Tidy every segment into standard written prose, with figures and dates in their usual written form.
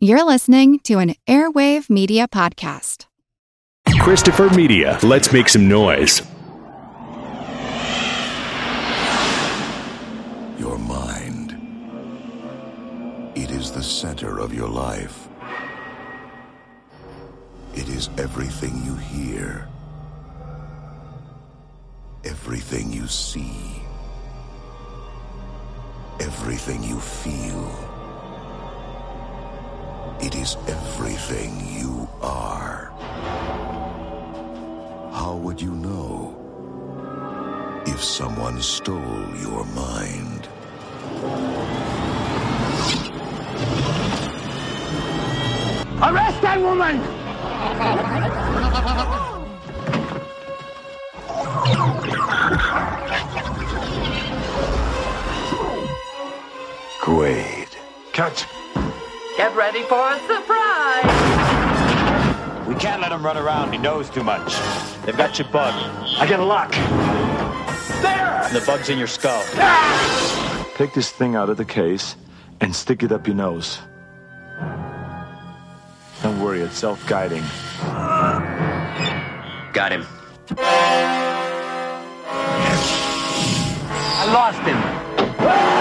You're listening to an Airwave Media Podcast. Christopher Media, let's make some noise. Your mind. It is the center of your life. It is everything you hear. Everything you see. Everything you feel. It is everything you are. How would you know if someone stole your mind? Arrest that woman! Quaid. Cut. Get ready for a surprise! We can't let him run around. He knows too much. They've got your bug. I got a lock. There! And the bug's in your skull. Ah! Take this thing out of the case and stick it up your nose. Don't worry, it's self-guiding. Got him. I lost him. Ah!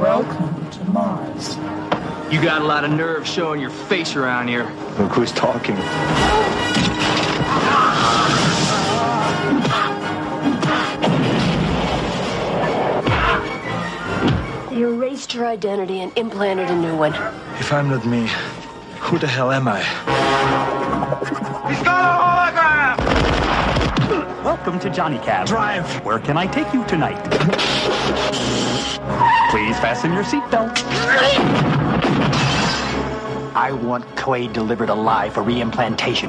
Welcome to Mars. You got a lot of nerve showing your face around here. Look who's talking. They erased her identity and implanted a new one. If I'm not me, who the hell am I? He's got a hologram! Welcome to Johnny Cab. Drive! Where can I take you tonight? Please fasten your seatbelt. I want Quaid delivered alive for reimplantation.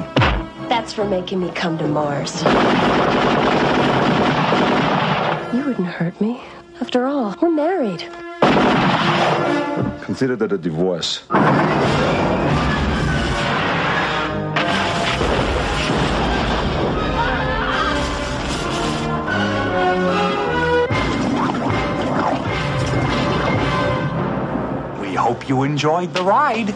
That's for making me come to Mars. You wouldn't hurt me. After all, we're married. Consider that a divorce. Hope you enjoyed the ride.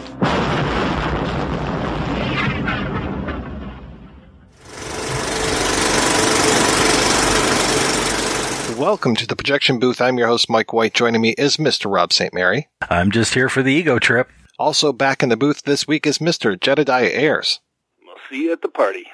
Welcome to the Projection Booth. I'm your host, Mike White. Joining me is Mr. Rob St. Mary. I'm just here for the ego trip. Also back in the booth this week is Mr. Jedediah Ayers. I'll see you at the party.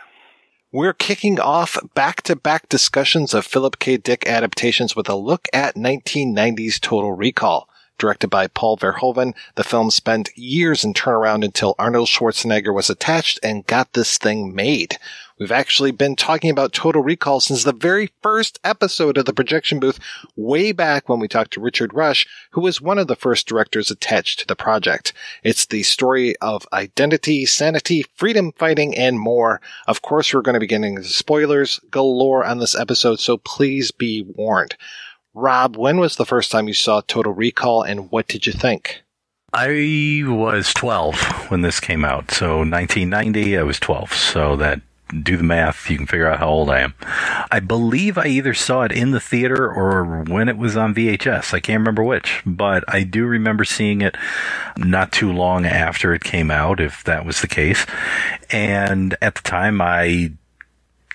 We're kicking off back-to-back discussions of Philip K. Dick adaptations with a look at 1990's Total Recall. Directed by Paul Verhoeven, the film spent years in turnaround until Arnold Schwarzenegger was attached and got this thing made. We've actually been talking about Total Recall since the very first episode of the Projection Booth, way back when we talked to Richard Rush, who was one of the first directors attached to the project. It's the story of identity, sanity, freedom fighting, and more. Of course, we're going to be getting spoilers galore on this episode, so please be warned. Rob, when was the first time you saw Total Recall, and what did you think? I was 12 when this came out, so 1990, I was 12, so that, do the math, you can figure out how old I am. I believe I either saw it in the theater or when it was on VHS, I can't remember which, but I do remember seeing it not too long after it came out, if that was the case, and at the time, I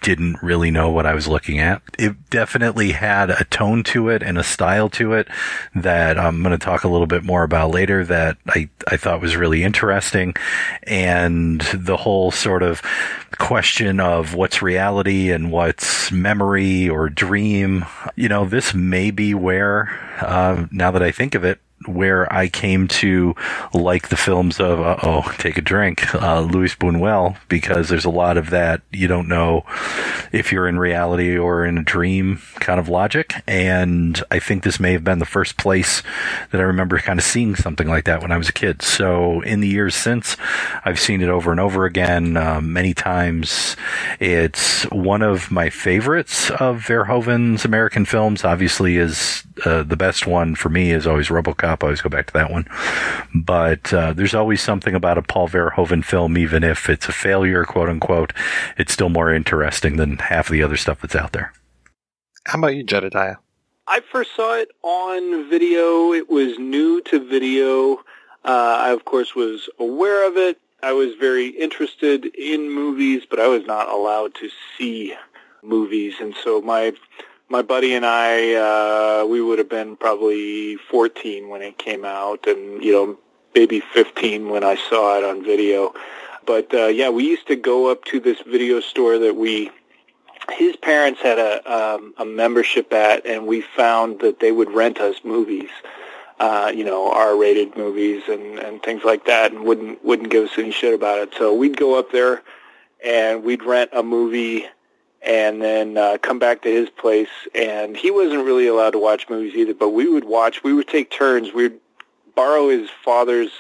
didn't really know what I was looking at. It definitely had a tone to it and a style to it that I'm going to talk a little bit more about later that I thought was really interesting. And the whole sort of question of what's reality and what's memory or dream. You know, this may be where, now that I think of it, where I came to like the films of, Take a Drink, Luis Buñuel, because there's a lot of that, you don't know if you're in reality or in a dream kind of logic. And I think this may have been the first place that I remember kind of seeing something like that when I was a kid. So in the years since, I've seen it over and over again, many times. It's one of my favorites of Verhoeven's American films, obviously is the best one for me is always RoboCop. I always go back to that one. But there's always something about a Paul Verhoeven film, even if it's a failure, quote unquote, it's still more interesting than half of the other stuff that's out there. How about you, Jedediah? I first saw it on video. It was new to video. I, of course, was aware of it. I was very interested in movies, but I was not allowed to see movies. And so my buddy and I, we would have been probably 14 when it came out and, you know, maybe 15 when I saw it on video. But, yeah, we used to go up to this video store that his parents had a membership at, and we found that they would rent us movies, you know, R-rated movies and things like that, and wouldn't give us any shit about it. So we'd go up there and we'd rent a movie and then come back to his place. And he wasn't really allowed to watch movies either, but we would take turns. We'd borrow his father's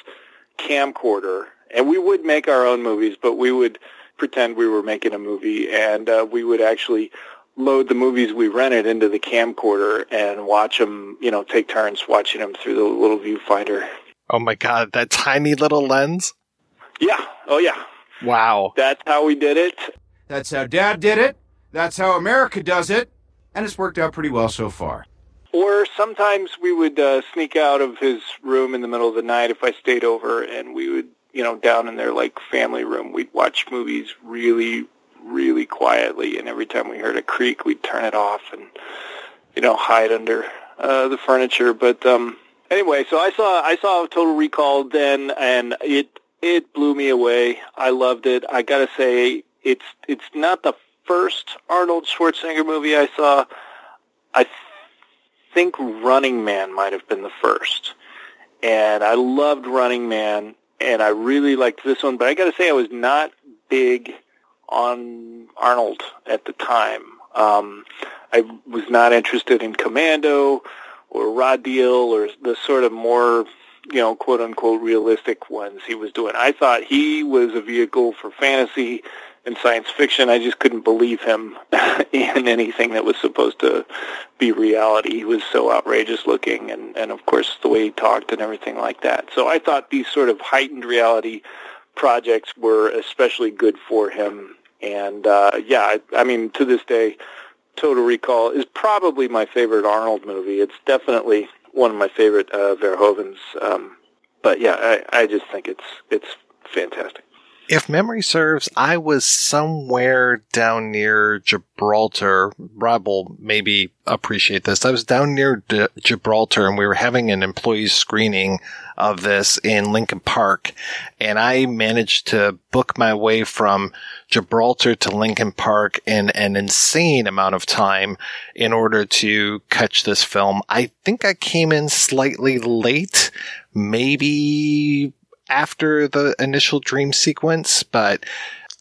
camcorder, and we would make our own movies, but we would pretend we were making a movie, and we would actually load the movies we rented into the camcorder and watch them, you know, take turns watching them through the little viewfinder. Oh, my God. That tiny little lens? Yeah. Oh, yeah. Wow. That's how we did it. That's how Dad did it. That's how America does it. And it's worked out pretty well so far. Or sometimes we would sneak out of his room in the middle of the night if I stayed over, and we would, you know, down in their, like, family room, we'd watch movies really, really quietly, and every time we heard a creak, we'd turn it off and, you know, hide under the furniture. But anyway, so I saw Total Recall then, and it blew me away. I loved it. I gotta say, it's not the first Arnold Schwarzenegger movie I saw. I think Running Man might have been the first, and I loved Running Man. And I really liked this one, but I got to say I was not big on Arnold at the time. I was not interested in Commando or Raw Deal or the sort of more, you know, quote-unquote realistic ones he was doing. I thought he was a vehicle for fantasy and science fiction. I just couldn't believe him in anything that was supposed to be reality. He was so outrageous looking, and of course the way he talked and everything like that. So I thought these sort of heightened reality projects were especially good for him. And yeah, I mean, to this day, Total Recall is probably my favorite Arnold movie. It's definitely one of my favorite Verhoeven's. But yeah, I just think it's fantastic. If memory serves, I was somewhere down near Gibraltar. Rob will maybe appreciate this. I was down near Gibraltar, and we were having an employee screening of this in Lincoln Park. And I managed to book my way from Gibraltar to Lincoln Park in an insane amount of time in order to catch this film. I think I came in slightly late, maybe after the initial dream sequence, but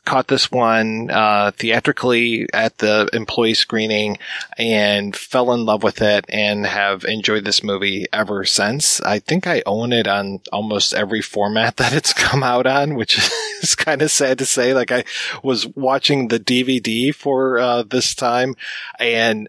caught this one theatrically at the employee screening and fell in love with it and have enjoyed this movie ever since. I think I own it on almost every format that it's come out on, which is kind of sad to say. Like, I was watching the DVD for this time, and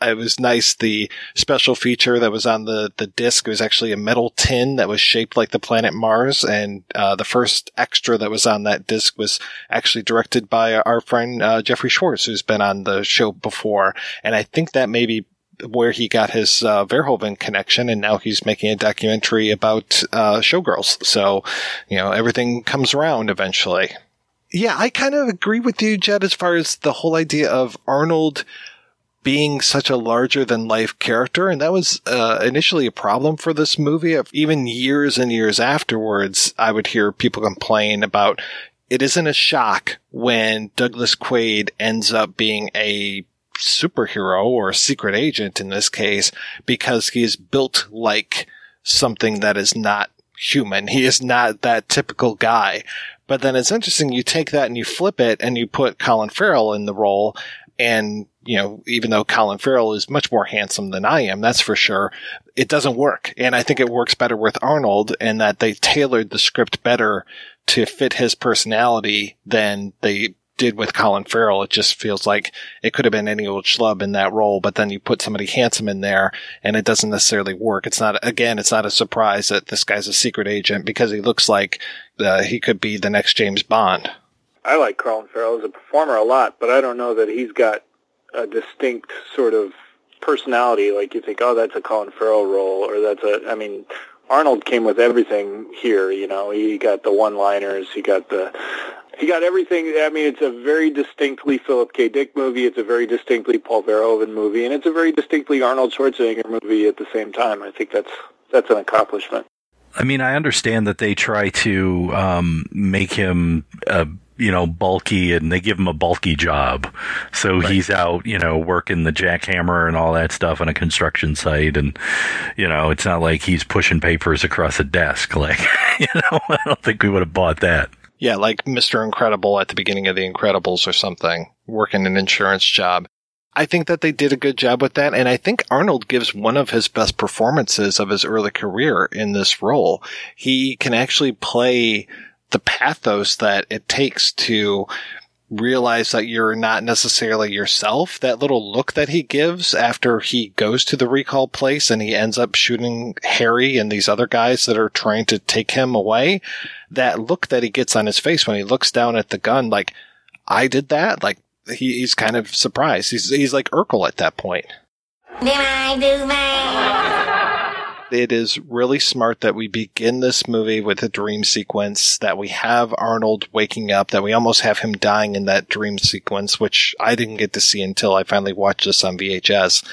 it was nice. The special feature that was on the disc was actually a metal tin that was shaped like the planet Mars. And the first extra that was on that disc was actually directed by our friend Jeffrey Schwartz, who's been on the show before. And I think that may be where he got his Verhoeven connection. And now he's making a documentary about Showgirls. So, you know, everything comes around eventually. Yeah, I kind of agree with you, Jed, as far as the whole idea of Arnold being such a larger-than-life character, and that was initially a problem for this movie. Even years and years afterwards, I would hear people complain about it isn't a shock when Douglas Quaid ends up being a superhero or a secret agent in this case, because he is built like something that is not human. He is not that typical guy. But then it's interesting, you take that and you flip it and you put Colin Farrell in the role, and, you know, even though Colin Farrell is much more handsome than I am, that's for sure, it doesn't work. And I think it works better with Arnold, and that they tailored the script better to fit his personality than they did with Colin Farrell. It just feels like it could have been any old schlub in that role, but then you put somebody handsome in there and it doesn't necessarily work. It's not, again, it's not a surprise that this guy's a secret agent because he looks like he could be the next James Bond. I like Colin Farrell as a performer a lot, but I don't know that he's got a distinct sort of personality. Like, you think, oh, that's a Colin Farrell role, or that's a, I mean, Arnold came with everything here, you know. He got the one-liners, he got everything. I mean, it's a very distinctly Philip K. Dick movie, it's a very distinctly Paul Verhoeven movie, and it's a very distinctly Arnold Schwarzenegger movie at the same time. I think that's an accomplishment. I mean, I understand that they try to make him bulky, and they give him a bulky job. So right. He's out, working the jackhammer and all that stuff on a construction site. And, it's not like he's pushing papers across a desk. Like, I don't think we would have bought that. Yeah, like Mr. Incredible at the beginning of The Incredibles or something, working an insurance job. I think that they did a good job with that, and I think Arnold gives one of his best performances of his early career in this role. He can actually play the pathos that it takes to realize that you're not necessarily yourself. That little look that he gives after he goes to the recall place and he ends up shooting Harry and these other guys that are trying to take him away, that look that he gets on his face when he looks down at the gun, like, I did that? Like, he's kind of surprised. He's like Urkel at that point. Did I do that? It is really smart that we begin this movie with a dream sequence, that we have Arnold waking up, that we almost have him dying in that dream sequence, which I didn't get to see until I finally watched this on VHS.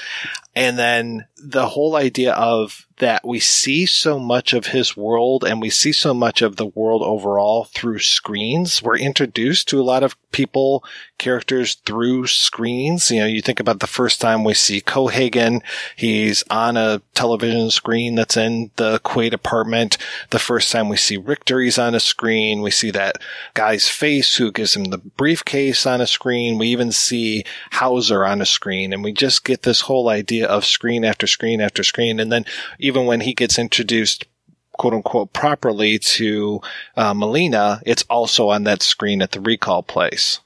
And then the whole idea of that we see so much of his world and we see so much of the world overall through screens. We're introduced to a lot of people, characters through screens. You think about the first time we see Cohaagen, he's on a television screen that's in the Quaid apartment. The first time we see Richter, he's on a screen. We see that guy's face who gives him the briefcase on a screen. We even see Hauser on a screen, and we just get this whole idea of screen after screen after screen. And then even when he gets introduced, quote unquote, properly to Melina, it's also on that screen at the recall place.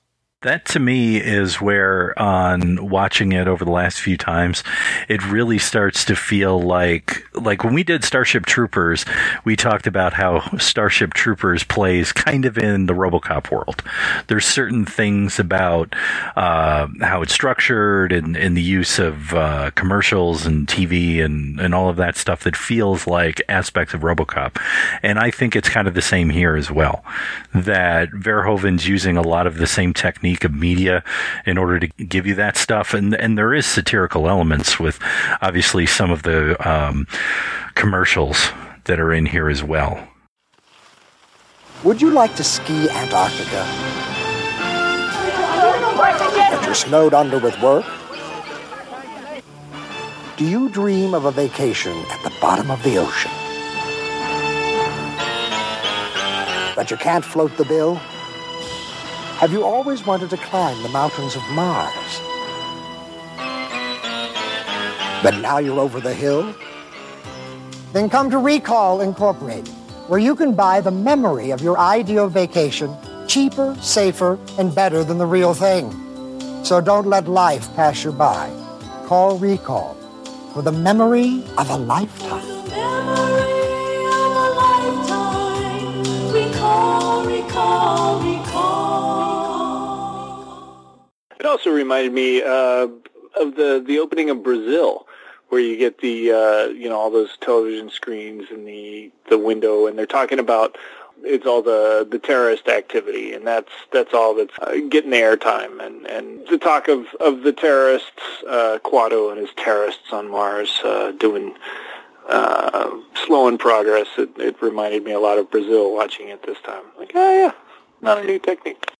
That to me is where, on watching it over the last few times, it really starts to feel like when we did Starship Troopers, we talked about how Starship Troopers plays kind of in the RoboCop world. There's certain things about how it's structured and the use of commercials and TV and all of that stuff that feels like aspects of RoboCop. And I think it's kind of the same here as well, that Verhoeven's using a lot of the same techniques of media in order to give you that stuff, and there is satirical elements with obviously some of the commercials that are in here as well. Would you like to ski Antarctica? You're snowed under with work? Do you dream of a vacation at the bottom of the ocean? But you can't float the bill? Have you always wanted to climb the mountains of Mars? But now you're over the hill? Then come to Recall Incorporated, where you can buy the memory of your ideal vacation cheaper, safer, and better than the real thing. So don't let life pass you by. Call Recall for the memory of a lifetime. The memory of a lifetime. Recall, recall, recall. It also reminded me of the opening of Brazil, where you get the all those television screens and the window, and they're talking about it's all the terrorist activity, and that's all that's getting the airtime, and the talk of the terrorists, Quato and his terrorists on Mars doing slowing progress. It reminded me a lot of Brazil watching it this time. Like, oh yeah, not a new technique.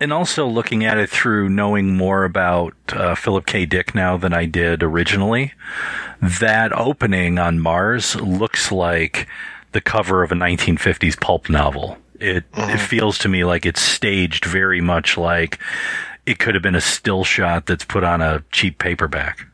And also looking at it through knowing more about Philip K. Dick now than I did originally, that opening on Mars looks like the cover of a 1950s pulp novel. It feels to me like it's staged very much like it could have been a still shot that's put on a cheap paperback.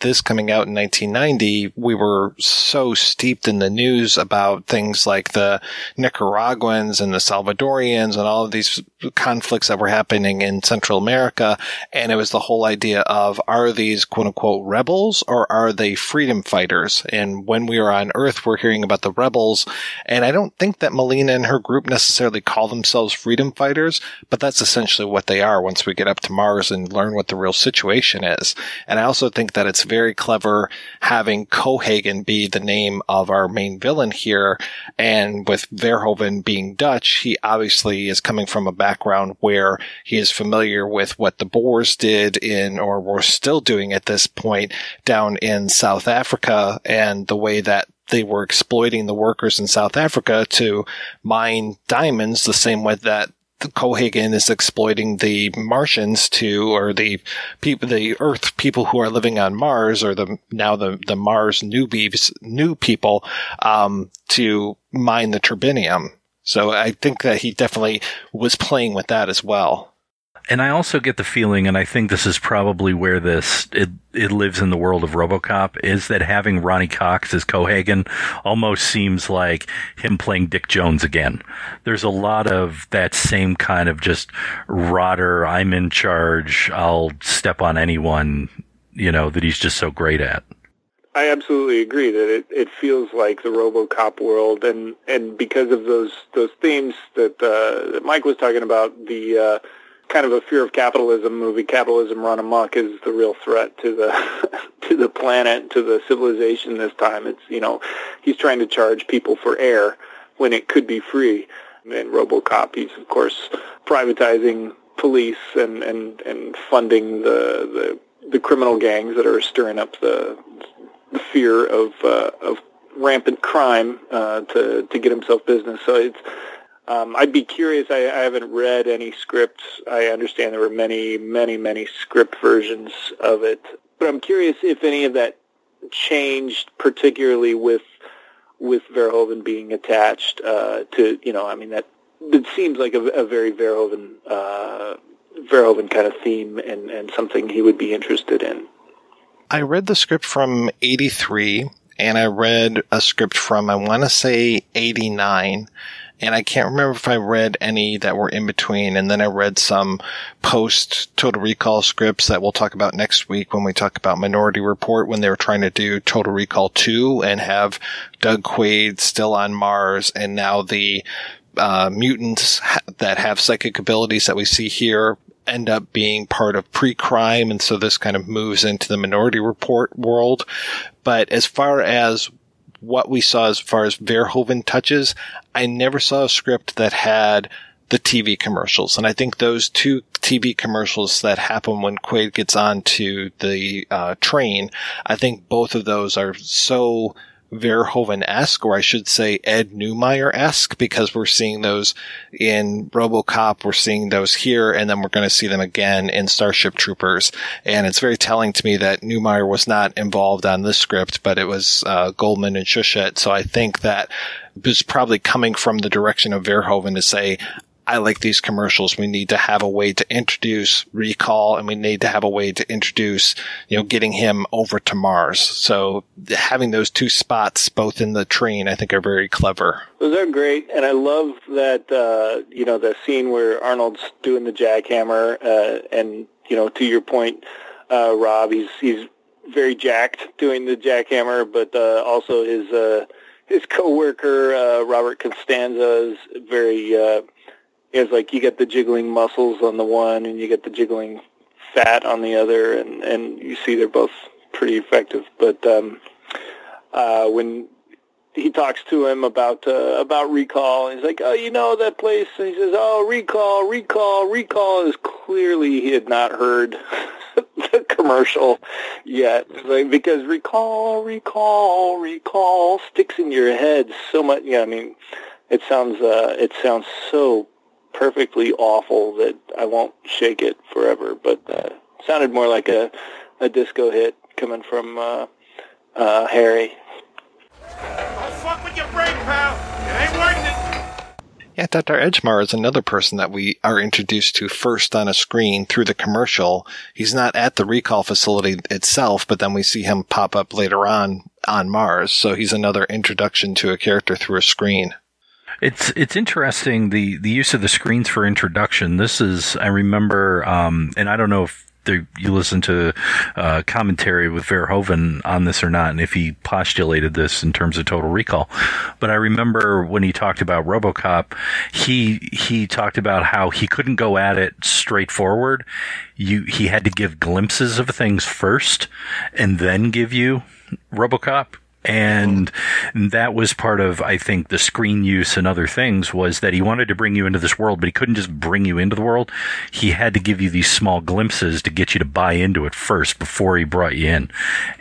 This coming out in 1990, we were so steeped in the news about things like the Nicaraguans and the Salvadorians and all of these conflicts that were happening in Central America. And it was the whole idea of, are these quote unquote rebels or are they freedom fighters? And when we were on Earth, we're hearing about the rebels. And I don't think that Melina and her group necessarily call themselves freedom fighters, but that's essentially what they are once we get up to Mars and learn what the real situation is. And I also think that it's very clever having Cohaagen be the name of our main villain here. And with Verhoeven being Dutch, he obviously is coming from a background where he is familiar with what the Boers did in, or were still doing at this point, down in South Africa, and the way that they were exploiting the workers in South Africa to mine diamonds the same way that Cohaagen is exploiting the Martians to, or the people, the Earth people who are living on Mars, or the now the Mars newbies, new people, to mine the turbinium. So I think that he definitely was playing with that as well. And I also get the feeling, and I think this is probably where this it lives in the world of RoboCop, is that having Ronnie Cox as Cohaagen almost seems like him playing Dick Jones again. There's a lot of that same kind of just rotter, I'm in charge, I'll step on anyone, you know, that he's just so great at. I absolutely agree that it feels like the RoboCop world, and because of those themes that Mike was talking about, the kind of a fear of capitalism movie, capitalism run amok is the real threat to the to the planet, to the civilization this time. It's, you know, he's trying to charge people for air when it could be free. And RoboCop, he's of course privatizing police and funding the criminal gangs that are stirring up the fear of rampant crime to get himself business. So it's. I'd be curious. I haven't read any scripts. I understand there were many, many, many script versions of it. But I'm curious if any of that changed, particularly with Verhoeven being attached to, you know, I mean, that it seems like a very Verhoeven kind of theme and something he would be interested in. I read the script from 1983, and I read a script from, I want to say, 1989. And I can't remember if I read any that were in between. And then I read some post-Total Recall scripts that we'll talk about next week when we talk about Minority Report, when they were trying to do Total Recall 2 and have Doug Quaid still on Mars, and now the mutants that have psychic abilities that we see here end up being part of pre-crime. And so this kind of moves into the Minority Report world. But as far as what we saw as far as Verhoeven touches, I never saw a script that had the TV commercials. And I think those two TV commercials that happen when Quaid gets onto the train, I think both of those are so Verhoeven-esque, or I should say Ed Neumeier-esque, because we're seeing those in RoboCop, we're seeing those here, and then we're going to see them again in Starship Troopers. And it's very telling to me that Neumeier was not involved on this script, but it was Goldman and Shusett. So I think that was probably coming from the direction of Verhoeven to say, I like these commercials. We need to have a way to introduce recall, and we need to have a way to introduce, you know, getting him over to Mars. So having those two spots both in the train, I think, are very clever. Those are great, and I love that, you know, the scene where Arnold's doing the jackhammer, and, you know, to your point, Rob, he's very jacked doing the jackhammer, but also his coworker Robert Costanza is very. It's like you get the jiggling muscles on the one and you get the jiggling fat on the other, and you see they're both pretty effective. But when he talks to him about recall, he's like, oh, you know that place? And he says, oh, recall is clearly he had not heard the commercial yet. It's like, because recall sticks in your head so much. Yeah, I mean, it sounds so perfectly awful that I won't shake it forever, but sounded more like a disco hit coming from Harry. Don't fuck with your brain, pal. It ain't worth it. Yeah, Dr. Edgemar is another person that we are introduced to first on a screen through the commercial. He's not at the recall facility itself, but then we see him pop up later on Mars, so he's another introduction to a character through a screen. It's interesting, the use of the screens for introduction. This is, I remember, and I don't know if you listen to commentary with Verhoeven on this or not, and if he postulated this in terms of Total Recall. But I remember when he talked about RoboCop, he talked about how he couldn't go at it straightforward. He had to give glimpses of things first and then give you RoboCop. And that was part of, I think, the screen use and other things, was that he wanted to bring you into this world, but he couldn't just bring you into the world. He had to give you these small glimpses to get you to buy into it first before he brought you in.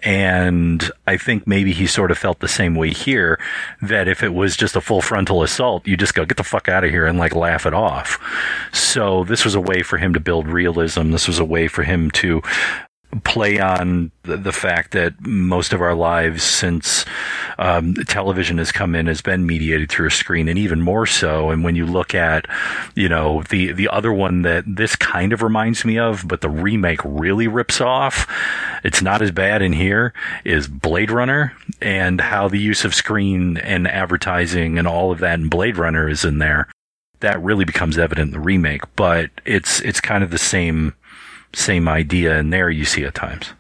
And I think maybe he sort of felt the same way here, that if it was just a full frontal assault, you just go, get the fuck out of here, and like laugh it off. So this was a way for him to build realism. This was a way for him to play on the fact that most of our lives since television has come in has been mediated through a screen, and even more so. And when you look at, you know, the other one that this kind of reminds me of, but the remake really rips off, it's not as bad in here, is Blade Runner, and how the use of screen and advertising and all of that in Blade Runner is in there. That really becomes evident in the remake, but it's kind of the same idea in there you see at times.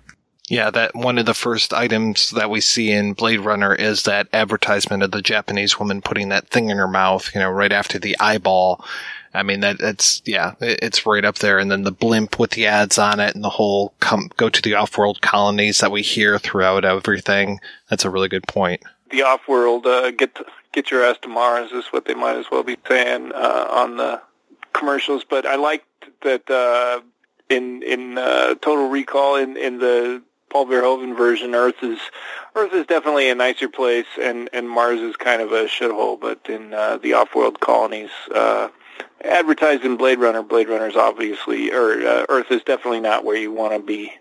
Yeah, that one of the first items that we see in Blade Runner is that advertisement of the Japanese woman putting that thing in her mouth, you know, right after the eyeball. I mean, it's right up there. And then the blimp with the ads on it, and the whole go to the off-world colonies that we hear throughout everything. That's a really good point. The off-world, get your ass to Mars is what they might as well be saying on the commercials. But I liked that in Total Recall, in the Paul Verhoeven version, Earth is definitely a nicer place, and Mars is kind of a shithole. But in the off-world colonies, advertised in Blade Runner's obviously, or Earth is definitely not where you want to be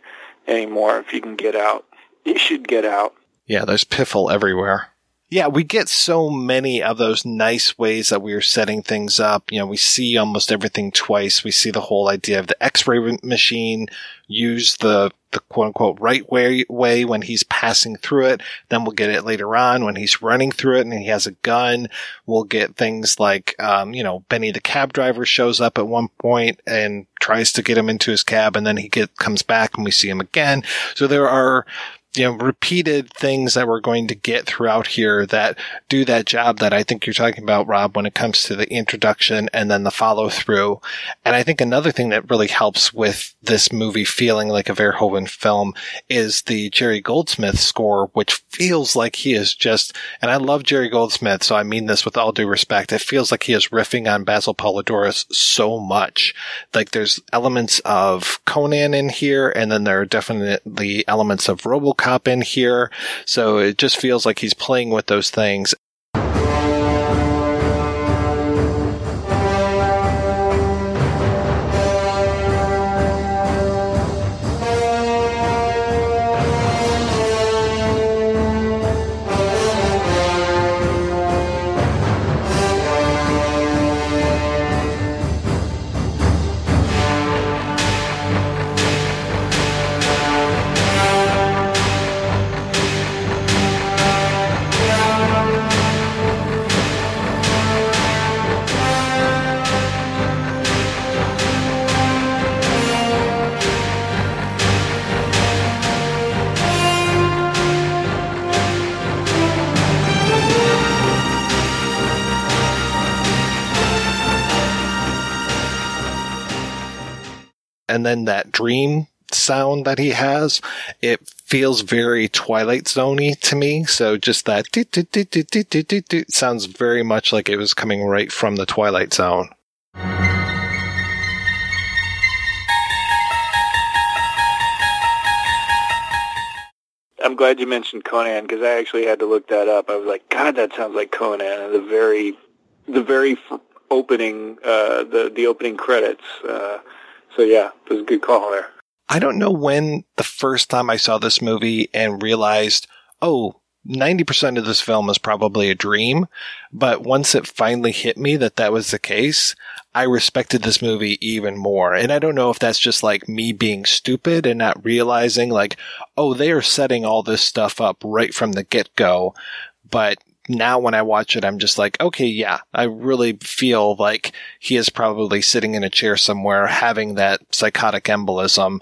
anymore. If you can get out, you should get out. Yeah, there's piffle everywhere. Yeah, we get so many of those nice ways that we are setting things up. You know, we see almost everything twice. We see the whole idea of the X-ray machine use the quote-unquote right way when he's passing through it. Then we'll get it later on when he's running through it and he has a gun. We'll get things like, you know, Benny the cab driver shows up at one point and tries to get him into his cab, and then he comes back and we see him again. So there are, you know, repeated things that we're going to get throughout here that do that job that I think you're talking about, Rob, when it comes to the introduction and then the follow through. And I think another thing that really helps with this movie feeling like a Verhoeven film is the Jerry Goldsmith score, which feels like he is just, and I love Jerry Goldsmith, so I mean this with all due respect, it feels like he is riffing on Basil Polidorus so much. Like there's elements of Conan in here, and then there are definitely elements of RoboCop in here, so it just feels like he's playing with those things. And then that dream sound that he has, it feels very Twilight Zone-y to me. So just that doot, sounds very much like it was coming right from the Twilight Zone. I'm glad you mentioned Conan, because I actually had to look that up. I was like, God, that sounds like Conan. And the very opening, the opening credits. So yeah, it was a good call there. I don't know when the first time I saw this movie and realized, oh, 90% of this film is probably a dream. But once it finally hit me that was the case, I respected this movie even more. And I don't know if that's just like me being stupid and not realizing like, oh, they are setting all this stuff up right from the get-go. But now when I watch it, I'm just like, okay, yeah, I really feel like he is probably sitting in a chair somewhere having that psychotic embolism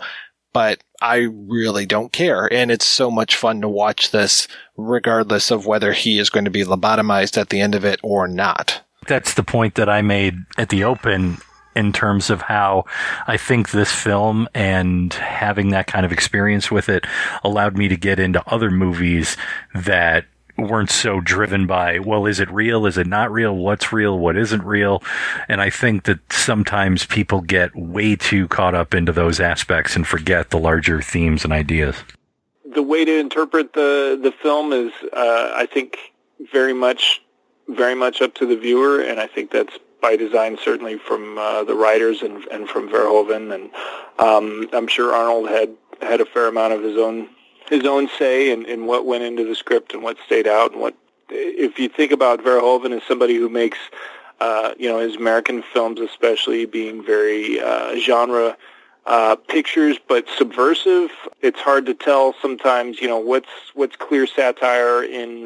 but I really don't care. And it's so much fun to watch this regardless of whether he is going to be lobotomized at the end of it or not. That's the point that I made at the open in terms of how I think this film and having that kind of experience with it allowed me to get into other movies that weren't so driven by, well, is it real? Is it not real? What's real? What isn't real? And I think that sometimes people get way too caught up into those aspects and forget the larger themes and ideas. The way to interpret the film is, I think, very much up to the viewer, and I think that's by design, certainly from the writers and from Verhoeven. And I'm sure Arnold had a fair amount of his own say in what went into the script and what stayed out. And what, if you think about Verhoeven as somebody who makes, his American films especially being very genre pictures, but subversive, it's hard to tell sometimes, what's clear satire in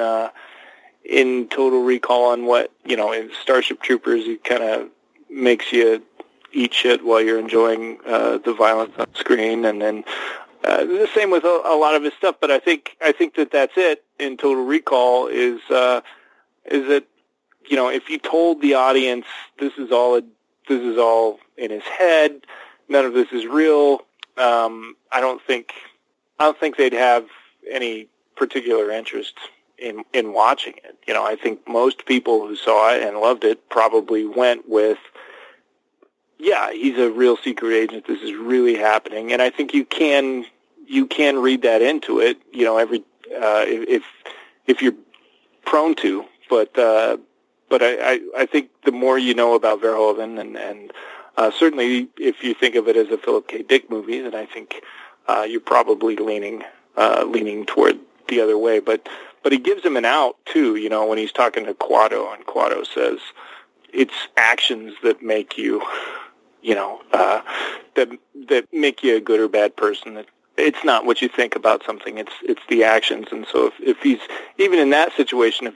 Total Recall and what, in Starship Troopers, it kind of makes you eat shit while you're enjoying the violence on screen. And then the same with a lot of his stuff, but I think that that's it in Total Recall is that, if you told the audience this is all in his head, none of this is real, I don't think they'd have any particular interest in watching it. I think most people who saw it and loved it probably went with, yeah, he's a real secret agent. This is really happening, and I think you can read that into it. If you're prone to, but I think the more you know about Verhoeven, and certainly if you think of it as a Philip K. Dick movie, then I think you're probably leaning toward the other way. But he gives him an out too. When he's talking to Quato, and Quato says, "It's actions that make you." That make you a good or bad person. It's not what you think about something. It's the actions. And so if he's, even in that situation, if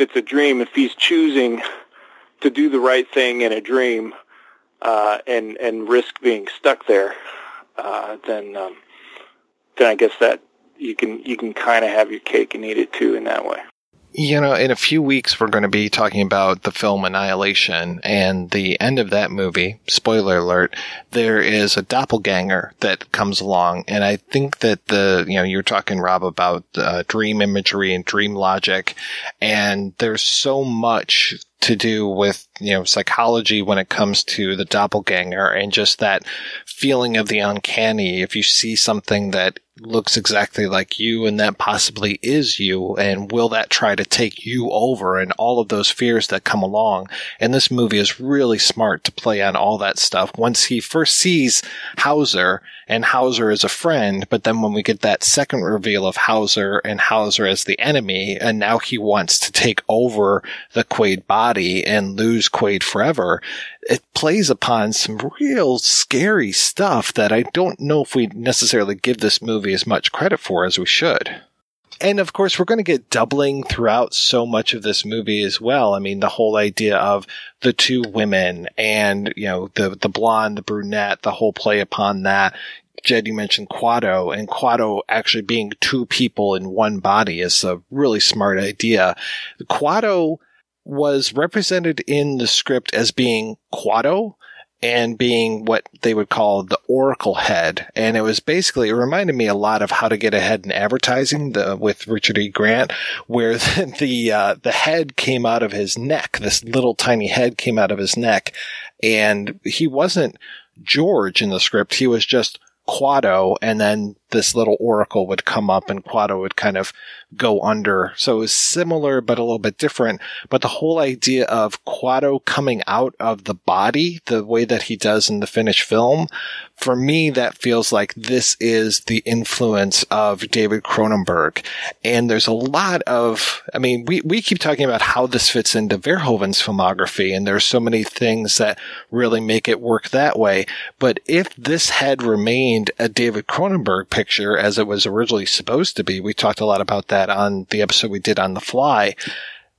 it's a dream, if he's choosing to do the right thing in a dream, and risk being stuck there, then I guess that you can kind of have your cake and eat it too in that way. In a few weeks, we're going to be talking about the film Annihilation, and the end of that movie, spoiler alert, there is a doppelganger that comes along. And I think that you're talking, Rob, about dream imagery and dream logic. And there's so much to do with, psychology when it comes to the doppelganger and just that feeling of the uncanny. If you see something that looks exactly like you and that possibly is you, and will that try to take you over, and all of those fears that come along. And this movie is really smart to play on all that stuff. Once he first sees Hauser, and Hauser is a friend, but then when we get that second reveal of Hauser and Hauser as the enemy, and now he wants to take over the Quaid body and lose Quaid forever, it plays upon some real scary stuff that I don't know if we necessarily give this movie as much credit for as we should. And, of course, we're going to get doubling throughout so much of this movie as well. I mean, the whole idea of the two women and, the blonde, the brunette, the whole play upon that. Jed, you mentioned Quato, and Quato actually being two people in one body is a really smart idea. Quato was represented in the script as being Quato, and being what they would call the Oracle Head. And it was basically, it reminded me a lot of How to Get Ahead in Advertising with Richard E. Grant, where the head came out of his neck. This little tiny head came out of his neck. And he wasn't George in the script. He was just Quato, and then this little oracle would come up and Quato would kind of go under. So it was similar, but a little bit different. But the whole idea of Quato coming out of the body, the way that he does in the finished film, for me, that feels like this is the influence of David Cronenberg. And there's a lot of, we keep talking about how this fits into Verhoeven's filmography, and there's so many things that really make it work that way. But if this had remained a David Cronenberg picture as it was originally supposed to be, we talked a lot about that on the episode we did on The Fly,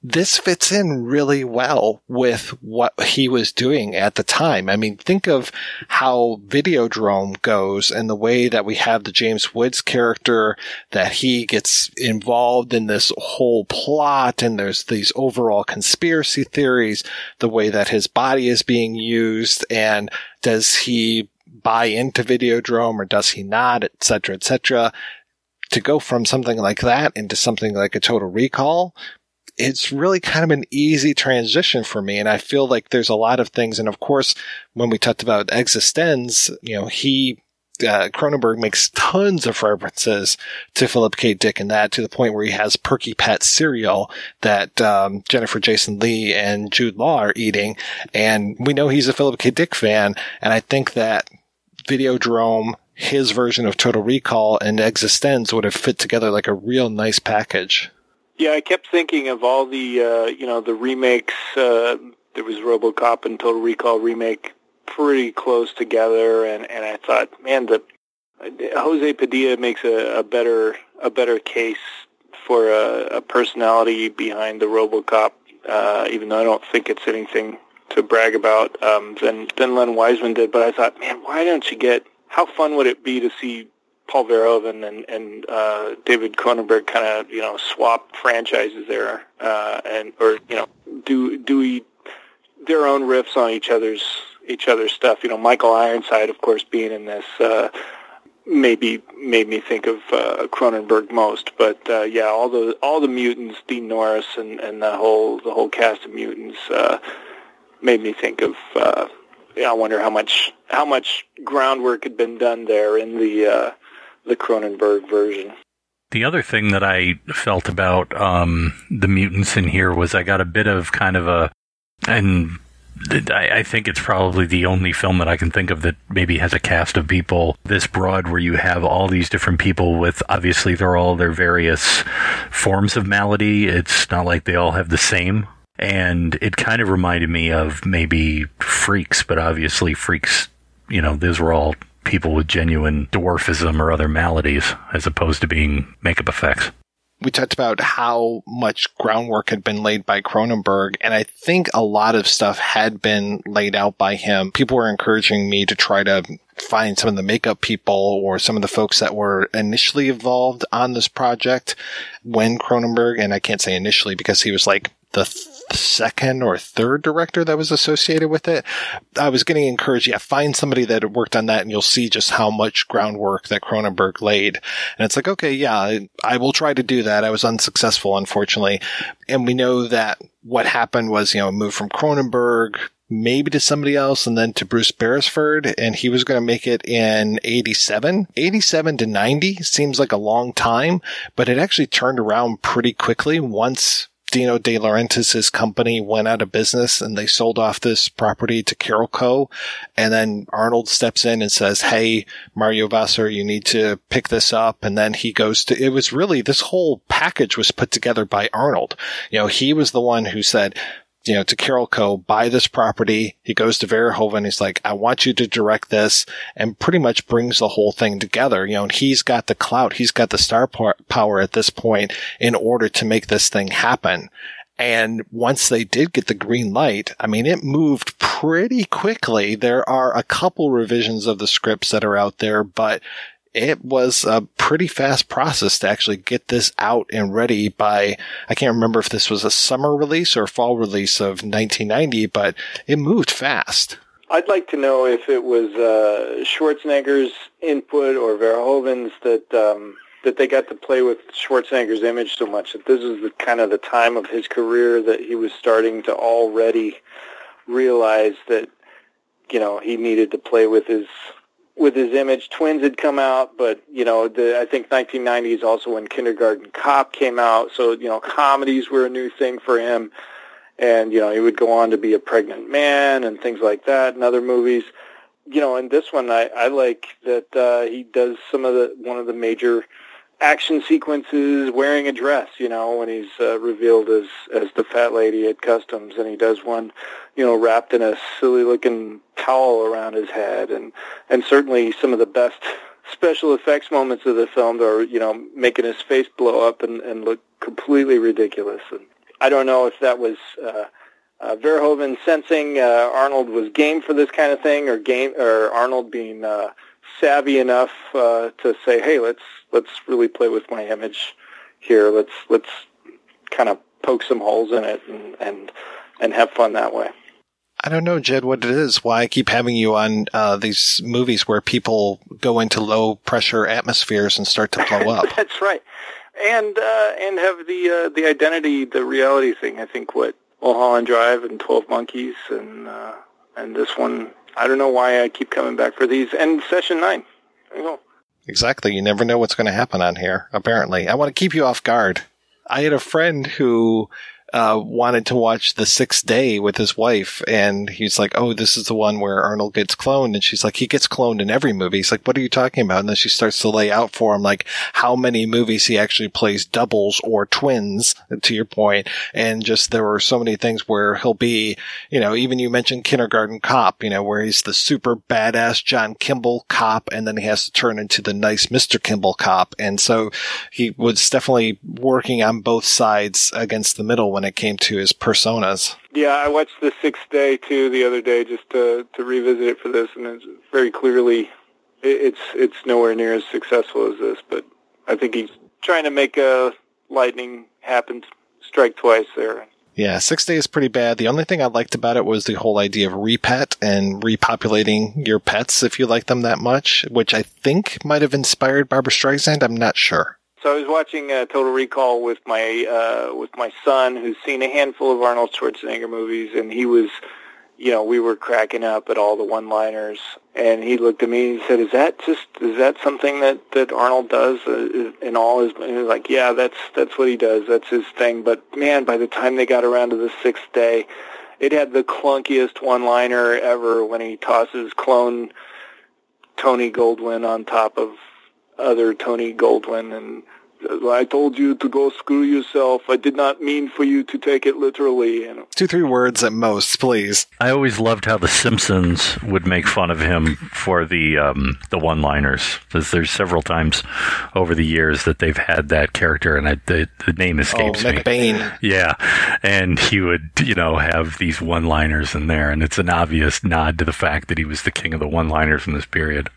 this fits in really well with what he was doing at the time. I mean, think of how Videodrome goes and the way that we have the James Woods character, that he gets involved in this whole plot, and there's these overall conspiracy theories, the way that his body is being used, and does he buy into Videodrome or does he not, et cetera, et cetera. To go from something like that into something like a Total Recall, it's really kind of an easy transition for me. And I feel like there's a lot of things. And of course, when we talked about Existenz, you know, Cronenberg makes tons of references to Philip K. Dick in that, to the point where he has Perky Pat cereal that Jennifer Jason Leigh and Jude Law are eating. And we know he's a Philip K. Dick fan. And I think that Videodrome, his version of Total Recall, and Existenz would have fit together like a real nice package. Yeah, I kept thinking of all the, the remakes. There was RoboCop and Total Recall remake pretty close together, and I thought, man, Jose Padilla makes a better case for a personality behind the RoboCop, even though I don't think it's anything to brag about, than Len Wiseman did. But I thought, man, why don't you get? How fun would it be to see Paul Verhoeven and David Cronenberg kind of, swap franchises there, do their own riffs on each other's stuff. Michael Ironside, of course, being in this, maybe made me think of Cronenberg most. But yeah, all the mutants, Dean Norris, and the whole cast of mutants made me think of. I wonder how much groundwork had been done there in the Cronenberg version. The other thing that I felt about the mutants in here was I got a bit of kind of I think it's probably the only film that I can think of that maybe has a cast of people this broad, where you have all these different people with, obviously they're all their various forms of malady. It's not like they all have the same. And it kind of reminded me of maybe Freaks, but obviously Freaks, those were all people with genuine dwarfism or other maladies, as opposed to being makeup effects. We talked about how much groundwork had been laid by Cronenberg, and I think a lot of stuff had been laid out by him. People were encouraging me to try to find some of the makeup people or some of the folks that were initially involved on this project when Cronenberg, and I can't say initially because he was like the second or third director that was associated with it. I was getting encouraged, find somebody that had worked on that and you'll see just how much groundwork that Cronenberg laid. And it's like, okay, yeah, I will try to do that. I was unsuccessful, unfortunately. And we know that what happened was, it moved from Cronenberg maybe to somebody else and then to Bruce Beresford, and he was going to make it in 87. 87 to 90 seems like a long time, but it actually turned around pretty quickly once Dino De Laurentiis' company went out of business and they sold off this property to Carolco. And then Arnold steps in and says, hey, Mario Vassar, you need to pick this up. And then he goes to, it was really, this whole package was put together by Arnold. He was the one who said, to Carolco, buy this property. He goes to Verhoeven. He's like, I want you to direct this, and pretty much brings the whole thing together. And he's got the clout. He's got the star power at this point in order to make this thing happen. And once they did get the green light, I mean, it moved pretty quickly. There are a couple revisions of the scripts that are out there, but it was a pretty fast process to actually get this out and ready by, I can't remember if this was a summer release or fall release of 1990, but it moved fast. I'd like to know if it was Schwarzenegger's input or Verhoeven's that they got to play with Schwarzenegger's image so much, that this is the kind of the time of his career that he was starting to already realize that, he needed to play with his... with his image. Twins had come out, but, I think 1990 is also when Kindergarten Cop came out. So, comedies were a new thing for him. And, he would go on to be A Pregnant Man and things like that, and other movies. In this one, I like that he does one of the major action sequences wearing a dress, when he's revealed as the fat lady at customs, and he does one, wrapped in a silly-looking towel around his head, and certainly some of the best special effects moments of the film are, making his face blow up and look completely ridiculous. And I don't know if that was Verhoeven sensing Arnold was game for this kind of thing, or Arnold being savvy enough to say, "Hey, let's really play with my image here. Let's kind of poke some holes in it and have fun that way." I don't know, Jed, what it is, why I keep having you on these movies where people go into low-pressure atmospheres and start to blow up. That's right. And have the identity, the reality thing, I think, what Mulholland Drive and 12 Monkeys and this one, I don't know why I keep coming back for these, and Session 9. There you go. Exactly. You never know what's going to happen on here, apparently. I want to keep you off guard. I had a friend who... wanted to watch The Sixth Day with his wife, and he's like, "Oh, this is the one where Arnold gets cloned." And she's like, "He gets cloned in every movie." He's like, "What are you talking about?" And then she starts to lay out for him, like, how many movies he actually plays doubles or twins, to your point. And just, there were so many things where he'll be, you know, even you mentioned Kindergarten Cop, you know, where he's the super badass John Kimble cop, and then he has to turn into the nice Mr. Kimble cop. And so he was definitely working on both sides against the middle when it came to his personas. Yeah, I watched The Sixth Day too the other day just to revisit it for this, and it's very clearly it's nowhere near as successful as this, but I think he's trying to make a lightning happen, strike twice there. Yeah, Sixth Day is pretty bad. The only thing I liked about it was the whole idea of repet and repopulating your pets if you like them that much, which I think might have inspired Barbra Streisand. I'm not sure. So I was watching Total Recall with my son, who's seen a handful of Arnold Schwarzenegger movies, and he was, you know, we were cracking up at all the one-liners, and he looked at me and he said, "Is that something that Arnold does in all his?" And he was like, "Yeah, that's what he does. That's his thing." But man, by the time they got around to The Sixth Day, it had the clunkiest one-liner ever when he tosses clone Tony Goldwyn on top of other Tony Goldwyn, and "I told you to go screw yourself. I did not mean for you to take it literally." You know? 2-3 words at most, please. I always loved how The Simpsons would make fun of him for the one-liners, because there's several times over the years that they've had that character, and the name escapes me. McBain. Yeah, and he would, you know, have these one-liners in there, and it's an obvious nod to the fact that he was the king of the one-liners in this period.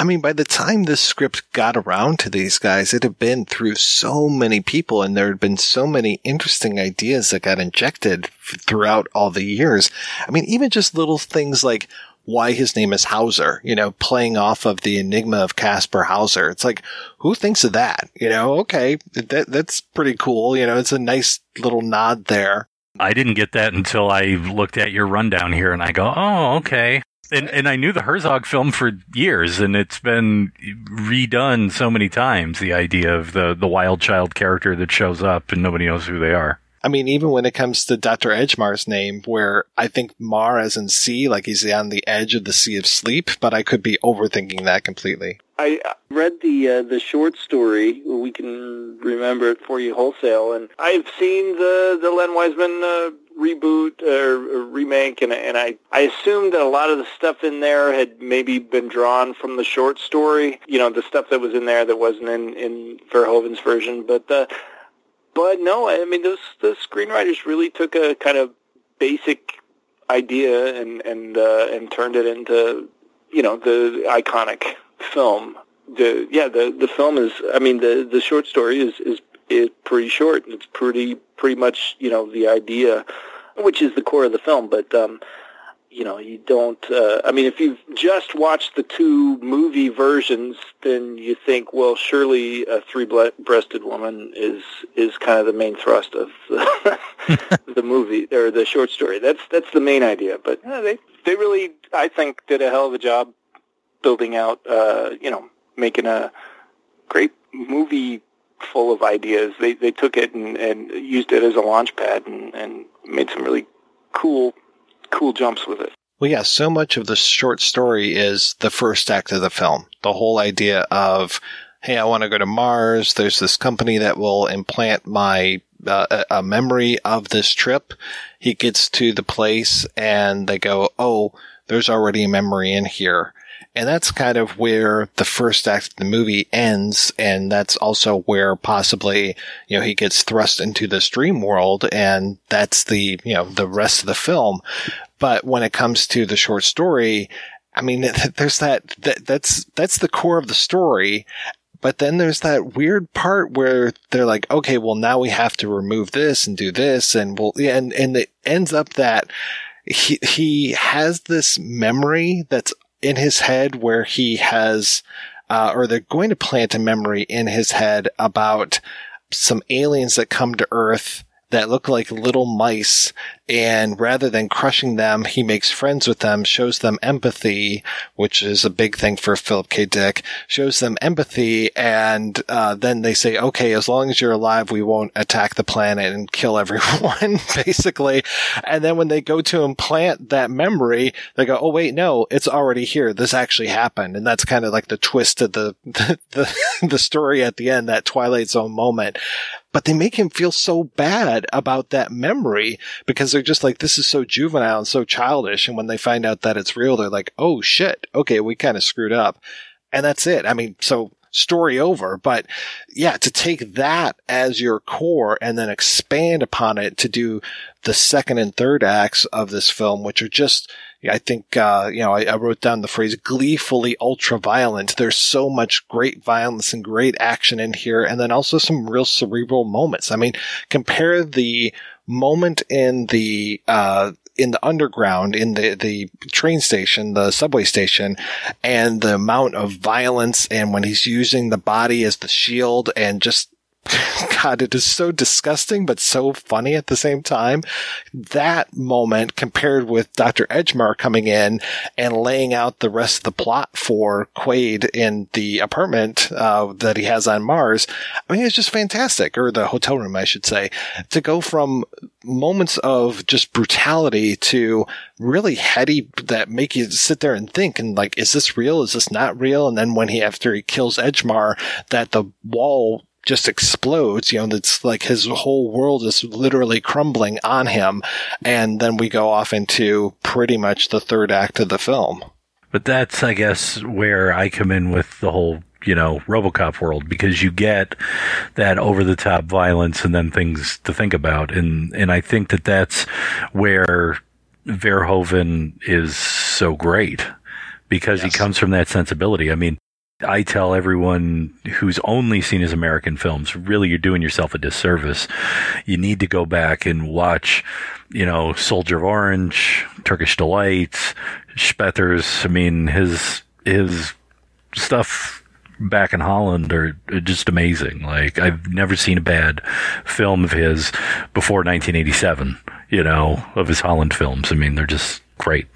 I mean, by the time this script got around to these guys, it had been through so many people, and there had been so many interesting ideas that got injected throughout all the years. I mean, even just little things like why his name is Hauser, you know, playing off of the enigma of Caspar Hauser. It's like, who thinks of that? You know, okay, that's pretty cool. You know, it's a nice little nod there. I didn't get that until I looked at your rundown here, and I go, oh, okay. And I knew the Herzog film for years, and it's been redone so many times, the idea of the wild child character that shows up and nobody knows who they are. I mean, even when it comes to Dr. Edgemar's name, where I think Mar as in sea, like he's on the edge of the sea of sleep, but I could be overthinking that completely. I read the short story, We Can Remember It For You Wholesale, and I've seen the Len Wiseman reboot or remake, and I assumed that a lot of the stuff in there had maybe been drawn from the short story, you know, the stuff that was in there that wasn't in Verhoeven's version, but no, I mean, the screenwriters really took a kind of basic idea and turned it into, you know, the iconic film. The film is, I mean, the short story is pretty short, and it's pretty much, you know, the idea, which is the core of the film. But you know, you don't. I mean, if you've just watched the two movie versions, then you think, well, surely a three-breasted woman is kind of the main thrust of the movie or the short story. That's the main idea. But yeah, they really, I think, did a hell of a job building out. You know, making a great movie full of ideas. They took it and used it as a launch pad and made some really cool jumps with it. Well, yeah, so much of the short story is the first act of the film. The whole idea of, hey, I want to go to Mars. There's this company that will implant my a memory of this trip. He gets to the place and they go, oh, there's already a memory in here. And that's kind of where the first act of the movie ends, and that's also where possibly, you know, he gets thrust into this dream world, and that's the, you know, the rest of the film. But when it comes to the short story, I mean, there's that's the core of the story. But then there's that weird part where they're like, okay, well, now we have to remove this and do this. And we'll, and it ends up that he has this memory that's in his head where he has, or they're going to plant a memory in his head about some aliens that come to Earth that look like little mice, and rather than crushing them, he makes friends with them, shows them empathy, which is a big thing for Philip K. Dick, shows them empathy, and then they say, okay, as long as you're alive, we won't attack the planet and kill everyone, basically. And then when they go to implant that memory, they go, oh, wait, no, it's already here. This actually happened. And that's kind of like the twist of the story at the end, that Twilight Zone moment. But they make him feel so bad about that memory because they're just like, this is so juvenile and so childish. And when they find out that it's real, they're like, oh, shit. Okay, we kind of screwed up. And that's it. I mean, so story over. But yeah, to take that as your core and then expand upon it to do the second and third acts of this film, which are just, I think, you know, I wrote down the phrase gleefully ultra-violent. There's so much great violence and great action in here, and then also some real cerebral moments. I mean, compare the moment in the underground, in the train station, the subway station, and the amount of violence, and when he's using the body as the shield, and just, God, it is so disgusting, but so funny at the same time. That moment compared with Dr. Edgemar coming in and laying out the rest of the plot for Quaid in the apartment that he has on Mars. I mean, it's just fantastic, or the hotel room, I should say, to go from moments of just brutality to really heady that make you sit there and think and like, is this real? Is this not real? And then when after he kills Edgemar, that the wall just explodes, you know, it's like his whole world is literally crumbling on him. And then we go off into pretty much the third act of the film. But that's, I guess, where I come in with the whole, you know, RoboCop world, because you get that over-the-top violence and then things to think about. And I think that that's where Verhoeven is so great, because yes, he comes from that sensibility. I mean, I tell everyone who's only seen his American films, really, you're doing yourself a disservice. You need to go back and watch, you know, Soldier of Orange, Turkish Delights, Spetters. I mean, his stuff back in Holland are just amazing. Like, I've never seen a bad film of his before 1987, you know, of his Holland films. I mean, they're just great.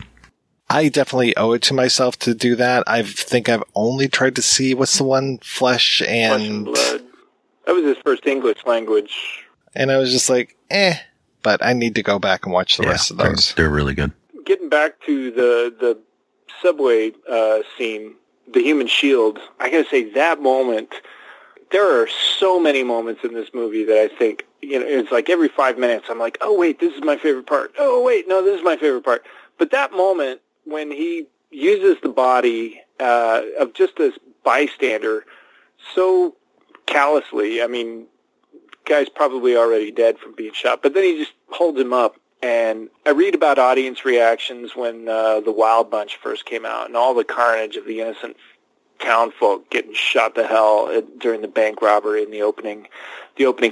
I definitely owe it to myself to do that. I think I've only tried to see, what's the one? Flesh and Blood. That was his first English language. And I was just like, but I need to go back and watch the rest of those. They're really good. Getting back to the subway scene, the human shield, I gotta say that moment, there are so many moments in this movie that I think, you know, it's like every 5 minutes I'm like, oh wait, this is my favorite part. Oh wait, no, this is my favorite part. But that moment, when he uses the body of just this bystander so callously, I mean, guy's probably already dead from being shot, but then he just holds him up. And I read about audience reactions when the Wild Bunch first came out and all the carnage of the innocent townfolk getting shot to hell during the bank robbery in the opening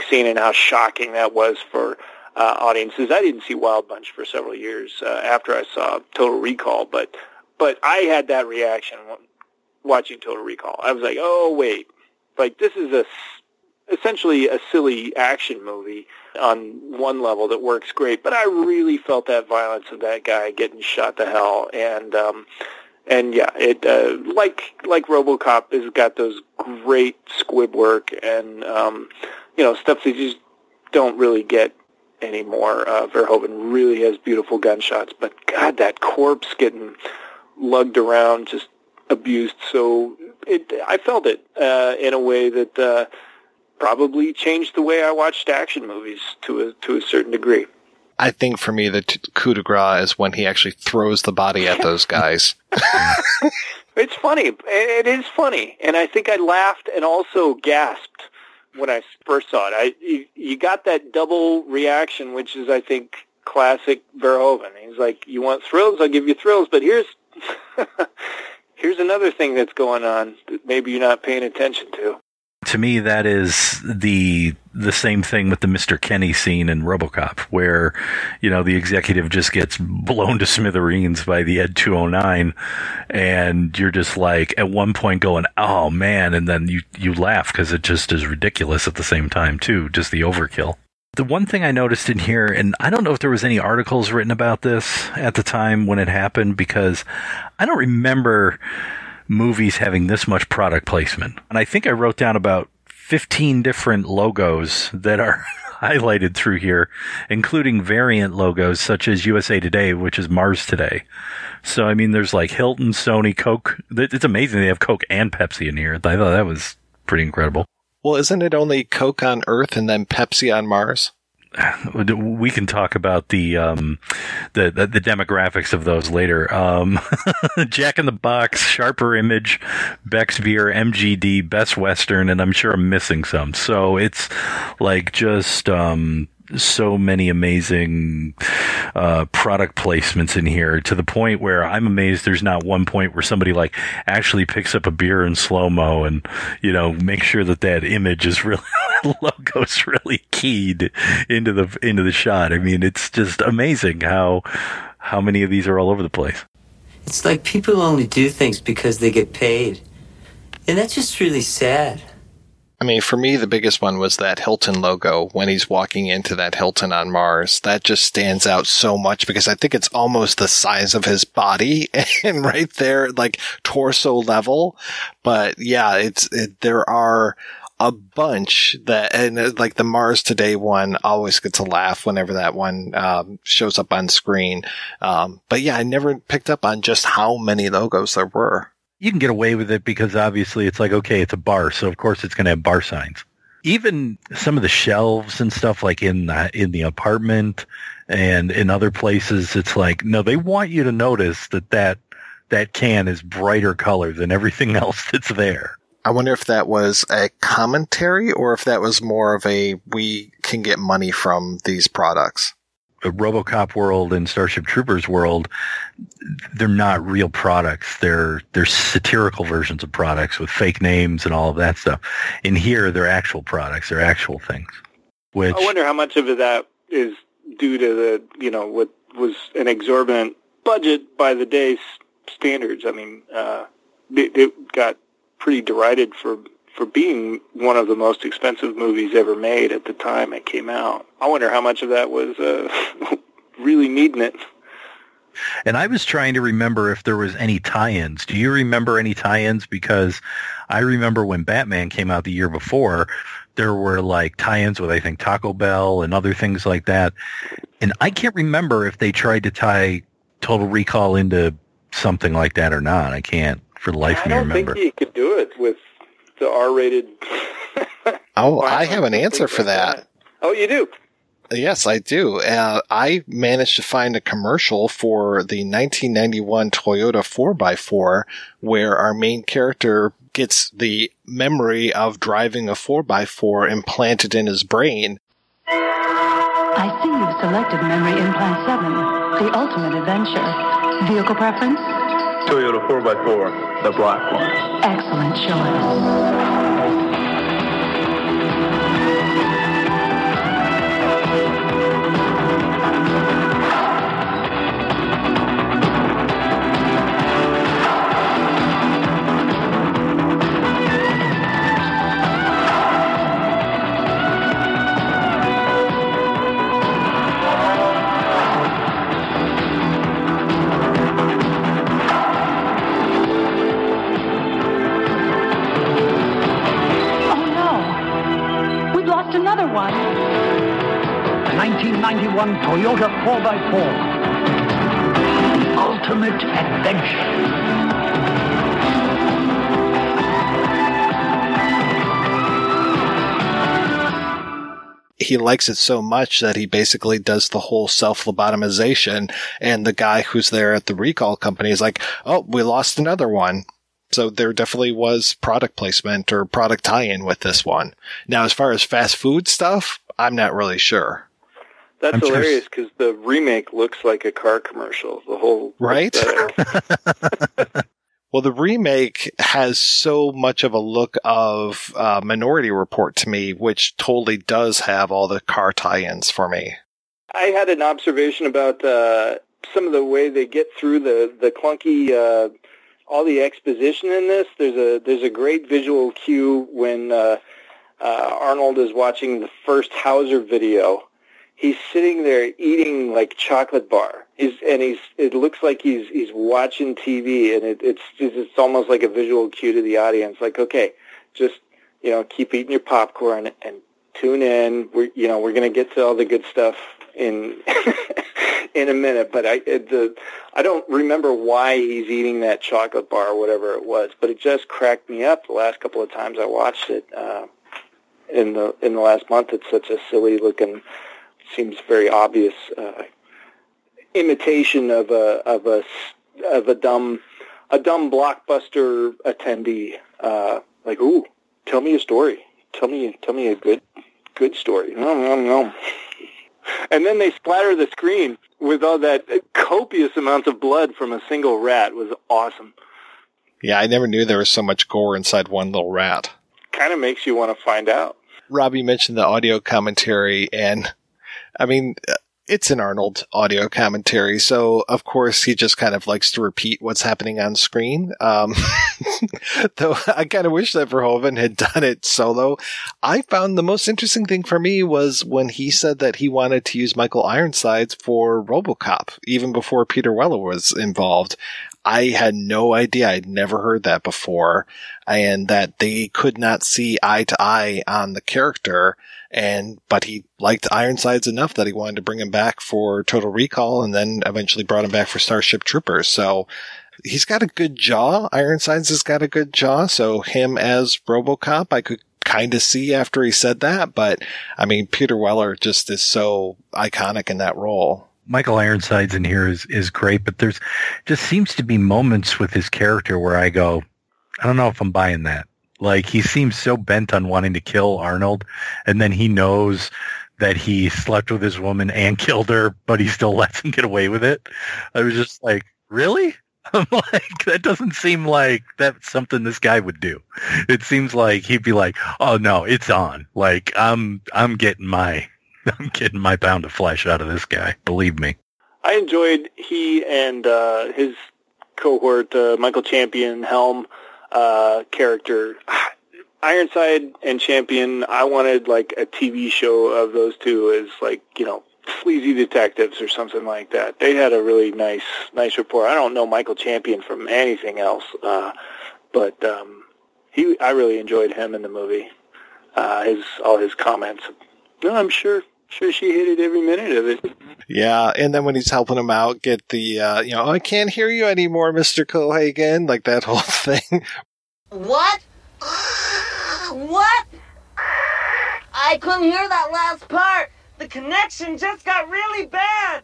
scene, and how shocking that was for audiences. I didn't see Wild Bunch for several years after I saw Total Recall, but I had that reaction watching Total Recall. I was like, oh wait, like this is essentially a silly action movie on one level that works great, but I really felt that violence of that guy getting shot to hell, and yeah, it like RoboCop has got those great squib work and you know, stuff that you just don't really get anymore. Verhoeven really has beautiful gunshots, but God, that corpse getting lugged around, just abused. So I felt it in a way that probably changed the way I watched action movies to a certain degree. I think for me, the coup de grace is when he actually throws the body at those guys. It's funny. It is funny. And I think I laughed and also gasped when I first saw it. You got that double reaction, which is, I think, classic Verhoeven. He's like, you want thrills? I'll give you thrills. But here's another thing that's going on that maybe you're not paying attention to. To me, that is the same thing with the Mr. Kenny scene in RoboCop, where, you know, the executive just gets blown to smithereens by the Ed 209, and you're just like, at one point going, oh, man, and then you laugh because it just is ridiculous at the same time, too, just the overkill. The one thing I noticed in here, and I don't know if there was any articles written about this at the time when it happened, because I don't remember movies having this much product placement. And I think I wrote down about 15 different logos that are highlighted through here, including variant logos such as USA Today, which is Mars Today. So, I mean, there's like Hilton, Sony, Coke. It's amazing they have Coke and Pepsi in here. I thought that was pretty incredible. Well, isn't it only Coke on Earth and then Pepsi on Mars? We can talk about the demographics of those later. Jack in the Box, Sharper Image, Beck's Beer, MGD, Best Western, and I'm sure I'm missing some. So it's like just so many amazing product placements in here, to the point where I'm amazed there's not one point where somebody like actually picks up a beer in slow-mo and, you know, make sure that image is really logo's really keyed into the shot. I mean, it's just amazing how many of these are all over the place. It's like people only do things because they get paid, and that's just really sad. I mean, for me, the biggest one was that Hilton logo when he's walking into that Hilton on Mars. That just stands out so much because I think it's almost the size of his body and right there, like torso level. But yeah, there are a bunch that, and like the Mars Today one always gets a laugh whenever that one shows up on screen. But yeah, I never picked up on just how many logos there were. You can get away with it because obviously it's like, okay, it's a bar, so of course it's going to have bar signs. Even some of the shelves and stuff, like in the apartment and in other places, it's like, no, they want you to notice that can is brighter color than everything else that's there. I wonder if that was a commentary or if that was more of a, we can get money from these products. RoboCop world and Starship Troopers world, they're not real products. They're satirical versions of products with fake names and all of that stuff. In here, they're actual products. They're actual things. Which I wonder how much of that is due to the, you know, what was an exorbitant budget by the day's standards. I mean, it got pretty derided for being one of the most expensive movies ever made at the time it came out. I wonder how much of that was really needing it. And I was trying to remember if there was any tie-ins. Do you remember any tie-ins? Because I remember when Batman came out the year before, there were like tie-ins with, I think, Taco Bell and other things like that. And I can't remember if they tried to tie Total Recall into something like that or not. I can't for the life of me remember. I don't think you could do it with the R-rated. Oh, I have an answer for that. Oh, you do? Yes, I do. I managed to find a commercial for the 1991 Toyota 4x4 where our main character gets the memory of driving a 4x4 implanted in his brain. I see you've selected Memory Implant 7, the ultimate adventure. Vehicle preference? Toyota 4x4, the black one. Excellent choice. Toyota 4x4, the ultimate adventure. He likes it so much that he basically does the whole self-lobotomization, and the guy who's there at the recall company is like, oh, we lost another one. So there definitely was product placement or product tie-in with this one. Now, as far as fast food stuff, I'm not really sure. That's hilarious because the remake looks like a car commercial. The whole right. Well, the remake has so much of a look of Minority Report to me, which totally does have all the car tie-ins for me. I had an observation about some of the way they get through the clunky, all the exposition in this. There's a great visual cue when Arnold is watching the first Hauser video. He's sitting there eating like chocolate bar. It looks like he's watching TV, and it's almost like a visual cue to the audience. Like, okay, just keep eating your popcorn and tune in. We're gonna get to all the good stuff in a minute. But I don't remember why he's eating that chocolate bar or whatever it was. But it just cracked me up the last couple of times I watched it in the last month. It's such a silly looking. Seems very obvious imitation of a dumb blockbuster attendee. Like, ooh, tell me a story. Tell me a good story. Nom, nom, nom. And then they splatter the screen with all that copious amounts of blood from a single rat. It was awesome. Yeah, I never knew there was so much gore inside one little rat. Kind of makes you want to find out. Robbie mentioned the audio commentary, and I mean, it's an Arnold audio commentary, so of course he just kind of likes to repeat what's happening on screen. Though I kind of wish that Verhoeven had done it solo. I found the most interesting thing for me was when he said that he wanted to use Michael Ironsides for RoboCop, even before Peter Weller was involved. I had no idea. I'd never heard that before, and that they could not see eye to eye on the character. But he liked Ironsides enough that he wanted to bring him back for Total Recall, and then eventually brought him back for Starship Troopers. So he's got a good jaw. Ironsides has got a good jaw. So him as RoboCop, I could kind of see after he said that. But I mean, Peter Weller just is so iconic in that role. Michael Ironsides in here is great, but there's just seems to be moments with his character where I go, I don't know if I'm buying that. Like, he seems so bent on wanting to kill Arnold, and then he knows that he slept with his woman and killed her, but he still lets him get away with it. I was just like, really? I'm like, that doesn't seem like that's something this guy would do. It seems like he'd be like, oh no, it's on. Like, I'm getting my pound of flesh out of this guy. Believe me. I enjoyed he and his cohort, Michael Champion, Helm, character. Ironside and Champion, I wanted like a TV show of those two as like, sleazy detectives or something like that. They had a really nice rapport. I don't know Michael Champion from anything else, but I really enjoyed him in the movie. All his comments. No, I'm sure she hated every minute of it. Yeah, and then when he's helping him out, get the, I can't hear you anymore, Mr. Cohaagen, like that whole thing. What? What? I couldn't hear that last part. The connection just got really bad.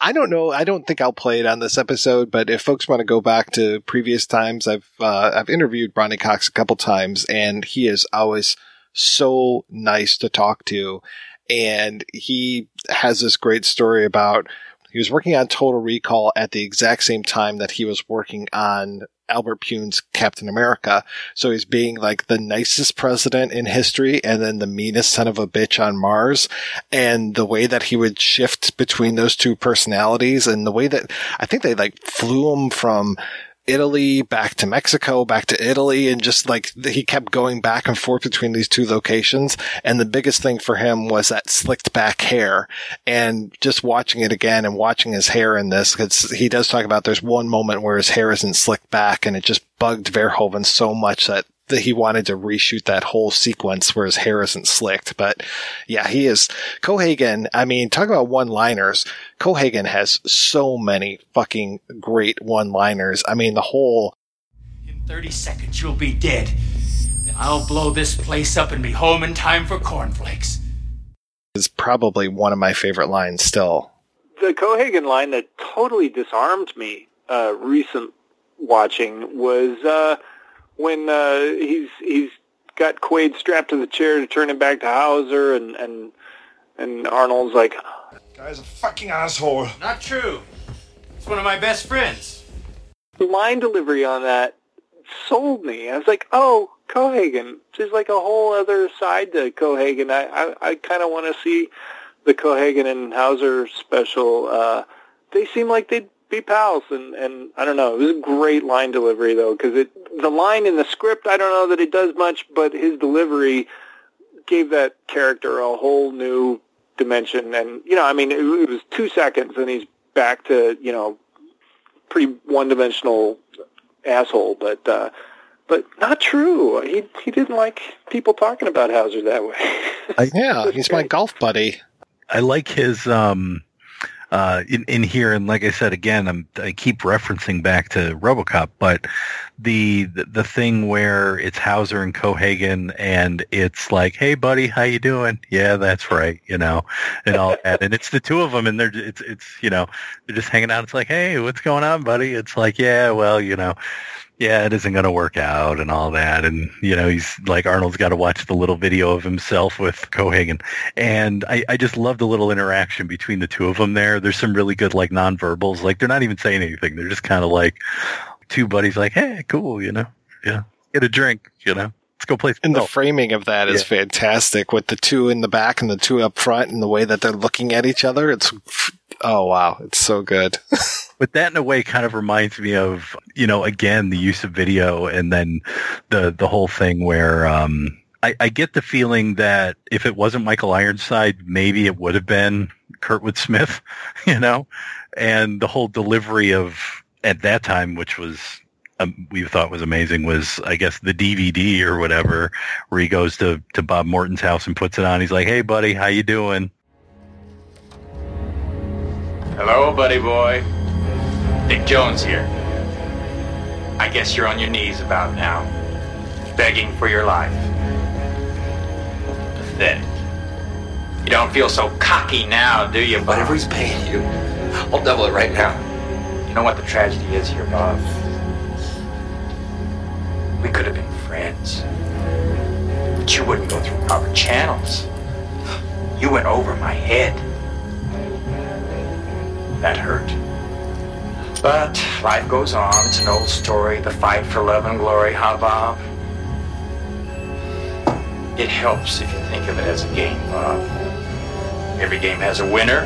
I don't know. I don't think I'll play it on this episode, but if folks want to go back to previous times, I've interviewed Ronnie Cox a couple times, and he is always so nice to talk to. And he has this great story about he was working on Total Recall at the exact same time that he was working on Albert Pune's Captain America. So he's being like the nicest president in history and then the meanest son of a bitch on Mars. And the way that he would shift between those two personalities, and the way that I think they like flew him from Italy back to Mexico, back to Italy, and just like he kept going back and forth between these two locations. And the biggest thing for him was that slicked back hair, and just watching it again and watching his hair in this, because he does talk about there's one moment where his hair isn't slicked back, and it just bugged Verhoeven so much that he wanted to reshoot that whole sequence where his hair isn't slicked. But yeah, he is Cohaagen. I mean, talk about one-liners. Cohaagen has so many fucking great one-liners. I mean, the whole in 30 seconds you'll be dead. I'll blow this place up and be home in time for cornflakes is probably one of my favorite lines still. The Cohaagen line that totally disarmed me recent watching was when he's got Quaid strapped to the chair to turn him back to Hauser, and Arnold's like, "Guy's a fucking asshole." Not true. It's one of my best friends. The line delivery on that sold me. I was like, oh, Cohaagen. There's like a whole other side to Cohaagen. I kind of want to see the Cohaagen and Hauser special. They seem like they'd be pals, and I don't know. It was a great line delivery, though, because the line in the script, I don't know that it does much, but his delivery gave that character a whole new dimension. And, you know, I mean, it was 2 seconds, and he's back to, you know, pretty one-dimensional asshole, but not true. He didn't like people talking about Hauser that way. Yeah, he's my golf buddy. I like his in here, and like I said again, I keep referencing back to RoboCop, but the thing where it's Hauser and Cohaagen, and it's like, "Hey, buddy, how you doing?" "Yeah, that's right," you know, and all that, and it's the two of them, and they're it's you know, they're just hanging out. It's like, "Hey, what's going on, buddy?" It's like, "Yeah, well, you know, yeah, it isn't going to work out," and all that. And, you know, he's like, Arnold's got to watch the little video of himself with Cohaagen. And I just love the little interaction between the two of them there. There's some really good, like, nonverbals. Like, they're not even saying anything. They're just kind of like two buddies, like, "Hey, cool, you know, yeah, get a drink, you know, let's go play some golf." And the framing of that is fantastic, with the two in the back and the two up front and the way that they're looking at each other. It's, oh, wow, it's so good. But that, in a way, kind of reminds me of, you know, again, the use of video, and then the whole thing where I get the feeling that if it wasn't Michael Ironside, maybe it would have been Kurtwood Smith, you know, and the whole delivery of, at that time, which was we thought was amazing, was, I guess, the DVD or whatever, where he goes to Bob Morton's house and puts it on. He's like, "Hey, buddy, how you doing?" "Hello, buddy boy. Dick Jones here. I guess you're on your knees about now, begging for your life. Pathetic. You don't feel so cocky now, do you, Bob? Whatever he's paying you, I'll double it right now. You know what the tragedy is here, Bob? We could have been friends, but you wouldn't go through proper channels. You went over my head. That hurt. But life goes on. It's an old story. The fight for love and glory, huh, Bob? It helps if you think of it as a game, Bob. Every game has a winner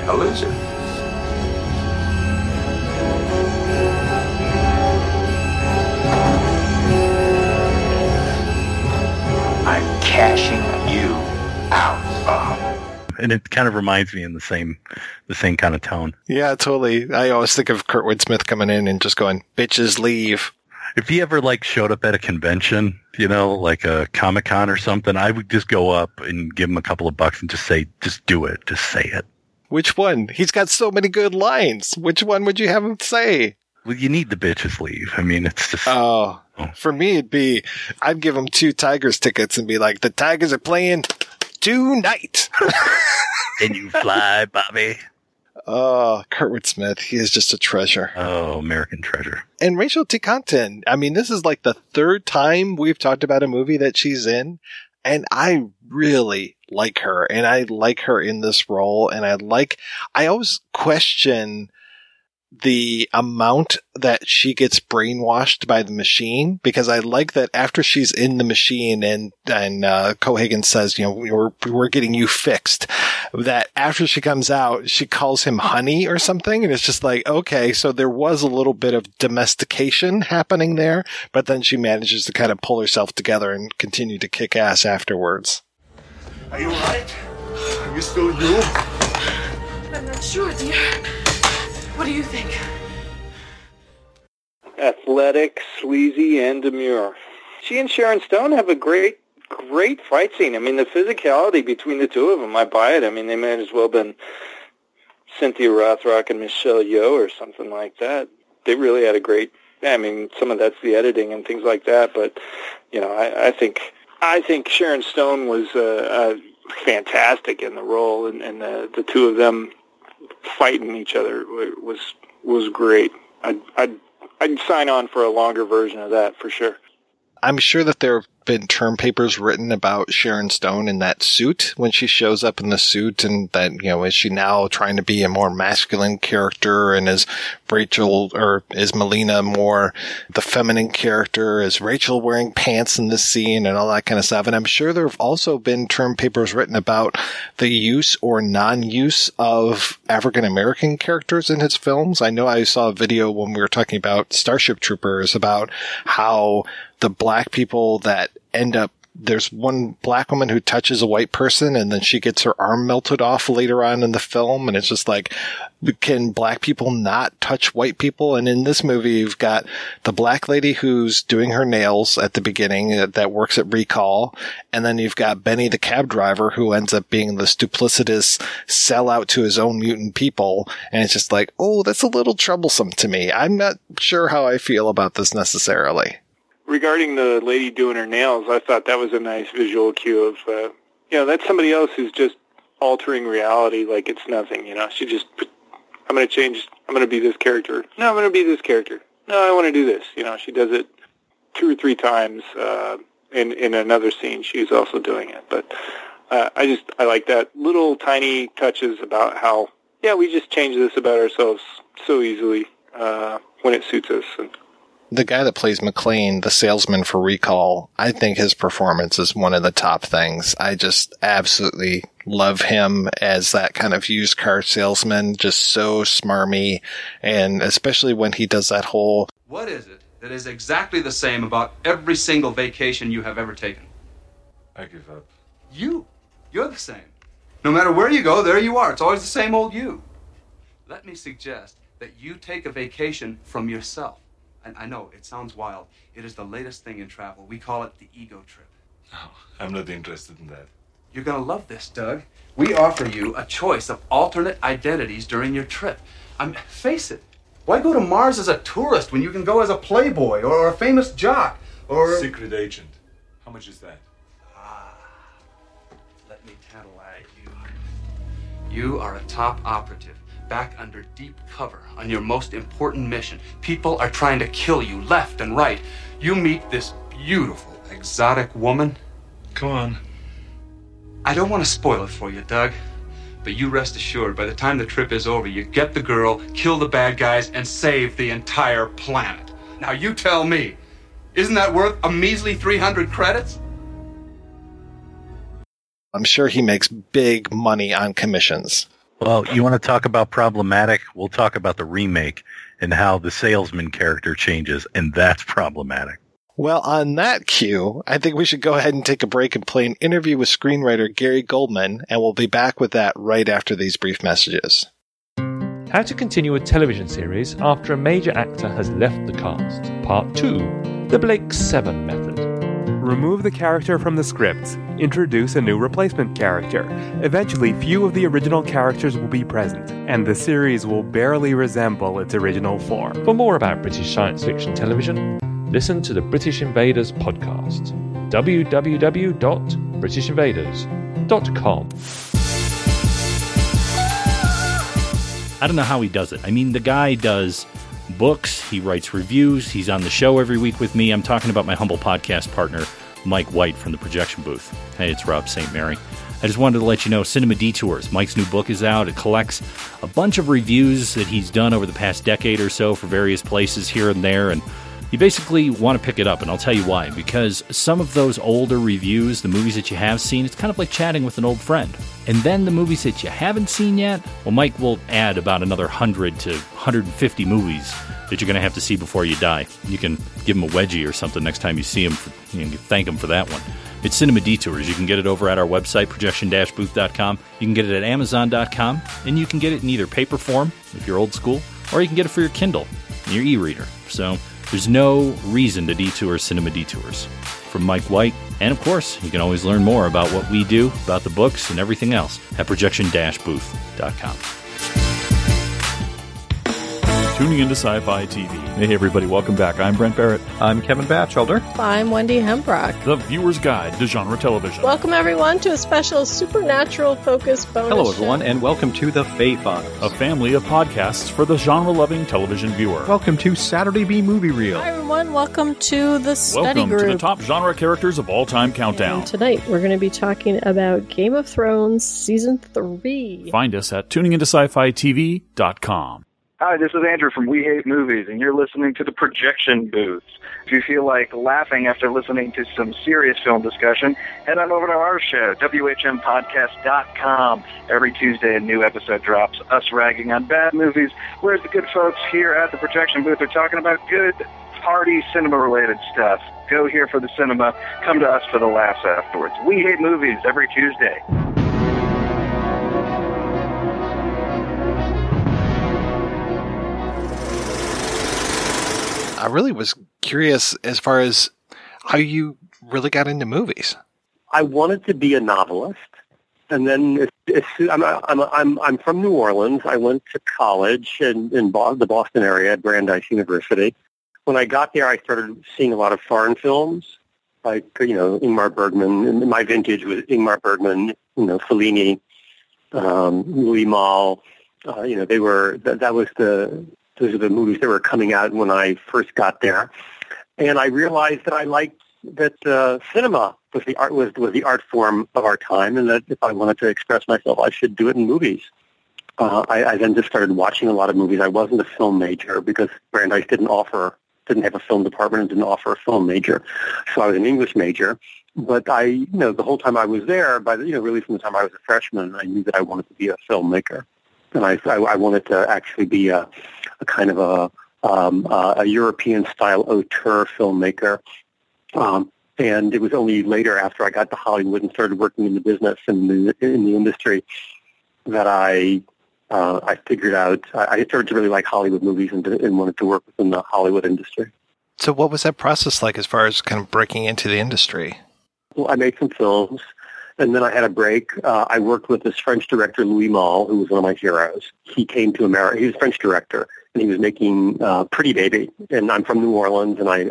and a loser. I'm cashing you out, Bob." And it kind of reminds me in the same kind of tone. Yeah, totally. I always think of Kurtwood Smith coming in and just going, "Bitches, leave." If he ever, like, showed up at a convention, you know, like a Comic-Con or something, I would just go up and give him a couple of bucks and just say, "Just do it. Just say it." Which one? He's got so many good lines. Which one would you have him say? Well, you need the "bitches leave." I mean, it's just... Oh. For me, it'd be, I'd give him 2 Tigers tickets and be like, "The Tigers are playing... tonight." "Can you fly, Bobby?" Oh, Kurtwood Smith. He is just a treasure. Oh, American treasure. And Rachel Tikantin. I mean, this is like the 3rd time we've talked about a movie that she's in. And I really like her. And I like her in this role. And I always question the amount that she gets brainwashed by the machine, because I like that after she's in the machine and Cohaagen says, you know, we're getting you fixed, that after she comes out, she calls him honey or something. And it's just like, okay, so there was a little bit of domestication happening there, but then she manages to kind of pull herself together and continue to kick ass afterwards. "Are you all right? Are you still you?" "I'm not sure, dear. What do you think?" Athletic, sleazy, and demure. She and Sharon Stone have a great, great fight scene. I mean, the physicality between the two of them, I buy it. I mean, they might as well have been Cynthia Rothrock and Michelle Yeoh or something like that. They really had a great... I mean, some of that's the editing and things like that, but, you know, I think Sharon Stone was fantastic in the role, and the two of them fighting each other was great. I I can sign on for a longer version of that for sure. I'm sure that there have been term papers written about Sharon Stone in that suit when she shows up in the suit, and that, you know, is she now trying to be a more masculine character, and is Rachel, or is Melina more the feminine character? Is Rachel wearing pants in this scene and all that kind of stuff? And I'm sure there have also been term papers written about the use or non-use of African American characters in his films. I know I saw a video when we were talking about Starship Troopers about how the black people that end up, there's one black woman who touches a white person and then she gets her arm melted off later on in the film. And it's just like, can black people not touch white people? And in this movie, you've got the black lady who's doing her nails at the beginning that works at Recall. And then you've got Benny, the cab driver, who ends up being this duplicitous sellout to his own mutant people. And it's just like, oh, that's a little troublesome to me. I'm not sure how I feel about this necessarily. Regarding the lady doing her nails, I thought that was a nice visual cue of, you know, that's somebody else who's just altering reality like it's nothing, you know. She just, I'm going to change, I'm going to be this character. No, I'm going to be this character. No, I want to do this. You know, she does it 2 or 3 times in another scene. She's also doing it. But I like that little tiny touches about how, yeah, we just change this about ourselves so easily when it suits us. And the guy that plays McLean, the salesman for Recall, I think his performance is one of the top things. I just absolutely love him as that kind of used car salesman, just so smarmy, and especially when he does that whole... What is it that is exactly the same about every single vacation you have ever taken? I give up. You're the same. No matter where you go, there you are. It's always the same old you. Let me suggest that you take a vacation from yourself. I know, it sounds wild. It is the latest thing in travel. We call it the ego trip. No, I'm not interested in that. You're going to love this, Doug. We offer you a choice of alternate identities during your trip. Face it, why go to Mars as a tourist when you can go as a playboy or a famous jock or... Secret agent. How much is that? Let me tantalize you. You are a top operative. Back under deep cover on your most important mission. People are trying to kill you left and right. You meet this beautiful, exotic woman. Come on. I don't want to spoil it for you, Doug, but you rest assured by the time the trip is over, you get the girl, kill the bad guys, and save the entire planet. Now you tell me, isn't that worth a measly 300 credits? I'm sure he makes big money on commissions. Well, you want to talk about problematic? We'll talk about the remake and how the salesman character changes, and that's problematic. Well, on that cue, I think we should go ahead and take a break and play an interview with screenwriter Gary Goldman, and we'll be back with that right after these brief messages. How to continue a television series after a major actor has left the cast. Part 2, the Blake 7 method. Remove the character from the scripts. Introduce a new replacement character. Eventually, few of the original characters will be present, and the series will barely resemble its original form. For more about British science fiction television, listen to the British Invaders podcast. www.britishinvaders.com. I don't know how he does it. I mean, the guy does... books, he writes reviews, he's on the show every week with me. I'm talking about my humble podcast partner, Mike White from the Projection Booth. Hey, it's Rob St. Mary. I just wanted to let you know Cinema Detours, Mike's new book, is out. It collects a bunch of reviews that he's done over the past decade or so for various places here and there, and you basically want to pick it up, and I'll tell you why. Because some of those older reviews, the movies that you have seen, it's kind of like chatting with an old friend. And then the movies that you haven't seen yet, well, Mike will add about another 100 to 150 movies that you're going to have to see before you die. You can give him a wedgie or something next time you see him. You know, thank him for that one. It's Cinema Detours. You can get it over at our website, projection-booth.com. You can get it at amazon.com, and you can get it in either paper form, if you're old school, or you can get it for your Kindle, your e-reader. So... there's no reason to detour Cinema Detours. From Mike White, and of course, you can always learn more about what we do, about the books, and everything else at projection-booth.com. tuning into Sci-Fi TV. Hey, everybody, welcome back. I'm Brent Barrett. I'm Kevin Batchelder. I'm Wendy Hembrock. The Viewer's Guide to Genre Television. Welcome, everyone, to a special supernatural-focused bonus Hello, everyone, show. And welcome to The Fae Files, a family of podcasts for the genre-loving television viewer. Welcome to Saturday B Movie Reel. Hi, everyone. Welcome to The Study Group. Welcome to the top genre characters of all time countdown. And tonight, we're going to be talking about Game of Thrones Season 3. Find us at tuningintoscifitv.com. Hi, this is Andrew from We Hate Movies, and you're listening to The Projection Booth. If you feel like laughing after listening to some serious film discussion, head on over to our show, whmpodcast.com. Every Tuesday, a new episode drops, us ragging on bad movies, whereas the good folks here at The Projection Booth are talking about good, hearty, cinema-related stuff. Go here for the cinema, come to us for the laughs afterwards. We Hate Movies, every Tuesday. I really was curious as far as how you really got into movies. I wanted to be a novelist, and then I'm from New Orleans. I went to college in the Boston area at Brandeis University. When I got there, I started seeing a lot of foreign films, like Ingmar Bergman. My vintage was Ingmar Bergman, Fellini, Louis Malle. Those are the movies that were coming out when I first got there, and I realized that I liked that cinema was the art form of our time, and that if I wanted to express myself, I should do it in movies. I then just started watching a lot of movies. I wasn't a film major because Brandeis didn't have a film department and didn't offer a film major, so I was an English major. But I, the whole time I was there, really from the time I was a freshman, I knew that I wanted to be a filmmaker, and I wanted to actually be a kind of a European-style auteur filmmaker. And it was only later, after I got to Hollywood and started working in the business and in the industry, that I figured out, I started to really like Hollywood movies and wanted to work within the Hollywood industry. So what was that process like as far as kind of breaking into the industry? Well, I made some films, and then I had a break. I worked with this French director, Louis Malle, who was one of my heroes. He came to America. He was a French director, and he was making Pretty Baby. And I'm from New Orleans, and I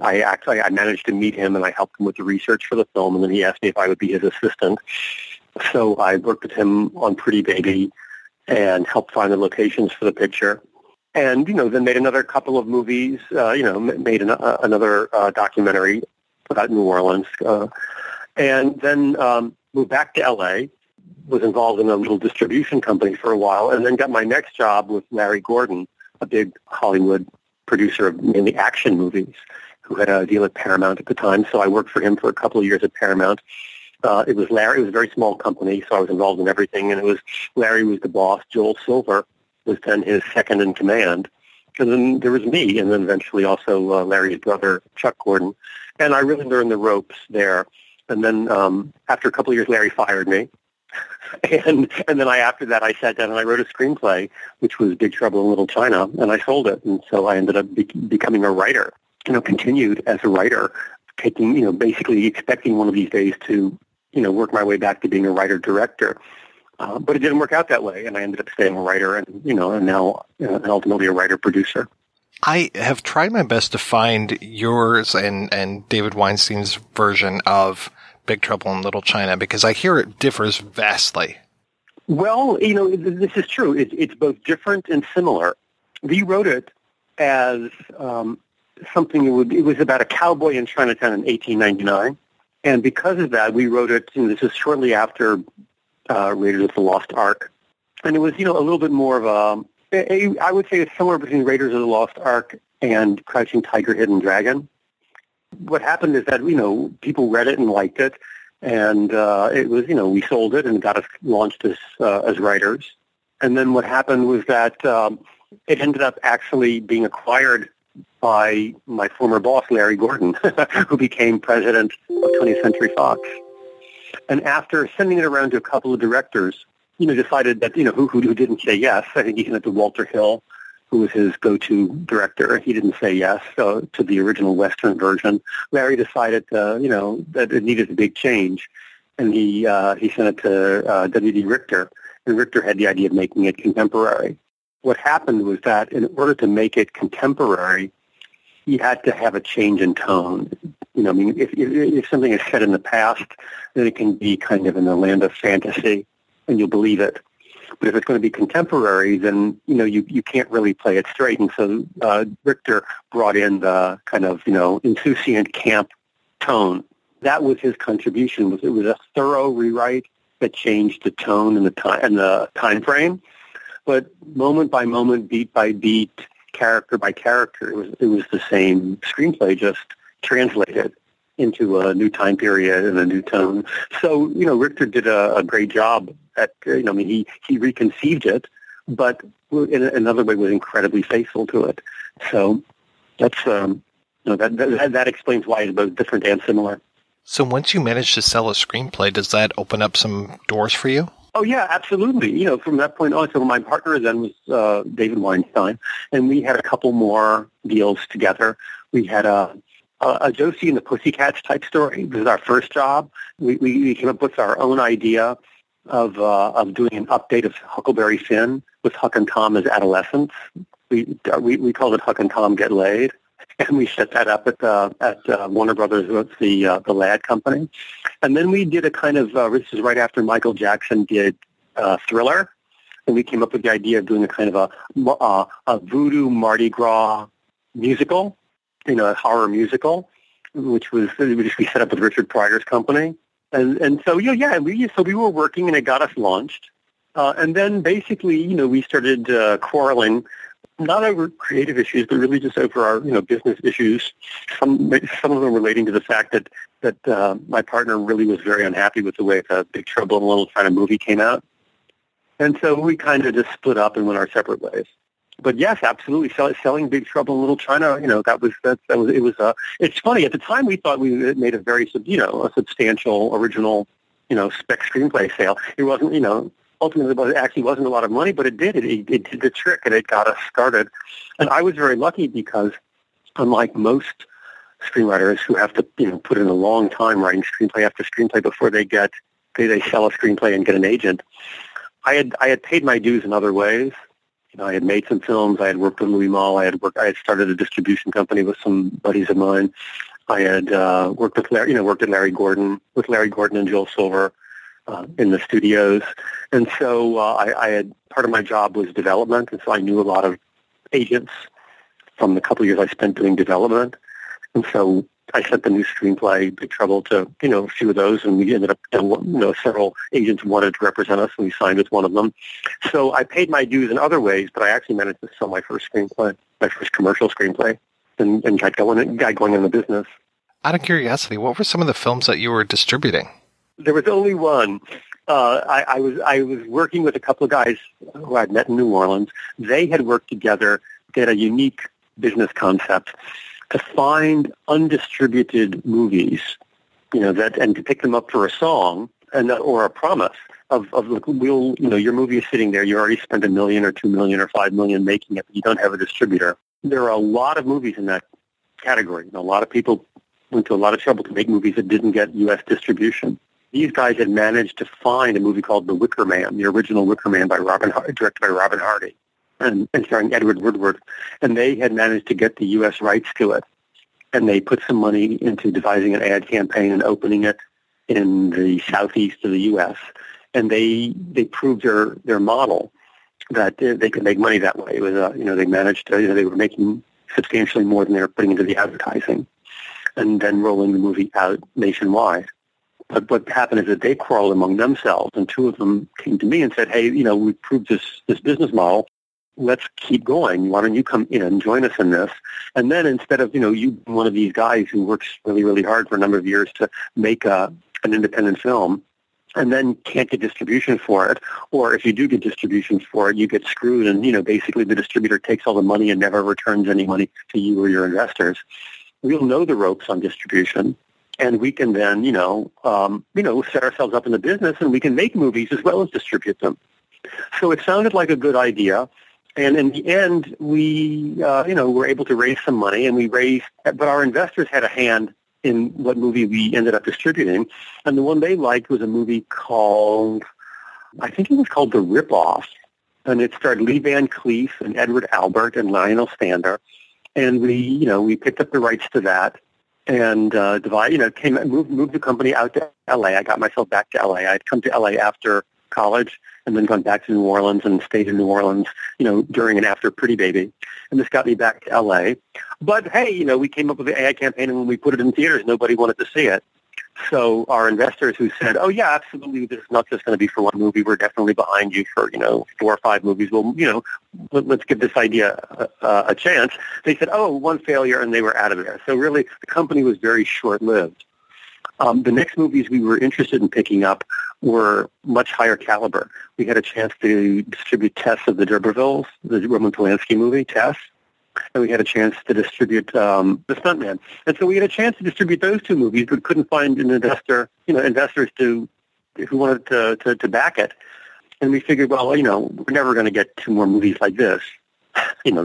managed to meet him, and I helped him with the research for the film, and then he asked me if I would be his assistant. So I worked with him on Pretty Baby and helped find the locations for the picture. And, then made another couple of movies, made another documentary about New Orleans. And then moved back to L.A., was involved in a little distribution company for a while, and then got my next job with Larry Gordon, a big Hollywood producer of mainly action movies, who had a deal at Paramount at the time. So I worked for him for a couple of years at Paramount. It was Larry. It was a very small company, so I was involved in everything. And it was Larry was the boss. Joel Silver was then his second in command. And then there was me, and then eventually also Larry's brother, Chuck Gordon. And I really learned the ropes there. And then after a couple of years, Larry fired me. And then after that, I sat down and I wrote a screenplay, which was Big Trouble in Little China, and I sold it. And so I ended up becoming a writer, continued as a writer, taking, basically expecting one of these days to, work my way back to being a writer-director. But it didn't work out that way, and I ended up staying a writer and, and now ultimately a writer-producer. I have tried my best to find yours and David Weinstein's version of Big Trouble in Little China, because I hear it differs vastly. Well, this is true. It's both different and similar. We wrote it as something it was about a cowboy in Chinatown in 1899, and because of that, we wrote it. This is shortly after Raiders of the Lost Ark, and it was a little bit more of a I would say it's somewhere between Raiders of the Lost Ark and Crouching Tiger, Hidden Dragon. What happened is that, people read it and liked it, and it was, we sold it and got us launched as writers. And then what happened was that it ended up actually being acquired by my former boss, Larry Gordon, who became president of 20th Century Fox. And after sending it around to a couple of directors, decided that, who didn't say yes. I think he sent it to Walter Hill, who was his go-to director. He didn't say yes to the original Western version. Larry decided, that it needed a big change, and he sent it to W.D. Richter, and Richter had the idea of making it contemporary. what happened was that in order to make it contemporary, you had to have a change in tone. You know, I mean, if something is set in the past, then it can be kind of in the land of fantasy, and you'll believe it. But if it's going to be contemporary, then, you know, you can't really play it straight. And so Richter brought in the kind of, you know, insouciant camp tone. That was his contribution. It was a thorough rewrite that changed the tone and the time frame. But moment by moment, beat by beat, character by character, it was the same screenplay, just translated into a new time period and a new tone. So, you know, Richter did a great job at, you know, I mean, he reconceived it, but in another way was incredibly faithful to it. So that's, you know, that explains why it's both different and similar. So once you manage to sell a screenplay, does that open up some doors for you? Oh, yeah, absolutely. You know, from that point on, so my partner then was David Weinstein, and we had a couple more deals together. We had a Josie and the Pussycats type story. This is our first job. We came up with our own idea of doing an update of Huckleberry Finn with Huck and Tom as adolescents. We called it Huck and Tom Get Laid, and we set that up at Warner Brothers with the Ladd Company. And then we did a kind of, this is right after Michael Jackson did Thriller, and we came up with the idea of doing a kind of a voodoo Mardi Gras musical, you know, a horror musical, which we set up with Richard Pryor's company. And so, we were working, and it got us launched. And then basically, you know, we started quarreling, not over creative issues, but really just over our, you know, business issues, some of them relating to the fact that my partner really was very unhappy with the way the Big Trouble in Little China movie came out. And so we kind of just split up and went our separate ways. But yes, absolutely, selling Big Trouble in Little China, you know, that was it's funny, at the time we thought we made a substantial original, you know, spec screenplay sale. It wasn't, you know, ultimately it actually wasn't a lot of money, but it did the trick, and it got us started. And I was very lucky because unlike most screenwriters who have to, you know, put in a long time writing screenplay after screenplay before they sell a screenplay and get an agent, I had paid my dues in other ways. You know, I had made some films. I had worked with Louis Malle. I had started a distribution company with some buddies of mine. I had worked at Larry Gordon with Larry Gordon and Joel Silver in the studios. And so I had, part of my job was development, and so I knew a lot of agents from the couple of years I spent doing development. And so I sent the new screenplay, Big Trouble, to, you know, a few of those, and we ended up, you know, several agents wanted to represent us, and we signed with one of them. So I paid my dues in other ways, but I actually managed to sell my first screenplay, my first commercial screenplay, and got going in the business. Out of curiosity, what were some of the films that you were distributing? There was only one. I was working with a couple of guys who I'd met in New Orleans. They had worked together. They had a unique business concept to find undistributed movies, you know, that, and to pick them up for a song and or a promise of look, we'll, you know, your movie is sitting there. You already spent $1 million or $2 million or $5 million making it, but you don't have a distributor. There are a lot of movies in that category. And a lot of people went to a lot of trouble to make movies that didn't get U.S. distribution. These guys had managed to find a movie called The Wicker Man, the original Wicker Man directed by Robin Hardy, and starring Edward Woodward. And they had managed to get the U.S. rights to it. And they put some money into devising an ad campaign and opening it in the southeast of the U.S. And they proved their model that they could make money that way. It was you know, they managed to, you know, they were making substantially more than they were putting into the advertising, and then rolling the movie out nationwide. But what happened is that they quarreled among themselves, and two of them came to me and said, hey, you know, we've proved this business model. Let's keep going. Why don't you come in and join us in this? And then instead of, you know, you being one of these guys who works really, really hard for a number of years to make an independent film and then can't get distribution for it, or if you do get distribution for it, you get screwed, and, you know, basically the distributor takes all the money and never returns any money to you or your investors. We'll know the ropes on distribution. And we can then, you know, set ourselves up in the business, and we can make movies as well as distribute them. So it sounded like a good idea. And in the end, we, you know, were able to raise some money, and we raised, but our investors had a hand in what movie we ended up distributing. And the one they liked was a movie called, I think it was called The Ripoff. and it starred Lee Van Cleef and Edward Albert and Lionel Stander, and we picked up the rights to that, and moved the company out to L.A. I got myself back to L.A. I'd come to L.A. after college and then gone back to New Orleans and stayed in New Orleans, during and after Pretty Baby. And this got me back to L.A. But, hey, we came up with the AI campaign, and when we put it in theaters, nobody wanted to see it. So our investors who said, oh, yeah, absolutely, this is not just going to be for one movie. We're definitely behind you for, 4 or 5 movies. Well, let's give this idea a chance. They said, oh, one failure, and they were out of there. So really, the company was very short-lived. The next movies we were interested in picking up were much higher caliber. We had a chance to distribute Tess of the D'Urbervilles, the Roman Polanski movie, Tess, and we had a chance to distribute The Stuntman. And so we had a chance to distribute those 2 movies, but couldn't find an investor, who wanted to back it. And we figured, well, we're never going to get 2 more movies like this. And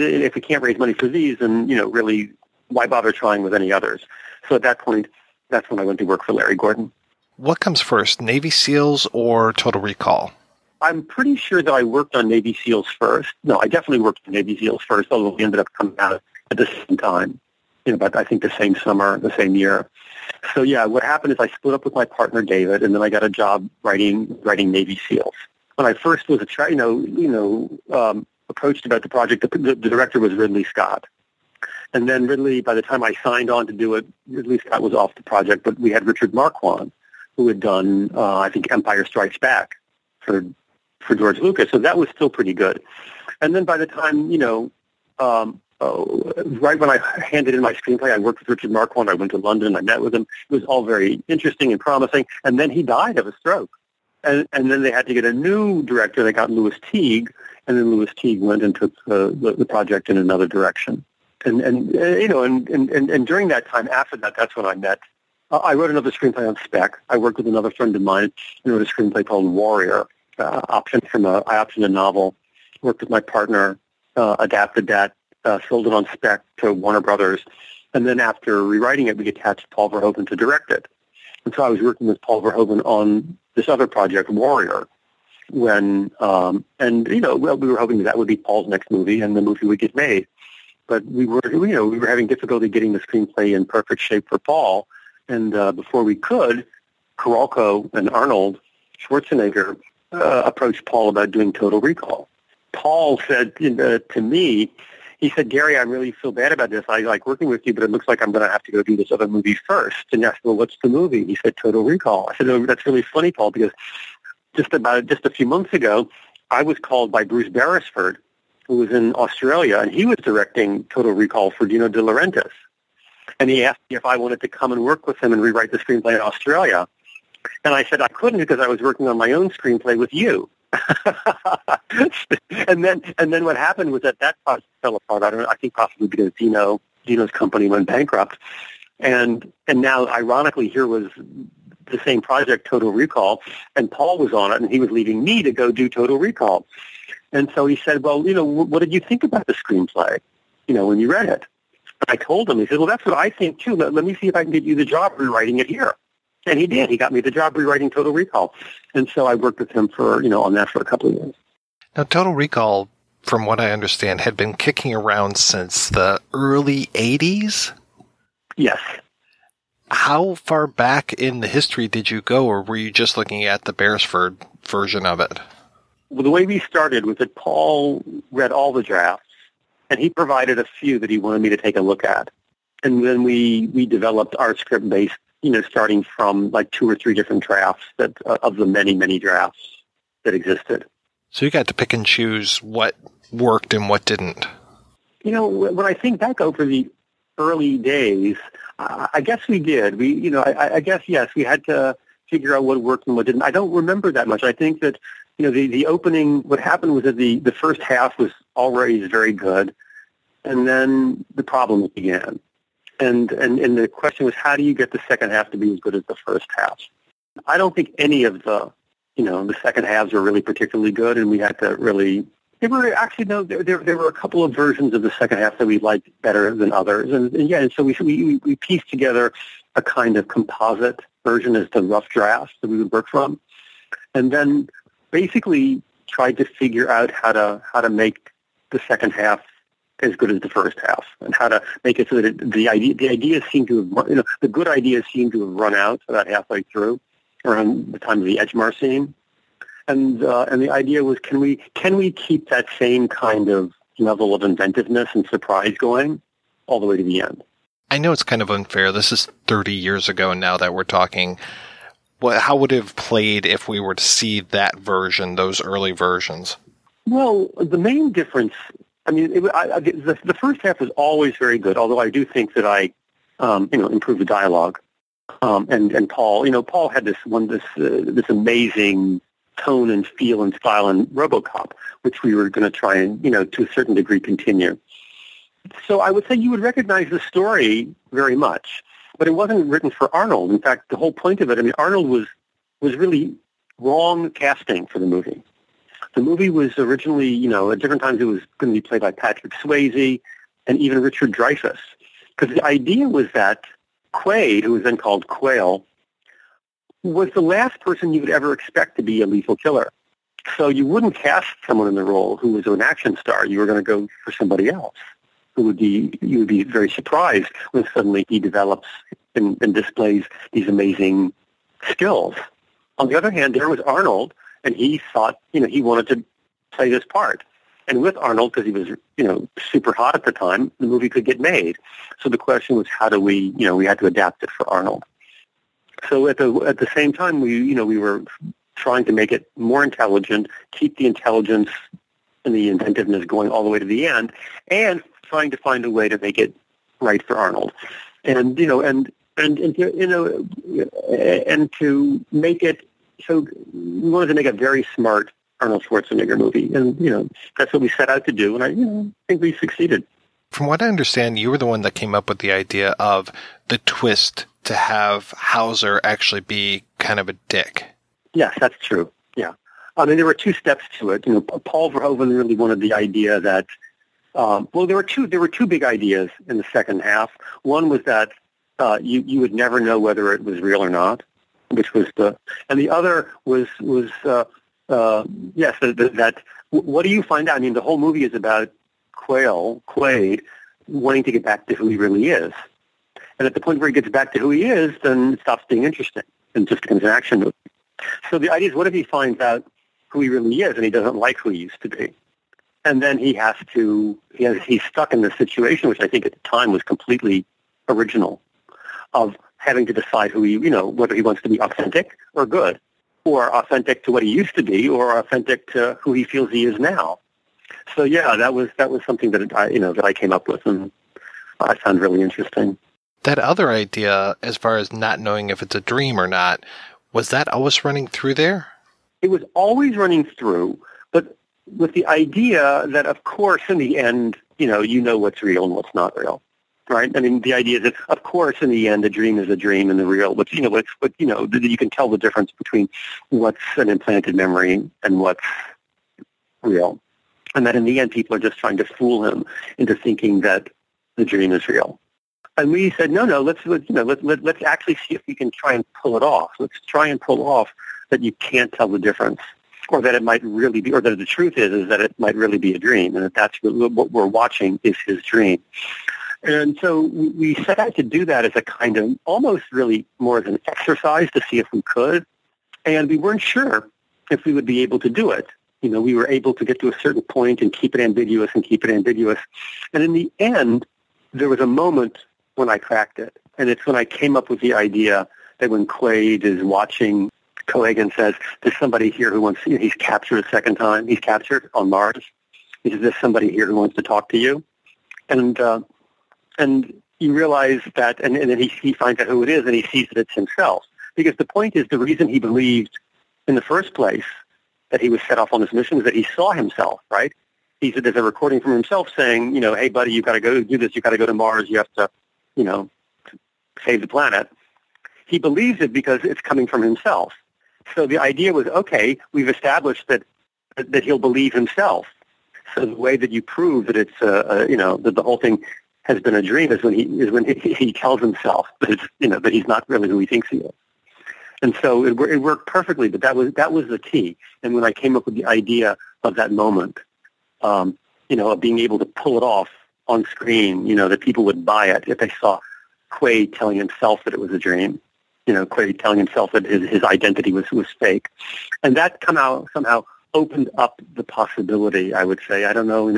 if we can't raise money for these, then, really, why bother trying with any others? So at that point, that's when I went to work for Larry Gordon. What comes first, Navy SEALs or Total Recall? I'm pretty sure that I worked on Navy SEALs first. No, I definitely worked on Navy SEALs first, although we ended up coming out at the same time, but I think the same summer, the same year. So, yeah, what happened is I split up with my partner, David, and then I got a job writing Navy SEALs. When I first was approached about the project, the director was Ridley Scott. And then Ridley, by the time I signed on to do it, Ridley Scott was off the project, but we had Richard Marquand, who had done, Empire Strikes Back for George Lucas. So that was still pretty good. And then by the time, right when I handed in my screenplay, I worked with Richard Marquand. I went to London. I met with him. It was all very interesting and promising. And then he died of a stroke. And then they had to get a new director. They got Louis Teague. And then Louis Teague went and took the project in another direction. And during that time, after that, that's when I met. I wrote another screenplay on spec. I worked with another friend of mine and wrote a screenplay called Warrior. I optioned a novel, worked with my partner, adapted that, sold it on spec to Warner Brothers. And then after rewriting it, we attached Paul Verhoeven to direct it. And so I was working with Paul Verhoeven on this other project, Warrior, when, we were hoping that would be Paul's next movie and the movie would get made. But we were having difficulty getting the screenplay in perfect shape for Paul. And before we could, Carolco and Arnold Schwarzenegger approached Paul about doing Total Recall. Paul said to me, he said, "Gary, I really feel bad about this. I like working with you, but it looks like I'm going to have to go do this other movie first." And I said, "Well, what's the movie?" He said, "Total Recall." I said, "Oh, that's really funny, Paul, because just a few months ago, I was called by Bruce Beresford, who was in Australia, and he was directing Total Recall for Dino De Laurentiis. And he asked me if I wanted to come and work with him and rewrite the screenplay in Australia. And I said I couldn't because I was working on my own screenplay with you." and then what happened was that project fell apart. I don't know, I think possibly because Dino's company went bankrupt. And now, ironically, here was the same project, Total Recall, and Paul was on it, and he was leaving me to go do Total Recall. And so he said, "Well, what did you think about the screenplay, when you read it?" I told him. He said, "Well, that's what I think, too. Let me see if I can get you the job rewriting it here." And he did. He got me the job rewriting Total Recall. And so I worked with him for, on that for a couple of years. Now, Total Recall, from what I understand, had been kicking around since the early 80s? Yes. How far back in the history did you go, or were you just looking at the Beresford version of it? Well, the way we started was that Paul read all the drafts, and he provided a few that he wanted me to take a look at. And then we developed our script based, starting from like 2 or 3 different drafts of the many, many drafts that existed. So you got to pick and choose what worked and what didn't. When I think back over the early days, I guess we did. I guess, yes, we had to figure out what worked and what didn't. I don't remember that much. I think that, the opening, what happened was that the first half was already very good, and then the problems began. And the question was, how do you get the second half to be as good as the first half? I don't think any of the second halves were really particularly good, and we had to really, there were a couple of versions of the second half that we liked better than others. And so we pieced together a kind of composite version as the rough draft that we would work from. And then basically, tried to figure out how to make the second half as good as the first half, and how to make it so that the ideas seem to have, the good ideas seem to have run out about halfway through, around the time of the Edgemar scene, and the idea was, can we keep that same kind of level of inventiveness and surprise going all the way to the end? I know it's kind of unfair. This is 30 years ago now that we're talking. How would it have played if we were to see that version, those early versions? Well, the main difference, the first half was always very good, although I do think that I, improved the dialogue. And Paul, Paul had this amazing tone and feel and style in RoboCop, which we were going to try and, to a certain degree continue. So I would say you would recognize the story very much, but it wasn't written for Arnold. In fact, the whole point of it, Arnold was really wrong casting for the movie. The movie was originally, at different times it was going to be played by Patrick Swayze and even Richard Dreyfuss, because the idea was that Quaid, who was then called Quail, was the last person you would ever expect to be a lethal killer. So you wouldn't cast someone in the role who was an action star. You were going to go for somebody else. You would be very surprised when suddenly he develops and displays these amazing skills. On the other hand, there was Arnold, and he thought, he wanted to play this part. And with Arnold, because he was, super hot at the time, the movie could get made. So the question was, how do we, we had to adapt it for Arnold. So at the same time, we were trying to make it more intelligent, keep the intelligence and the inventiveness going all the way to the end, and trying to find a way to make it right for Arnold, and to make it so, we wanted to make a very smart Arnold Schwarzenegger movie, and that's what we set out to do, and I think we succeeded. From what I understand, you were the one that came up with the idea of the twist to have Hauser actually be kind of a dick. Yes, that's true. Yeah, there were two steps to it. Paul Verhoeven really wanted the idea that. There were two big ideas in the second half. One was that you would never know whether it was real or not, and the other was what do you find out? The whole movie is about Quaid, wanting to get back to who he really is, and at the point where he gets back to who he is, then it stops being interesting and just becomes an action movie. So the idea is, what if he finds out who he really is and he doesn't like who he used to be? And then he's stuck in this situation, which I think at the time was completely original, of having to decide whether he wants to be authentic or good, or authentic to what he used to be, or authentic to who he feels he is now. So yeah, that was something that I came up with, and I found really interesting. That other idea, as far as not knowing if it's a dream or not, was that always running through there? It was always running through, but with the idea that, of course, in the end, what's real and what's not real, right? The idea is that, of course, in the end, a dream is a dream and the real, which, you can tell the difference between what's an implanted memory and what's real. And that in the end, people are just trying to fool him into thinking that the dream is real. And we said, no, let's actually see if we can try and pull it off. Let's try and pull off that you can't tell the difference. Or that it might really be, or that the truth is that it might really be a dream, and that that's what we're watching is his dream. And so we set out to do that as a kind of, almost really more as an exercise to see if we could, and we weren't sure if we would be able to do it. We were able to get to a certain point and keep it ambiguous. And in the end, there was a moment when I cracked it, and it's when I came up with the idea that when Quaid is watching, Cohaagen says, there's somebody here who wants, he's captured a second time. He's captured on Mars. He says, there's somebody here who wants to talk to you. And you realize that, and then he finds out who it is, and he sees that it's himself. Because the point is, the reason he believed in the first place that he was set off on this mission was that he saw himself, right? He said, there's a recording from himself saying, hey, buddy, you've got to go do this. You've got to go to Mars. You have to, save the planet. He believes it because it's coming from himself. So the idea was, okay, we've established that he'll believe himself. So the way that you prove that it's that the whole thing has been a dream is when he tells himself that it's, that he's not really who he thinks he is. And so it worked perfectly, but that was the key. And when I came up with the idea of that moment, of being able to pull it off on screen, that people would buy it if they saw Quaid telling himself that it was a dream, Quaid telling himself that his identity was fake. And that somehow opened up the possibility, I would say. I don't know,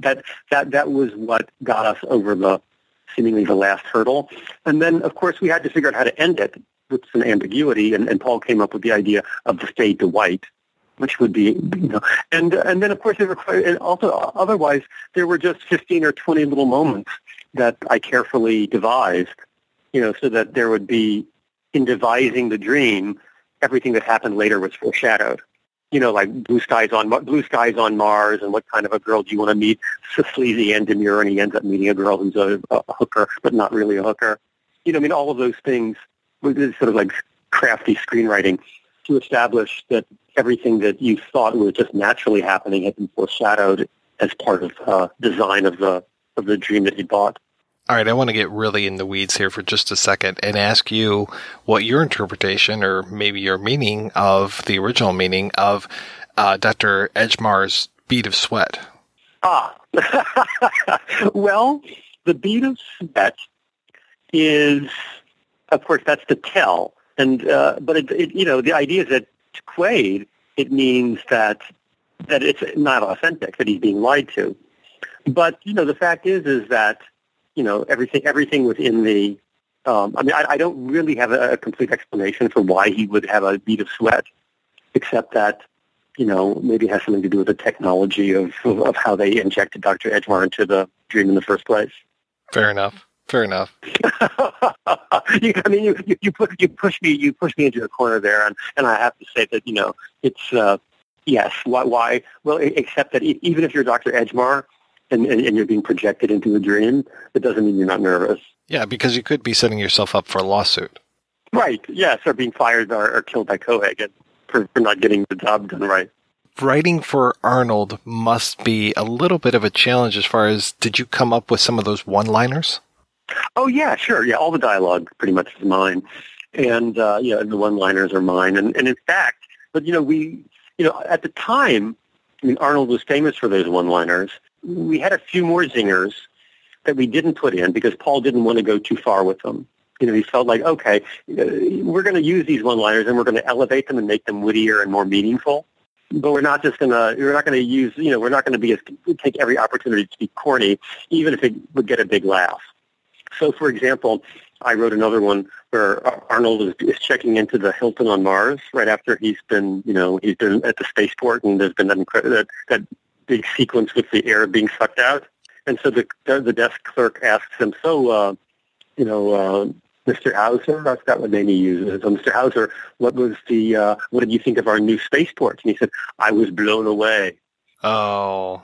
that was what got us over seemingly the last hurdle. And then, of course, we had to figure out how to end it with some ambiguity, and Paul came up with the idea of the fade to white, which would be, and then, of course, and also otherwise, there were just 15 or 20 little moments that I carefully devised, so that there would be, in devising the dream, everything that happened later was foreshadowed. Like blue skies on Mars, and what kind of a girl do you want to meet? So sleazy and demure, and he ends up meeting a girl who's a hooker, but not really a hooker. All of those things was sort of like crafty screenwriting to establish that everything that you thought was just naturally happening had been foreshadowed as part of design of the dream that he bought. All right, I want to get really in the weeds here for just a second and ask you what your interpretation or maybe your meaning of the original meaning of Dr. Edgemar's bead of sweat. Well, the bead of sweat is, of course, that's the tell. And, but the idea is that to Quaid, it means that it's not authentic, that he's being lied to. But, the fact is that everything was in the. I don't really have a complete explanation for why he would have a bead of sweat, except that, maybe it has something to do with the technology of how they injected Dr. Edgemar into the dream in the first place. Fair enough. You push me into a corner there, and I have to say that it's yes. Why? Well, except that even if you're Dr. Edgemar. And you're being projected into the dream, it doesn't mean you're not nervous. Yeah, because you could be setting yourself up for a lawsuit. Right, yes, or being fired or killed by Cohaagen for not getting the job done right. Writing for Arnold must be a little bit of a challenge as far as, did you come up with some of those one-liners? Oh, yeah, sure. Yeah, all the dialogue pretty much is mine. And, and the one-liners are mine. And in fact, but, at the time, Arnold was famous for those one-liners. We had a few more zingers that we didn't put in because Paul didn't want to go too far with them. He felt like, okay, we're going to use these one-liners and we're going to elevate them and make them wittier and more meaningful. But we're not going to take every opportunity to be corny, even if it would get a big laugh. So, for example, I wrote another one where Arnold is checking into the Hilton on Mars right after he's been at the spaceport, and there's been that big sequence with the air being sucked out. And so the desk clerk asks him, so, Mr. Hauser, I forgot what name he uses. So, Mr. Hauser, what did you think of our new spaceport? And he said, I was blown away. Oh.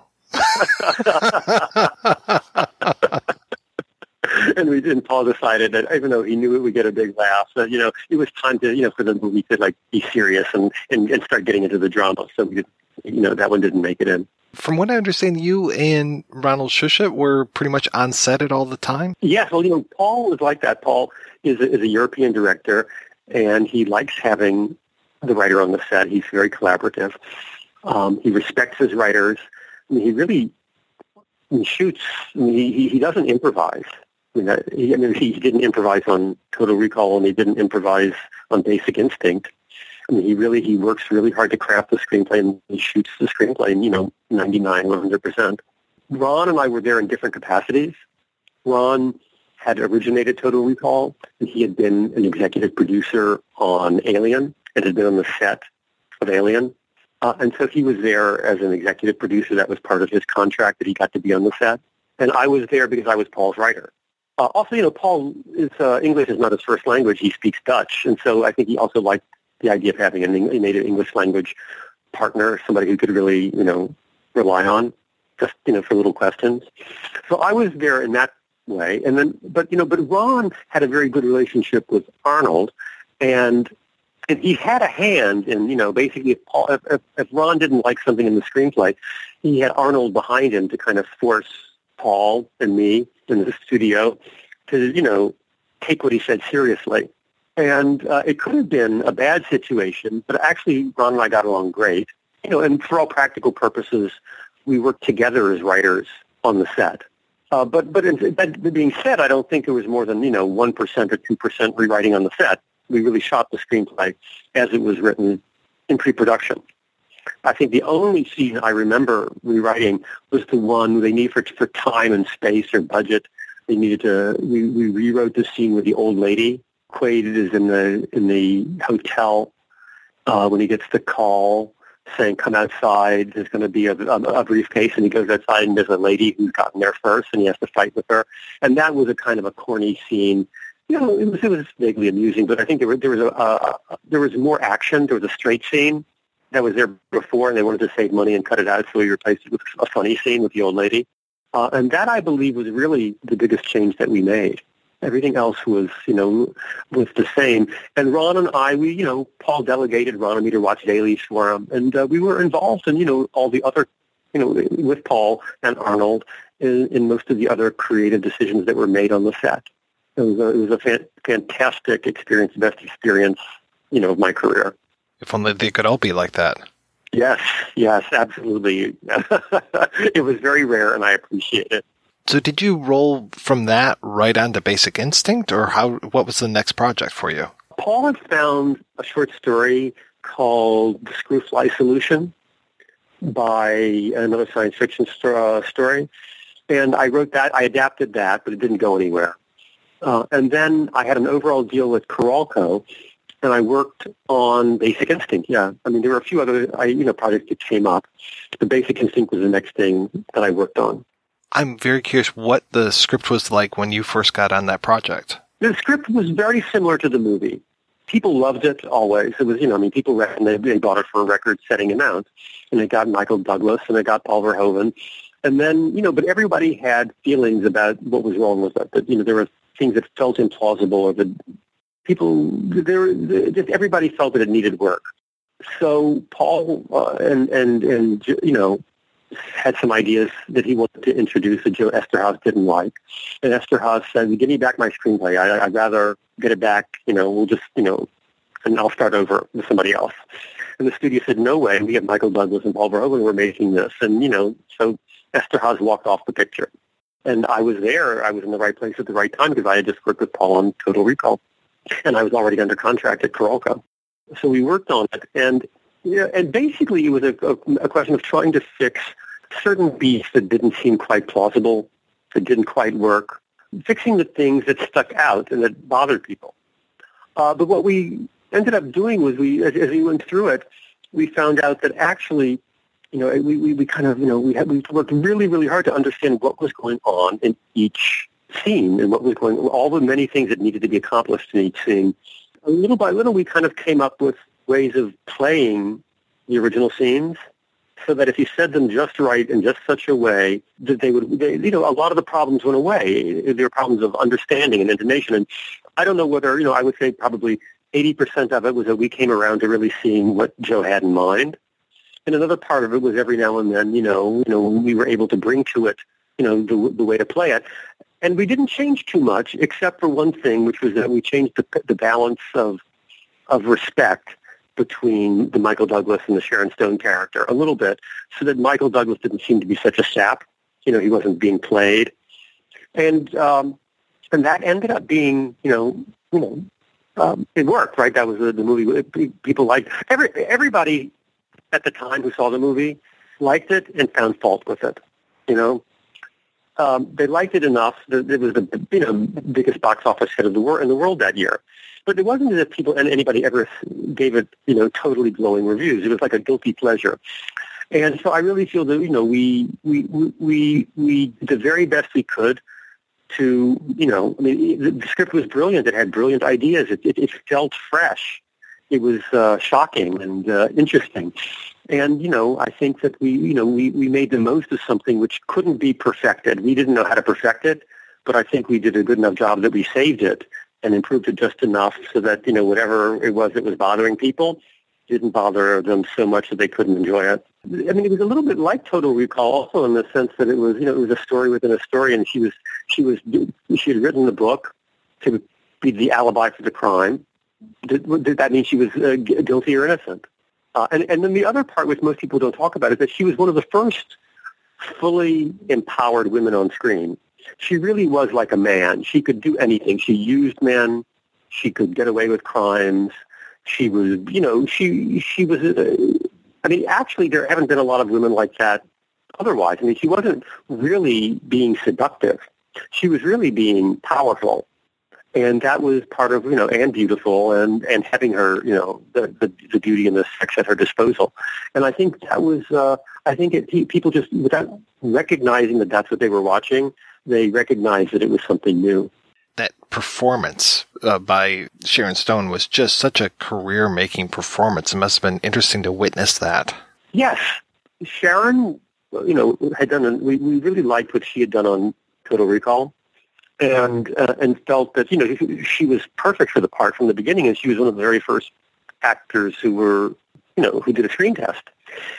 And Paul decided that even though he knew it would get a big laugh, that, it was time to, for the movie to be serious and start getting into the drama. So we did, that one didn't make it in. From what I understand, you and Ronald Shusett were pretty much on set at all the time? Yes. Well, Paul is like that. Paul is a European director, and he likes having the writer on the set. He's very collaborative. He respects his writers. He really shoots. He doesn't improvise. He didn't improvise on Total Recall, and he didn't improvise on Basic Instinct. He works really hard to craft the screenplay, and he shoots the screenplay, 99%, 100%. Ron and I were there in different capacities. Ron had originated Total Recall, and he had been an executive producer on Alien and had been on the set of Alien. And so he was there as an executive producer. That was part of his contract that he got to be on the set. And I was there because I was Paul's writer. Also, Paul, English is not his first language. He speaks Dutch. And so I think he also liked the idea of having a native English language partner, somebody who could really, rely on, just, for little questions. So I was there in that way. And then, but Ron had a very good relationship with Arnold, and he had a hand in, basically if Ron didn't like something in the screenplay, he had Arnold behind him to kind of force Paul and me in the studio to, take what he said seriously. And it could have been a bad situation, but actually Ron and I got along great. You know, and for all practical purposes, we worked together as writers on the set. But that being said, I don't think it was more than, 1% or 2% rewriting on the set. We really shot the screenplay as it was written in pre-production. I think the only scene I remember rewriting was the one they need for time and space or budget. They needed to. We rewrote the scene with the old lady. Quaid is in the hotel when he gets the call saying, "Come outside. There's going to be a briefcase," and he goes outside and there's a lady who's gotten there first, and he has to fight with her. And that was a kind of a corny scene. It was vaguely amusing, but I think there was more action. There was a straight scene that was there before, and they wanted to save money and cut it out, so we replaced it with a funny scene with the old lady. And that, I believe, was really the biggest change that we made. Everything else was the same. And Ron and I, Paul delegated Ron and me to watch dailies for him, and we were involved in, all the other, with Paul and Arnold in most of the other creative decisions that were made on the set. It was a fantastic experience, the best experience, of my career. If only they could all be like that. Yes, absolutely. It was very rare, and I appreciate it. So did you roll from that right on to Basic Instinct, or what was the next project for you? Paul had found a short story called The Screwfly Solution by another science fiction story, and I wrote that. I adapted that, but it didn't go anywhere. And then I had an overall deal with Carolco, and I worked on Basic Instinct, yeah. I mean, there were a few other, projects that came up. The Basic Instinct was the next thing that I worked on. I'm very curious what the script was like when you first got on that project. The script was very similar to the movie. People loved it always. It was, people read it, they bought it for a record-setting amount. And it got Michael Douglas, and it got Paul Verhoeven. And then, but everybody had feelings about what was wrong with it. That, there were things that felt implausible, or that... everybody felt that it needed work. So Paul and had some ideas that he wanted to introduce that Joe Esterhaus didn't like. And Esterhaus said, "Give me back my screenplay. I'd rather get it back, we'll just, and I'll start over with somebody else." And the studio said, "No way. We have Michael Douglas and Paul Verhoeven. We're making this." And, so Esterhaus walked off the picture. And I was there. I was in the right place at the right time because I had just worked with Paul on Total Recall. And I was already under contract at Carolco. So we worked on it. And and basically it was a question of trying to fix certain beats that didn't seem quite plausible, that didn't quite work, fixing the things that stuck out and that bothered people. But what we ended up doing was as we went through it, we found out that actually, we kind of, we worked really, really hard to understand what was going on in each scene and what was going on, all the many things that needed to be accomplished in each scene. Little by little, we kind of came up with ways of playing the original scenes so that if you said them just right in just such a way that they would a lot of the problems went away. There were problems of understanding and intonation. And I don't know whether, I would say probably 80% of it was that we came around to really seeing what Joe had in mind. And another part of it was every now and then, we were able to bring to it, the way to play it. And we didn't change too much, except for one thing, which was that we changed the balance of respect between the Michael Douglas and the Sharon Stone character a little bit, so that Michael Douglas didn't seem to be such a sap. He wasn't being played, and that ended up being, it worked, right? That was the movie. People liked everybody at the time who saw the movie liked it and found fault with it, They liked it enough that it was the biggest box office hit in the world that year. But it wasn't as if anybody ever gave it totally glowing reviews. It was like a guilty pleasure. And so I really feel that we did the very best we could to the script was brilliant. It had brilliant ideas. It felt fresh. It was shocking and interesting. And, I think that we made the most of something which couldn't be perfected. We didn't know how to perfect it, but I think we did a good enough job that we saved it and improved it just enough so that, whatever it was that was bothering people didn't bother them so much that they couldn't enjoy it. I mean, it was a little bit like Total Recall also in the sense that it was, it was a story within a story, and she had written the book to be the alibi for the crime. Did that mean she was guilty or innocent? And then the other part, which most people don't talk about, is that she was one of the first fully empowered women on screen. She really was like a man. She could do anything. She used men. She could get away with crimes. She was, you know, she was, I mean, actually, there haven't been a lot of women like that otherwise. I mean, she wasn't really being seductive. She was really being powerful. And that was part of, you know, and beautiful and having her, you know, the beauty and the sex at her disposal. And I think that was, I think it, people just, without recognizing that that's what they were watching, they recognized that it was something new. That performance by Sharon Stone was just such a career-making performance. It must have been interesting to witness that. Yes. Sharon, you know, had done, we really liked what she had done on Total Recall. And felt that, you know, she was perfect for the part from the beginning, and she was one of the very first actors who were, you know, who did a screen test.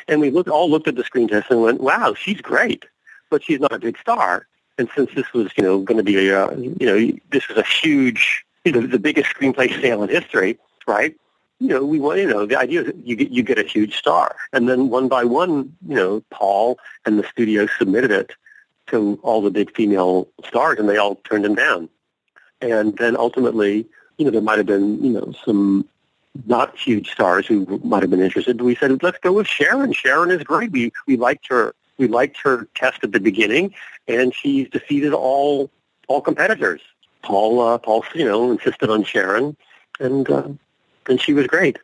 And we all looked at the screen test and went, wow, she's great, but she's not a big star. And since this was, you know, going to be, this was a huge, you know, the biggest screenplay sale in history, right? You know, we want, you know, the idea is that you get a huge star. And then one by one, you know, Paul and the studio submitted it to all the big female stars, and they all turned him down. And then ultimately, you know, there might have been, you know, some not huge stars who might have been interested, but we said, let's go with Sharon. Sharon is great. We liked her. We liked her test at the beginning, and she's defeated all competitors. Paul, you know, insisted on Sharon, and she was great.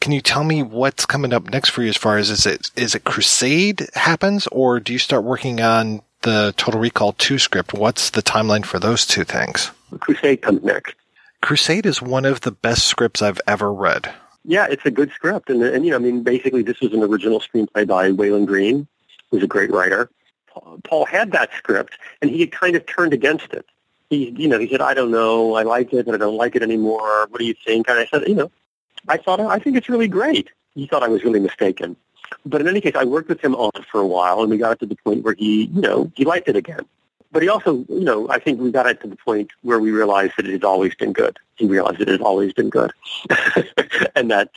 Can you tell me what's coming up next for you as far as is it Crusade happens, or do you start working on the Total Recall 2 script? What's the timeline for those two things? Crusade comes next. Crusade is one of the best scripts I've ever read. Yeah, it's a good script. And you know, I mean, basically, this was an original screenplay by Waylon Greene, who's a great writer. Paul had that script, and he had kind of turned against it. He said, I don't know, I like it, but I don't like it anymore. What do you think? And I said, you know, I think it's really great. He thought I was really mistaken. But in any case, I worked with him on it for a while, and we got it to the point where he, you know, he liked it again. But he also, you know, I think we got it to the point where we realized that it had always been good. He realized it had always been good, and that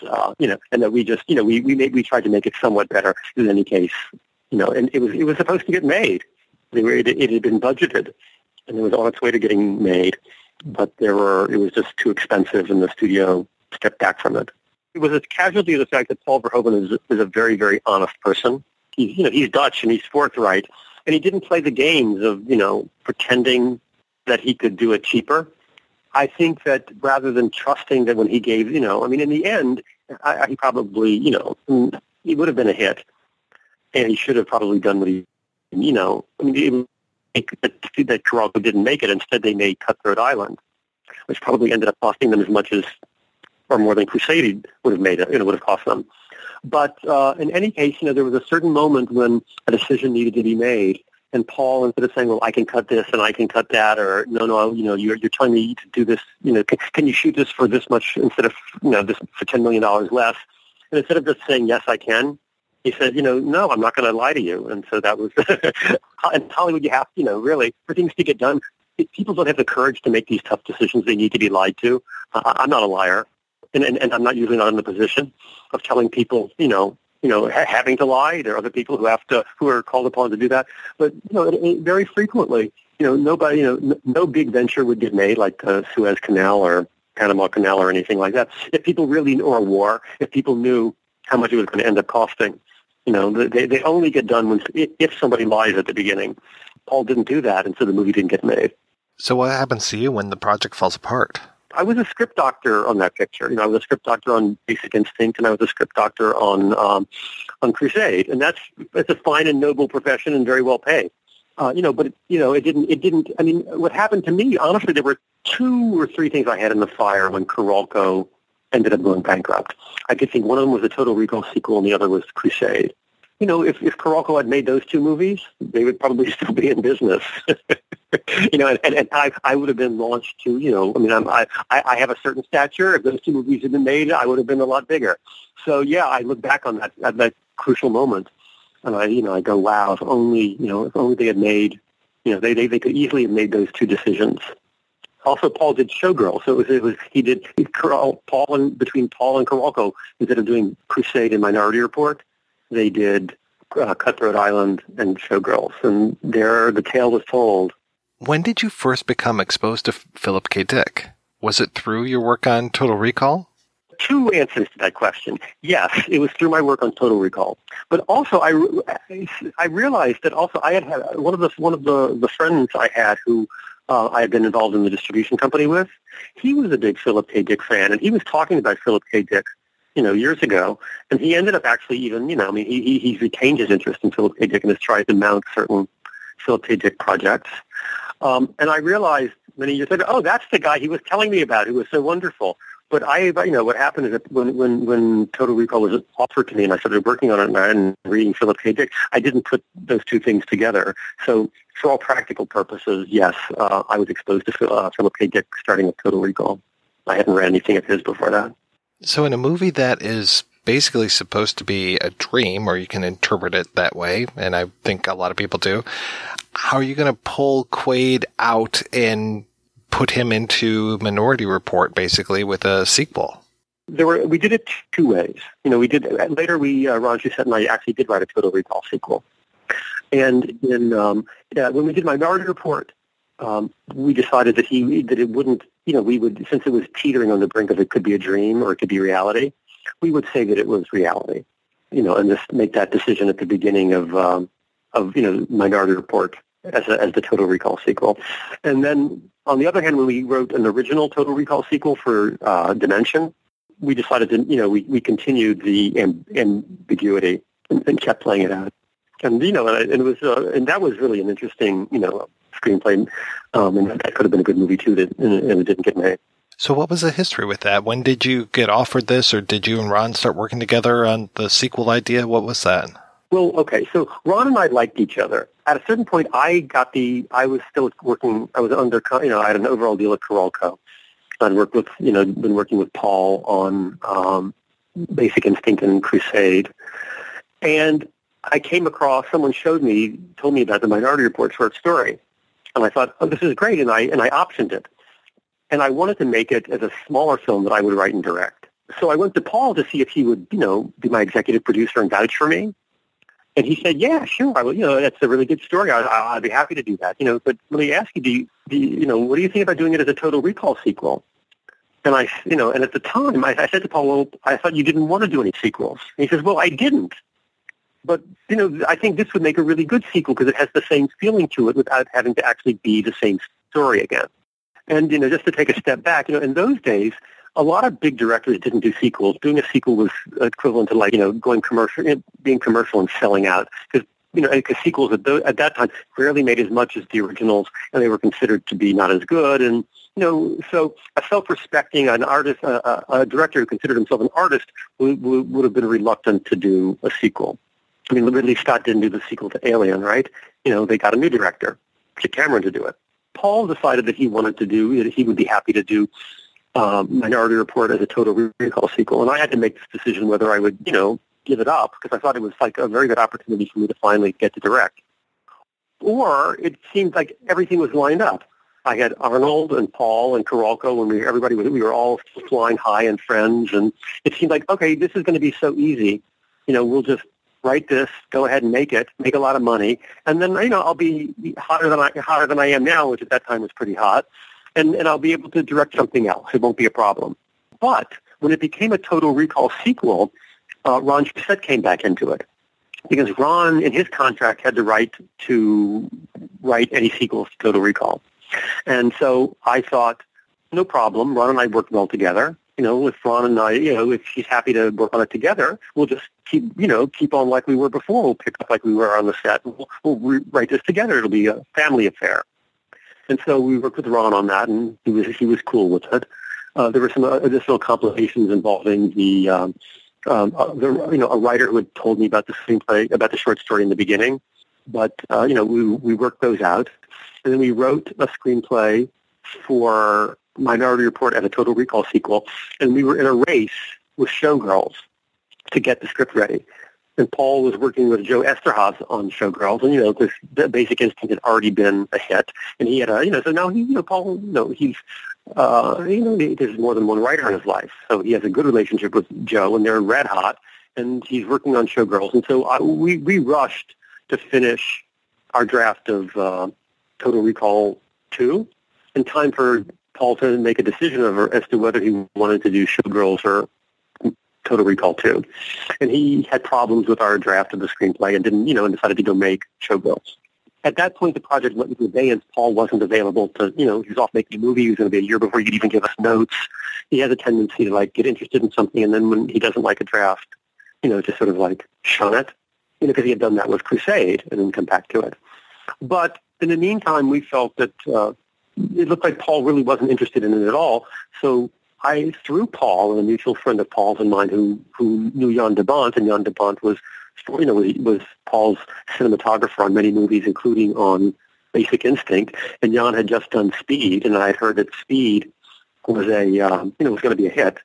we just, you know, we tried to make it somewhat better. In any case, you know, and it was supposed to get made. It had been budgeted, and it was on its way to getting made, but it was just too expensive, and the studio stepped back from it. It was a casualty of the fact that Paul Verhoeven is a very, very honest person. He's Dutch, and he's forthright, and he didn't play the games of, you know, pretending that he could do it cheaper. I think that rather than trusting that when he gave, you know, I mean, in the end, he probably, you know, it would have been a hit, and he should have probably done what he, you know, I mean, that Carolco didn't make it. Instead, they made Cutthroat Island, which probably ended up costing them as much as, or more than Crusade would have made it, you know, would have cost them. But in any case, you know, there was a certain moment when a decision needed to be made, and Paul, instead of saying, well, I can cut this and I can cut that, or no, you know, you're telling me to do this, you know, can you shoot this for this much instead of, you know, this for $10 million less? And instead of just saying, yes, I can, he said, you know, no, I'm not going to lie to you. And so that was, in Hollywood, you have, you know, really, for things to get done, people don't have the courage to make these tough decisions. They need to be lied to. I'm not a liar. And I'm usually not in the position of telling people, you know, having to lie. There are other people who are called upon to do that. But you know, very frequently, you know, nobody, you know, no big venture would get made like the Suez Canal or Panama Canal or anything like that. If people really, or a war, if people knew how much it was going to end up costing, you know, they only get done when if somebody lies at the beginning. Paul didn't do that, and so the movie didn't get made. So what happens to you when the project falls apart? I was a script doctor on that picture. You know, I was a script doctor on Basic Instinct, and I was a script doctor on Crusade, and that's a fine and noble profession and very well paid. But it didn't. I mean, what happened to me? Honestly, there were two or three things I had in the fire when Carolco ended up going bankrupt. I could think one of them was a Total Recall sequel, and the other was Crusade. You know, if Carolco had made those two movies, they would probably still be in business. You know, and I would have been launched to, you know, I mean, I have a certain stature. If those two movies had been made, I would have been a lot bigger. So, yeah, I look back on that crucial moment, and I go, wow, if only they had made, you know, they could easily have made those two decisions. Also, Paul did Showgirls, so between Paul and Carolco, instead of doing Crusade and Minority Report, they did Cutthroat Island and Showgirls, and there the tale was told. When did you first become exposed to Philip K. Dick? Was it through your work on Total Recall? Two answers to that question. Yes, it was through my work on Total Recall, but also I realized that also I had one of the friends I had who I had been involved in the distribution company with. He was a big Philip K. Dick fan, and he was talking about Philip K. Dick, years ago, and he ended up actually even, he retained his interest in Philip K. Dick and has tried to mount certain Philip K. Dick projects. And I realized many years later, oh, that's the guy he was telling me about who was so wonderful. But what happened is that when Total Recall was offered to me and I started working on it and I hadn't reading Philip K. Dick, I didn't put those two things together. So for all practical purposes, yes, I was exposed to Philip K. Dick starting with Total Recall. I hadn't read anything of his before that. So in a movie that is basically supposed to be a dream, or you can interpret it that way, and I think a lot of people do, how are you going to pull Quaid out and put him into Minority Report, basically, with a sequel? We did it two ways. Ron Shusett and I actually did write a Total Recall sequel. And when we did Minority Report, we decided that it wouldn't, we would, since it was teetering on the brink of it could be a dream or it could be reality, we would say that it was reality, and just make that decision at the beginning of Minority Report as the Total Recall sequel. And then, on the other hand, when we wrote an original Total Recall sequel for Dimension, we decided to, we continued the ambiguity and kept playing it out. And, and that was really an interesting, screenplay, and that could have been a good movie too, and it didn't get made. So what was the history with that? When did you get offered this, or did you and Ron start working together on the sequel idea? What was that? Well, okay, so Ron and I liked each other. At a certain point, I was still working, I was under, I had an overall deal at Carolco. I'd worked with, been working with Paul on Basic Instinct and Crusade. And I came across, told me about the Minority Report short story. And I thought, oh, this is great, and I optioned it. And I wanted to make it as a smaller film that I would write and direct. So I went to Paul to see if he would, be my executive producer and vouch for me. And he said, yeah, sure, I will, that's a really good story. I'd be happy to do that, but let me ask you, what do you think about doing it as a Total Recall sequel? And I, and at the time, I said to Paul, well, I thought you didn't want to do any sequels. And he says, well, I didn't. But, I think this would make a really good sequel because it has the same feeling to it without having to actually be the same story again. And, just to take a step back, in those days, a lot of big directors didn't do sequels. Doing a sequel was equivalent to, going commercial, being commercial and selling out. Because, sequels at that time rarely made as much as the originals, and they were considered to be not as good. And, so a self-respecting, an artist, a director who considered himself an artist would have been reluctant to do a sequel. I mean, Ridley Scott didn't do the sequel to Alien, right? They got a new director, Cameron, to do it. Paul decided that he would be happy to do Minority Report as a Total Recall sequel, and I had to make this decision whether I would, give it up, because I thought it was like a very good opportunity for me to finally get to direct. Or it seemed like everything was lined up. I had Arnold and Paul and Carolco, and we were all flying high and friends, and it seemed like, okay, this is going to be so easy. We'll just write this, go ahead and make it, make a lot of money, and then, I'll be hotter than I am now, which at that time was pretty hot, and I'll be able to direct something else. It won't be a problem. But when it became a Total Recall sequel, Ron Shusett came back into it, because Ron, in his contract, had the right to write any sequels to Total Recall. And so I thought, no problem, Ron and I worked well together. If Ron and I, if she's happy to work on it together, we'll just keep on like we were before. We'll pick up like we were on the set. We'll write this together. It'll be a family affair. And so we worked with Ron on that, and he was cool with it. There were some additional complications involving a writer who had told me about the screenplay, about the short story in the beginning. But we worked those out, and then we wrote a screenplay for Minority Report as a Total Recall sequel, and we were in a race with Showgirls to get the script ready. and Paul was working with Joe Esterhaz on Showgirls, and, you know, this Basic Instinct had already been a hit, and he had a, you know, so now he, you know, Paul, you know, he's, you know, there's more than one writer in his life, so he has a good relationship with Joe, and they're red hot, and he's working on Showgirls, and so we rushed to finish our draft of Total Recall 2 in time for Paul to make a decision over as to whether he wanted to do Showgirls or Total Recall 2. And he had problems with our draft of the screenplay and didn't, you know, and decided to go make Showgirls. At that point, the project went into abeyance. Paul wasn't available to, you know, he was off making a movie. It was going to be a year before he could even give us notes. He has a tendency to, like, get interested in something, and then when he doesn't like a draft, you know, just sort of, like, shun it, you know, because he had done that with Crusade and then come back to it. But in the meantime, we felt that it looked like Paul really wasn't interested in it at all, so I threw Paul, and a mutual friend of Paul's and mine who knew Jan de Bont, and Jan de Bont was, you know, was Paul's cinematographer on many movies, including on Basic Instinct. And Jan had just done Speed, and I had heard that Speed was a you know, was going to be a hit.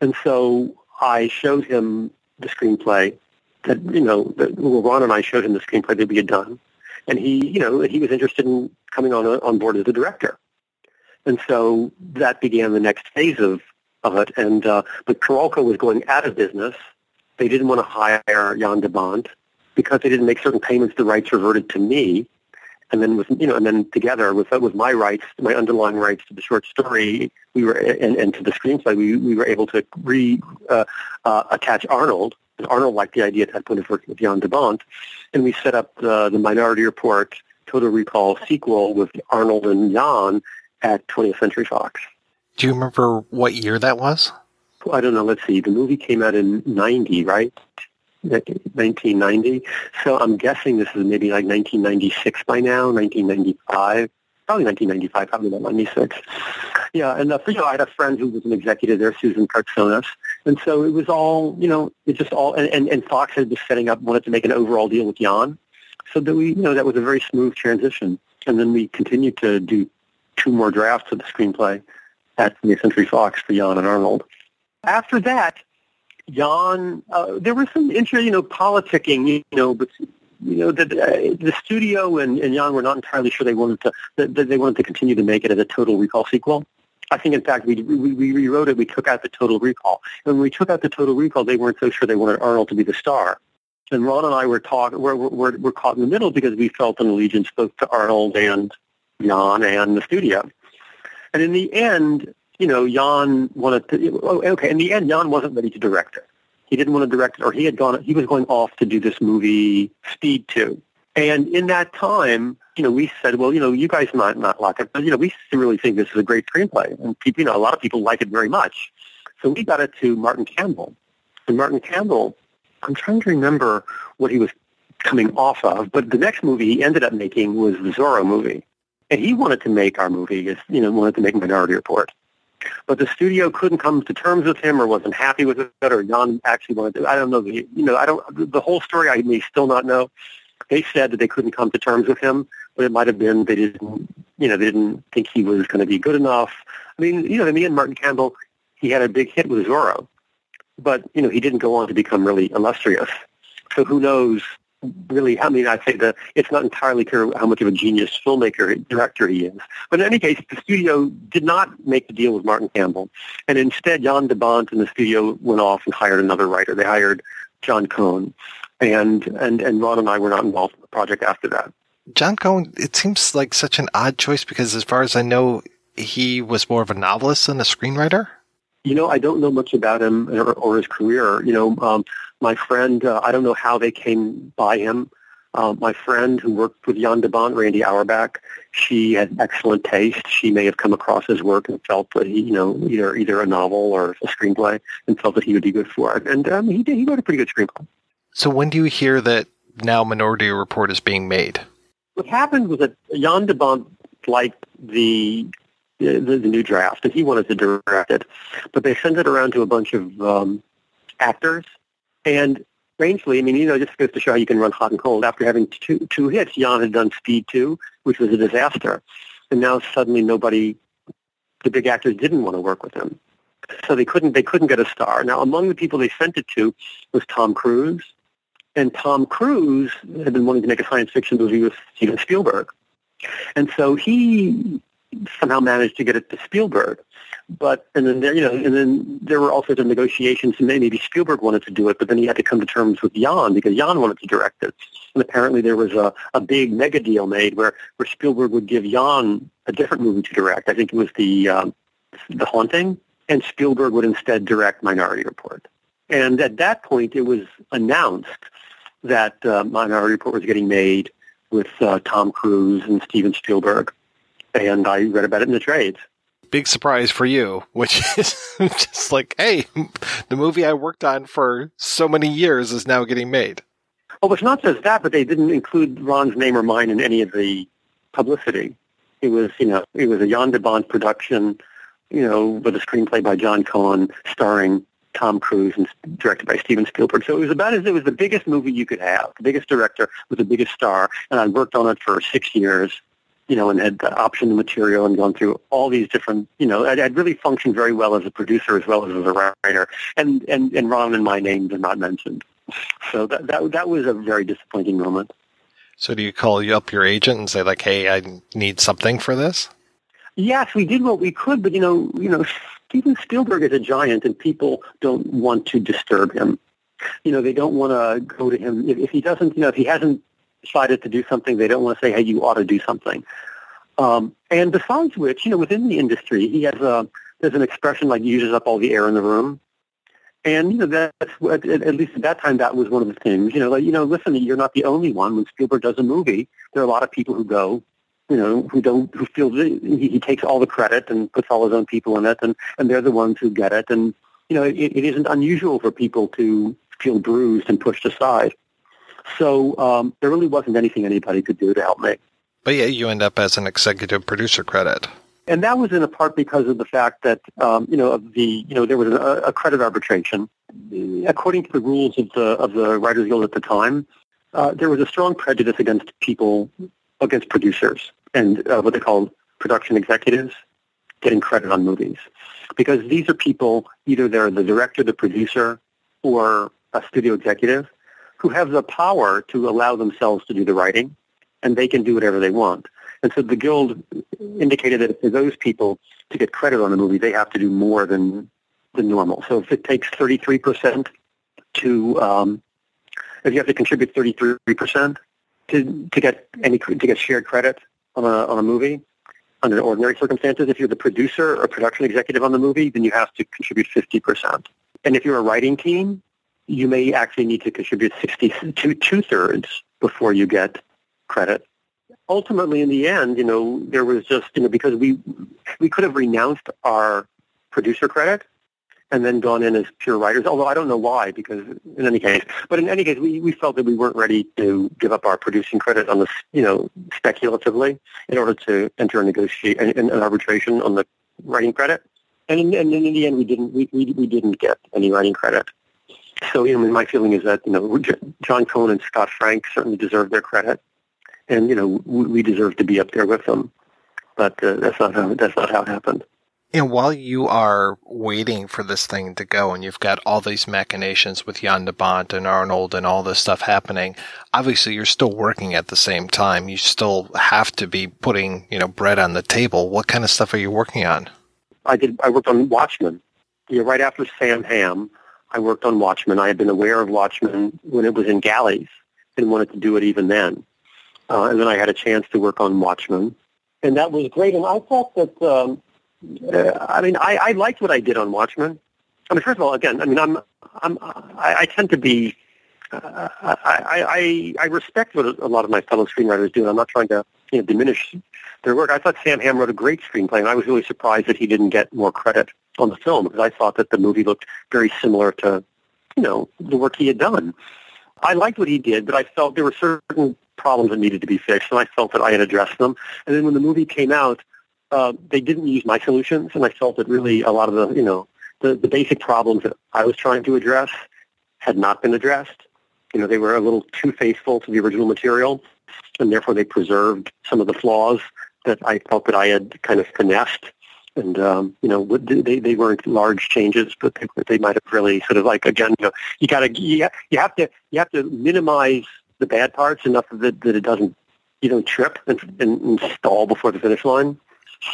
And so I showed him the screenplay that, you know, that, well, Ron and I showed him the screenplay that we had done, and he, you know, he was interested in coming on board as a director. And so that began the next phase of it. And but Carolco was going out of business. They didn't want to hire Jan de Bont because they didn't make certain payments. The rights reverted to me, and then with, you know, and then together with my rights, my underlying rights to the short story, we were and to the screenplay, we were able to attach Arnold. And Arnold liked the idea at that point of working with Jan de Bont, and we set up the Minority Report Total Recall sequel with Arnold and Jan at 20th Century Fox. Do you remember what year that was? I don't know. Let's see. The movie came out in 90, right? 1990. So I'm guessing this is maybe like 1996 by now, 1995. Probably 1995, probably not 96. Yeah, and you know, I had a friend who was an executive there, Susan Cartsonas, and so it was all, you know, it just all, and Fox had been setting up, wanted to make an overall deal with Jan. So that we, you know, that was a very smooth transition. And then we continued to do two more drafts of the screenplay at 20th Century Fox for Jan and Arnold. After that, Jan, there was some interesting, you know, politicking, you know, but you know the studio and Jan were not entirely sure they wanted to continue to make it as a Total Recall sequel. I think, in fact, we rewrote it. We took out the Total Recall, and when we took out the Total Recall, they weren't so sure they wanted Arnold to be the star. And Ron and I were we're caught in the middle because we felt an allegiance both to Arnold and Jan and the studio. And in the end, you know, Jan wanted to, in the end, Jan wasn't ready to direct it. He didn't want to direct it, or he was going off to do this movie, Speed 2. And in that time, you know, we said, well, you know, you guys might not like it, but, you know, we really think this is a great screenplay. And, you know, a lot of people like it very much. So we got it to Martin Campbell. And Martin Campbell, I'm trying to remember what he was coming off of, but the next movie he ended up making was the Zorro movie. And he wanted to make our movie, you know, wanted to make Minority Report. But the studio couldn't come to terms with him or wasn't happy with it, or Jan actually wanted to, I don't know, you know, the whole story I may still not know. They said that they couldn't come to terms with him, but it might have been they didn't think he was going to be good enough. I mean, you know, in the end, Martin Campbell, he had a big hit with Zorro, but, you know, he didn't go on to become really illustrious. So who knows? Really, I mean, I'd say that it's not entirely clear how much of a genius filmmaker, director he is. But in any case, the studio did not make the deal with Martin Campbell. And instead, Jan de Bont and the studio went off and hired another writer. They hired John Cohn. And Ron and I were not involved in the project after that. John Cohn, it seems like such an odd choice because as far as I know, he was more of a novelist than a screenwriter. You know, I don't know much about him or his career. You know, my friend, I don't know how they came by him. My friend who worked with Jan de Bont, Randy Auerbach, she had excellent taste. She may have come across his work and felt that he, you know, either a novel or a screenplay, and felt that he would be good for it. And he wrote a pretty good screenplay. So when do you hear that now Minority Report is being made? What happened was that Jan de Bont liked the new draft, and he wanted to direct it. But they sent it around to a bunch of actors. And strangely, I mean, you know, just goes to show how you can run hot and cold. After having two hits, Jan had done Speed 2, which was a disaster. And now suddenly the big actors didn't want to work with him. So they couldn't get a star. Now, among the people they sent it to was Tom Cruise, And Tom Cruise had been wanting to make a science fiction movie with Steven Spielberg. And so he somehow managed to get it to Spielberg. But and then there were all sorts of negotiations, and maybe Spielberg wanted to do it, but then he had to come to terms with Jan because Jan wanted to direct it. And apparently there was a big mega deal made where Spielberg would give Jan a different movie to direct. I think it was The Haunting, and Spielberg would instead direct Minority Report. And at that point, it was announced that Minority Report was getting made with Tom Cruise and Steven Spielberg, and I read about it in the trades. Big surprise for you, which is just like, hey, the movie I worked on for so many years is now getting made. Oh, it's not just that, but they didn't include Ron's name or mine in any of the publicity. It was, it was a Jan de Bont production, with a screenplay by John Cohen, starring Tom Cruise and directed by Steven Spielberg. So it was it was the biggest movie you could have, the biggest director with the biggest star, and I worked on it for 6 years. And had optioned the material and gone through all these different, I'd really functioned very well as a producer as well as a writer. And Ron and my names are not mentioned. So that was a very disappointing moment. So do you call you up your agent and say, like, hey, I need something for this? Yes, we did what we could, but, Steven Spielberg is a giant and people don't want to disturb him. They don't want to go to him. If he doesn't, if he hasn't decided to do something, they don't want to say, hey, you ought to do something. And besides which, within the industry, there's an expression like uses up all the air in the room. And, that's at least at that time, that was one of the things, listen, you're not the only one. When Spielberg does a movie, there are a lot of people who go, who feel he takes all the credit and puts all his own people in it. And they're the ones who get it. And, it isn't unusual for people to feel bruised and pushed aside. So there really wasn't anything anybody could do to help me. But yeah, you end up as an executive producer credit. And that was in a part because of the fact that, there was a credit arbitration. According to the rules of the Writers Guild at the time, there was a strong prejudice against producers and what they called production executives getting credit on movies. Because these are people, either they're the director, the producer, or a studio executive, who have the power to allow themselves to do the writing, and they can do whatever they want. And so the Guild indicated that for those people to get credit on a movie, they have to do more than normal. So if it takes 33% if you have to contribute 33% to get shared credit on a movie under ordinary circumstances, if you're the producer or production executive on the movie, then you have to contribute 50%. And if you're a writing team, you may actually need to contribute 2/3 before you get credit. Ultimately, in the end, there was just, because we could have renounced our producer credit and then gone in as pure writers, although I don't know why, in any case, we felt that we weren't ready to give up our producing credit on this, speculatively in order to enter a negotiation, an arbitration on the writing credit. And in the end, we didn't get any writing credit. So, my feeling is that, John Cohen and Scott Frank certainly deserve their credit, and, we deserve to be up there with them. But that's not how it happened. And while you are waiting for this thing to go, and you've got all these machinations with Jan de Bont and Arnold and all this stuff happening, obviously you're still working at the same time. You still have to be putting, bread on the table. What kind of stuff are you working on? I worked on Watchmen. Right after Sam Hamm, I worked on Watchmen. I had been aware of Watchmen when it was in galleys and wanted to do it even then. And then I had a chance to work on Watchmen. And that was great. And I thought that, I liked what I did on Watchmen. I mean, first of all, again, I tend to be, I respect what a lot of my fellow screenwriters do. And I'm not trying to diminish their work. I thought Sam Hamm wrote a great screenplay, and I was really surprised that he didn't get more credit on the film, because I thought that the movie looked very similar to, the work he had done. I liked what he did, but I felt there were certain problems that needed to be fixed, and I felt that I had addressed them. And then when the movie came out, they didn't use my solutions, and I felt that really a lot of the, the basic problems that I was trying to address had not been addressed. They were a little too faithful to the original material, and therefore they preserved some of the flaws that I felt that I had kind of finessed And, you know, they weren't large changes, but they might have really sort of like, again, you know, you have to minimize the bad parts enough that it doesn't, you don't trip and stall before the finish line.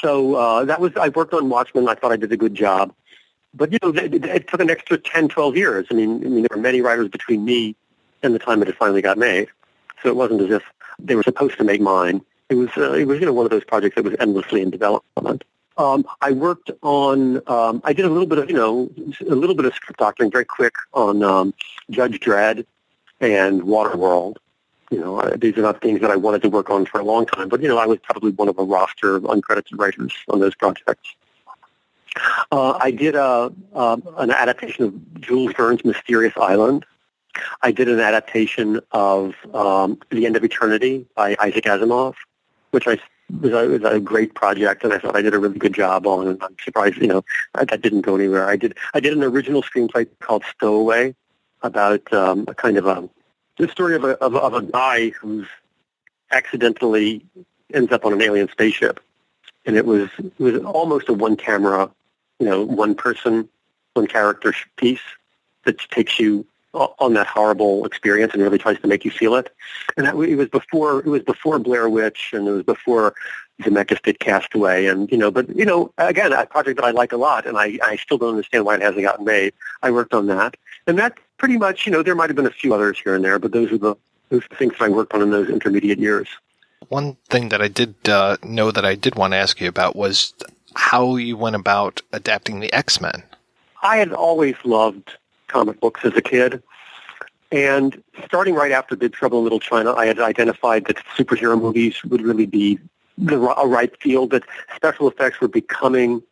So I worked on Watchmen. I thought I did a good job. But, you know, it took an extra 10, 12 years. I mean, there were many writers between me and the time that it finally got made. So it wasn't as if they were supposed to make mine. It was, you know, one of those projects that was endlessly in development. I worked on, I did a little bit of script doctoring, very quick, on Judge Dredd and Waterworld. You know, these are not things that I wanted to work on for a long time, but, you know, I was probably one of a roster of uncredited writers on those projects. I did an adaptation of Jules Verne's Mysterious Island. I did an adaptation of The End of Eternity by Isaac Asimov, which was a great project, and I thought I did a really good job on, and I'm surprised, you know, that didn't go anywhere. I did an original screenplay called Stowaway about the story of a guy who accidentally ends up on an alien spaceship, and it was almost a one camera, you know, one person, one character piece that takes you on that horrible experience and really tries to make you feel it. And that, it was before Blair Witch, and it was before Zemeckis did Castaway, and, you know, but, you know, again, a project that I like a lot, and I still don't understand why it hasn't gotten made. I worked on that. And that pretty much, you know, there might have been a few others here and there, but those are the things that I worked on in those intermediate years. One thing that I did know that I did want to ask you about was how you went about adapting the X-Men. I had always loved comic books as a kid, and starting right after Big Trouble in Little China, I had identified that superhero movies would really be a right field, that special effects were becoming,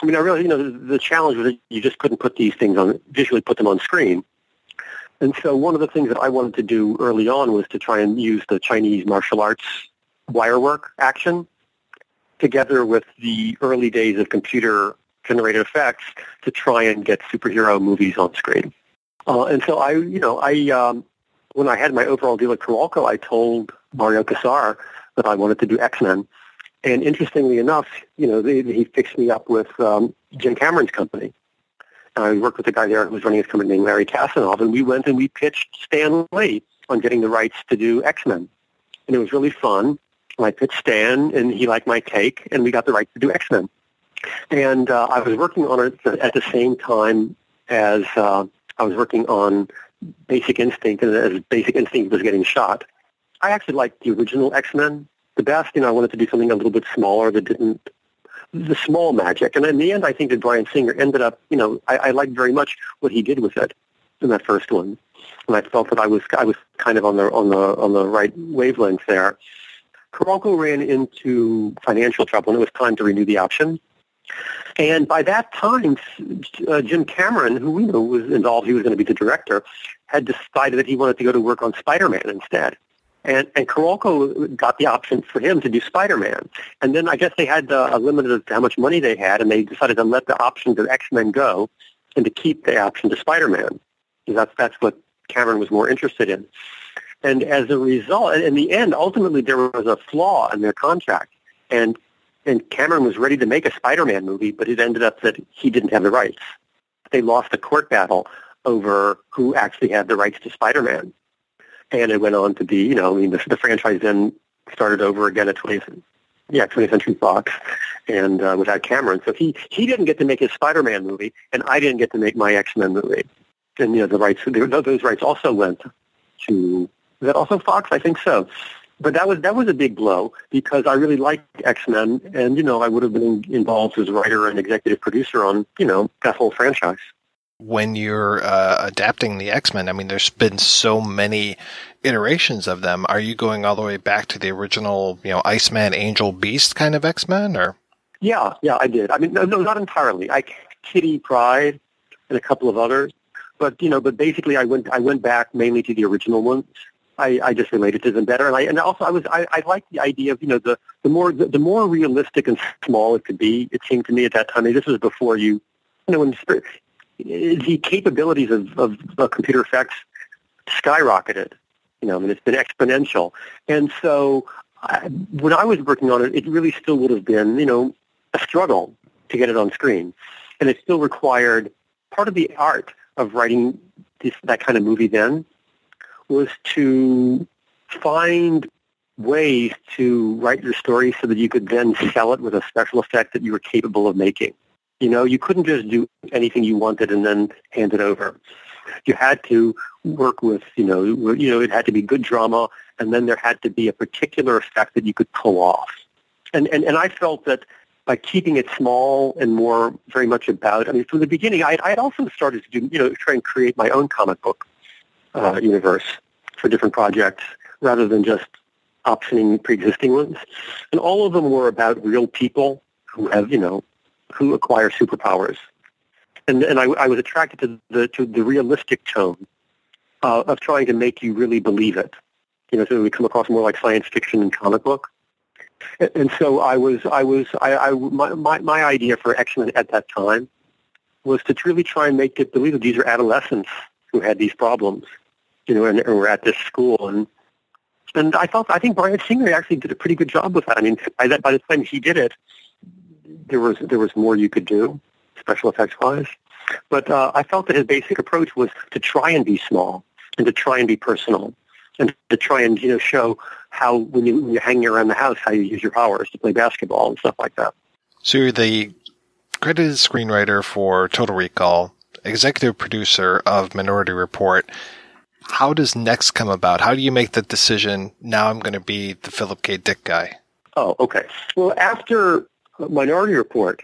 I mean, I realized, you know, the challenge was that you just couldn't put these things on, visually put them on screen. And so one of the things that I wanted to do early on was to try and use the Chinese martial arts wire work action together with the early days of computer generated effects to try and get superhero movies on screen. And so I, you know, I when I had my overall deal at Carolco, I told Mario Casar that I wanted to do X-Men. And interestingly enough, you know, he fixed me up with Jim Cameron's company. And I worked with a guy there who was running his company named Larry Kasanoff, and we went and we pitched Stan Lee on getting the rights to do X-Men. And it was really fun. And I pitched Stan, and he liked my take, and we got the rights to do X-Men. And I was working on it at the same time as I was working on Basic Instinct, and as Basic Instinct was getting shot. I actually liked the original X-Men the best. You know, I wanted to do something a little bit smaller that didn't the small magic. And in the end, I think that Bryan Singer ended up, you know, I liked very much what he did with it in that first one, and I felt that I was kind of on the right wavelength there. Carolco ran into financial trouble, and it was time to renew the option. And by that time, Jim Cameron, who we knew was involved, he was going to be the director, had decided that he wanted to go to work on Spider-Man instead. And Carolco got the option for him to do Spider-Man. And then I guess they had a limit of how much money they had, and they decided to let the option to X-Men go and to keep the option to Spider-Man. That's what Cameron was more interested in. And as a result, in the end, ultimately there was a flaw in their contract. And Cameron was ready to make a Spider-Man movie, but it ended up that he didn't have the rights. They lost a court battle over who actually had the rights to Spider-Man. And it went on to be, you know, I mean, the franchise then started over again at 20th Century Fox and without Cameron. So he didn't get to make his Spider-Man movie, and I didn't get to make my X-Men movie. And, you know, those rights also went to, is that also Fox? I think so. But that was a big blow because I really liked X-Men, and, you know, I would have been involved as a writer and executive producer on, you know, that whole franchise. When you're adapting the X-Men, I mean, there's been so many iterations of them. Are you going all the way back to the original, you know, Iceman, Angel, Beast kind of X-Men? Or yeah, I did. I mean, no, not entirely. I Kitty Pryde and a couple of others, but, you know, but basically, I went back mainly to the original ones. I just related to them better, and I liked the idea of, you know, the more realistic and small it could be. It seemed to me at that time. I mean, this was before you know, when the capabilities of computer effects skyrocketed. You know, I mean, it's been exponential, and so when I was working on it, it really still would have been, you know, a struggle to get it on screen. And it still required part of the art of writing this, that kind of movie then was to find ways to write your story so that you could then sell it with a special effect that you were capable of making. You know, you couldn't just do anything you wanted and then hand it over. You had to work with, it had to be good drama, and then there had to be a particular effect that you could pull off. And I felt that by keeping it small and more very much about, I mean, from the beginning, I had also started to do, try and create my own comic book universe for different projects rather than just optioning pre-existing ones. And all of them were about real people who have, who acquire superpowers. And I was attracted to the realistic tone of trying to make you really believe it. So we come across more like science fiction and comic book. And so my idea for X-Men at that time was to really try and make it believe that these are adolescents who had these problems, and were at this school. And I think Bryan Singer actually did a pretty good job with that. I mean, by the time he did it, there was more you could do, special effects wise. But I felt that his basic approach was to try and be small and to try and be personal and to try and, show how when you're hanging around the house, how you use your powers to play basketball and stuff like that. So you're the credited screenwriter for Total Recall, executive producer of Minority Report. How does Next come about? How do you make the decision, now I'm going to be the Philip K. Dick guy? Oh, okay. Well, after Minority Report,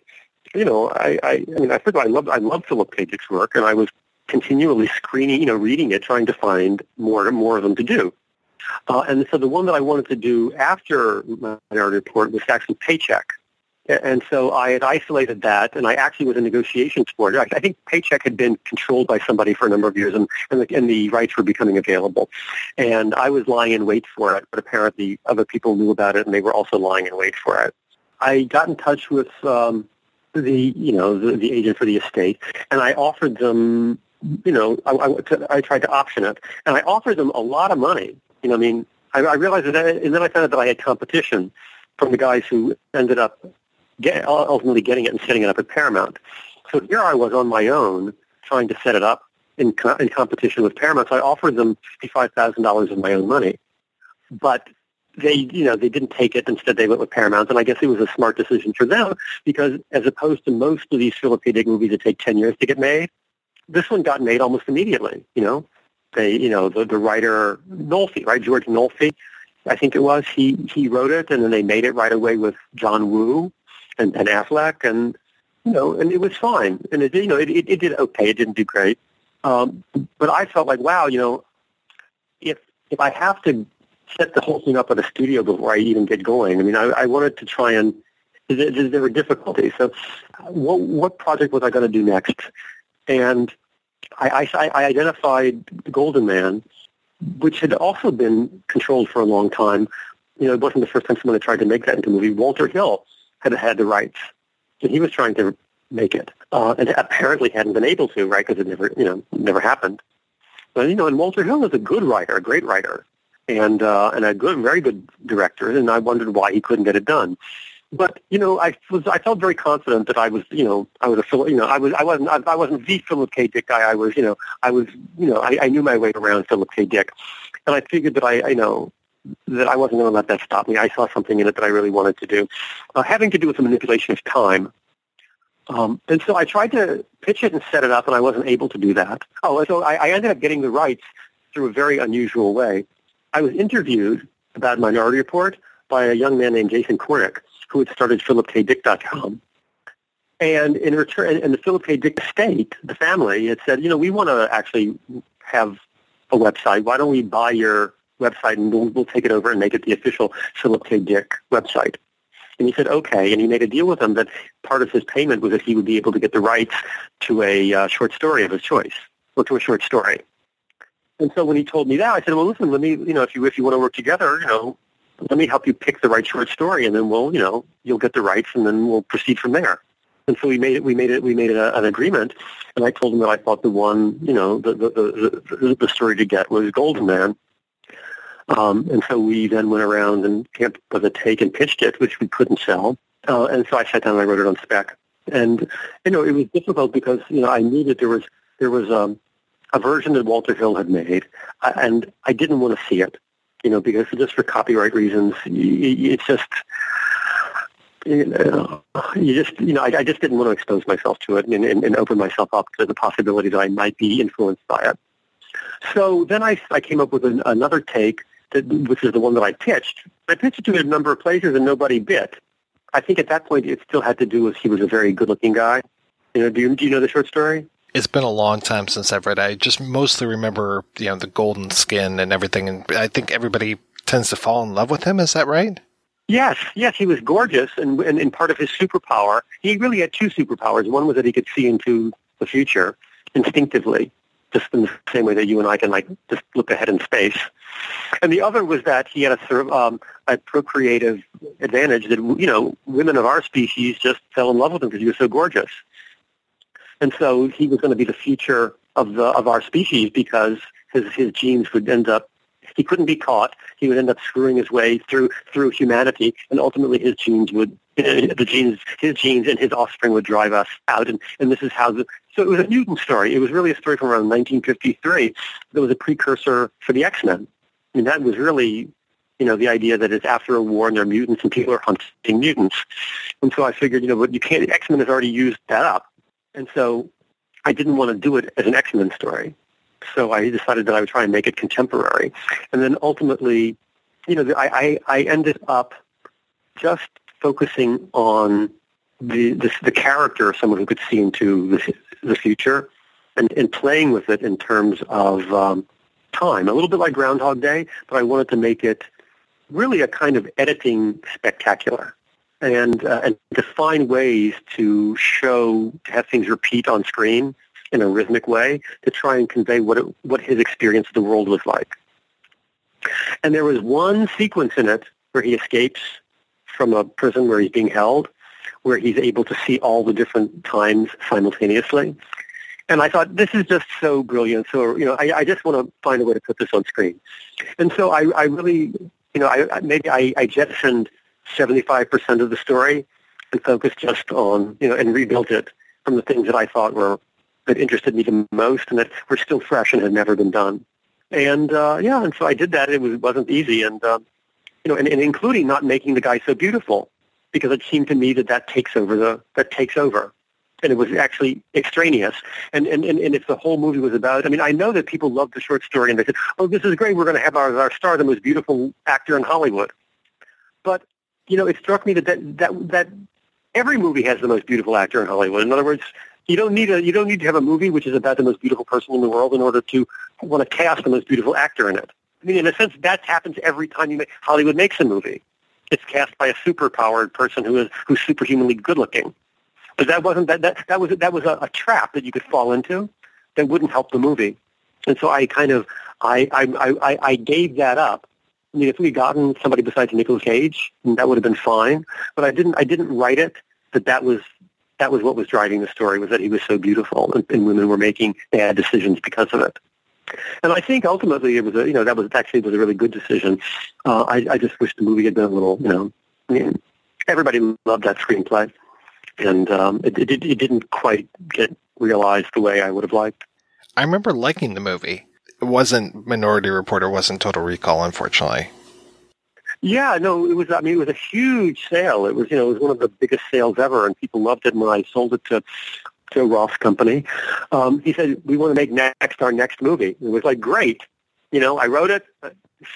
I loved Philip K. Dick's work, and I was continually screening, reading it, trying to find more of them to do. And so the one that I wanted to do after Minority Report was actually Paycheck. And so I had isolated that, and I actually was in negotiations for it. I think Paycheck had been controlled by somebody for a number of years, and the rights were becoming available. And I was lying in wait for it, but apparently other people knew about it, and they were also lying in wait for it. I got in touch with the agent for the estate, and I offered them, I tried to option it, and I offered them a lot of money. I realized that, and then I found out that I had competition from the guys who ended up ultimately getting it and setting it up at Paramount. So here I was on my own trying to set it up in competition with Paramount. So I offered them $55,000 of my own money, but they didn't take it. Instead, they went with Paramount, and I guess it was a smart decision for them because as opposed to most of these Philip K. Dick movies that take 10 years to get made, this one got made almost immediately. The writer Nolfi, right, George Nolfi, I think it was. He wrote it, and then they made it right away with John Woo and Ben Affleck, and it was fine, and it did okay. It didn't do great, but I felt like, wow, if I have to set the whole thing up at a studio before I even get going, I wanted to try and there were difficulties. So, what project was I going to do next? And I identified The Golden Man, which had also been controlled for a long time. It wasn't the first time someone had tried to make that into a movie. Walter Hill had the rights, and he was trying to make it, and apparently hadn't been able to, right? Because it never happened. But and Walter Hill is a good writer, a great writer, and a good, very good director. And I wondered why he couldn't get it done. But I felt very confident that I wasn't the Philip K. Dick guy. I knew my way around Philip K. Dick, and I figured that I wasn't going to let that stop me. I saw something in it that I really wanted to do, having to do with the manipulation of time. And so I tried to pitch it and set it up, and I wasn't able to do that. So I ended up getting the rights through a very unusual way. I was interviewed about Minority Report by a young man named Jason Kornick, who had started philipkdick.com. And in return, and the Philip K. Dick estate, the family, had said, we want to actually have a website. Why don't we buy your website, and we'll take it over and make it the official Philip K. Dick website. And he said, okay, and he made a deal with him that part of his payment was that he would be able to get the rights to a short story of his choice, or to a short story. And so when he told me that, I said, well, listen, let me, if you want to work together, let me help you pick the right short story, and then we'll, you'll get the rights, and then we'll proceed from there. And so we made an agreement, and I told him that I thought the one, the story to get was Golden Man. And so we then went around and camped for the take and pitched it, which we couldn't sell. And so I sat down and I wrote it on spec. And, you know, it was difficult because, you know, I knew that there was a version that Walter Hill had made, and I didn't want to see it, you know, because just for copyright reasons, it's just, you know, I just didn't want to expose myself to it and open myself up to the possibility that I might be influenced by it. So then I came up with another take, which is the one that I pitched. I pitched it to a number of places and nobody bit. I think at that point it still had to do with he was a very good-looking guy. You know, do you know the short story? It's been a long time since I've read it. I just mostly remember, you know, the golden skin and everything. And I think everybody tends to fall in love with him. Is that right? Yes. He was gorgeous. And part of his superpower, he really had two superpowers. One was that he could see into the future instinctively, just in the same way that you and I can, like, just look ahead in space. And the other was that he had a sort of a procreative advantage that, you know, women of our species just fell in love with him because he was so gorgeous. And so he was going to be the future of our species because his genes would end up, he couldn't be caught. He would end up screwing his way through humanity, and ultimately his genes and his offspring would drive us out. And this is how so it was a Newton story. It was really a story from around 1953 that was a precursor for the X-Men. I mean, that was really, you know, the idea that it's after a war and there are mutants and people are hunting mutants. And so I figured, you know, but you can't, X-Men has already used that up. And so I didn't want to do it as an X-Men story. So I decided that I would try and make it contemporary. And then ultimately, you know, I ended up just focusing on the character of someone who could see into the future and playing with it in terms of time, a little bit like Groundhog Day, but I wanted to make it really a kind of editing spectacular and to find ways to have things repeat on screen in a rhythmic way to try and convey what his experience of the world was like. And there was one sequence in it where he escapes from a prison where he's being held, where he's able to see all the different times simultaneously. And I thought, this is just so brilliant. So, you know, I just want to find a way to put this on screen. And so I really, you know, I jettisoned 75% of the story and focused just on, you know, and rebuilt it from the things that I thought that interested me the most and that were still fresh and had never been done. And, yeah, and so I did that. It wasn't easy. And, you know, and including not making the guy so beautiful, because it seemed to me that takes over. And it was actually extraneous. And if the whole movie was about, I mean, I know that people loved the short story and they said, oh, this is great. We're going to have our star, the most beautiful actor in Hollywood. But, you know, it struck me that every movie has the most beautiful actor in Hollywood. In other words, you don't need to have a movie which is about the most beautiful person in the world in order to want to cast the most beautiful actor in it. I mean, in a sense, that happens every time Hollywood makes a movie. It's cast by a superpowered person who's superhumanly good-looking. But that wasn't that was a trap that you could fall into that wouldn't help the movie. And so I kind of I gave that up. I mean, if we'd gotten somebody besides Nicolas Cage, that would have been fine. But I didn't write it that was what was driving the story, was that he was so beautiful and women were making bad decisions because of it. And I think ultimately it was a, you know, that was a really good decision. I just wish the movie had been a little, you know, I mean, everybody loved that screenplay, and it didn't quite get realized the way I would have liked. I remember liking the movie. It wasn't Minority Report, it wasn't Total Recall, unfortunately. Yeah, no, it was. I mean, it was a huge sale. It was, you know, it was one of the biggest sales ever, and people loved it. And when I sold it to Roth's company, he said, "We want to make our next movie." It was like, great, you know. I wrote it,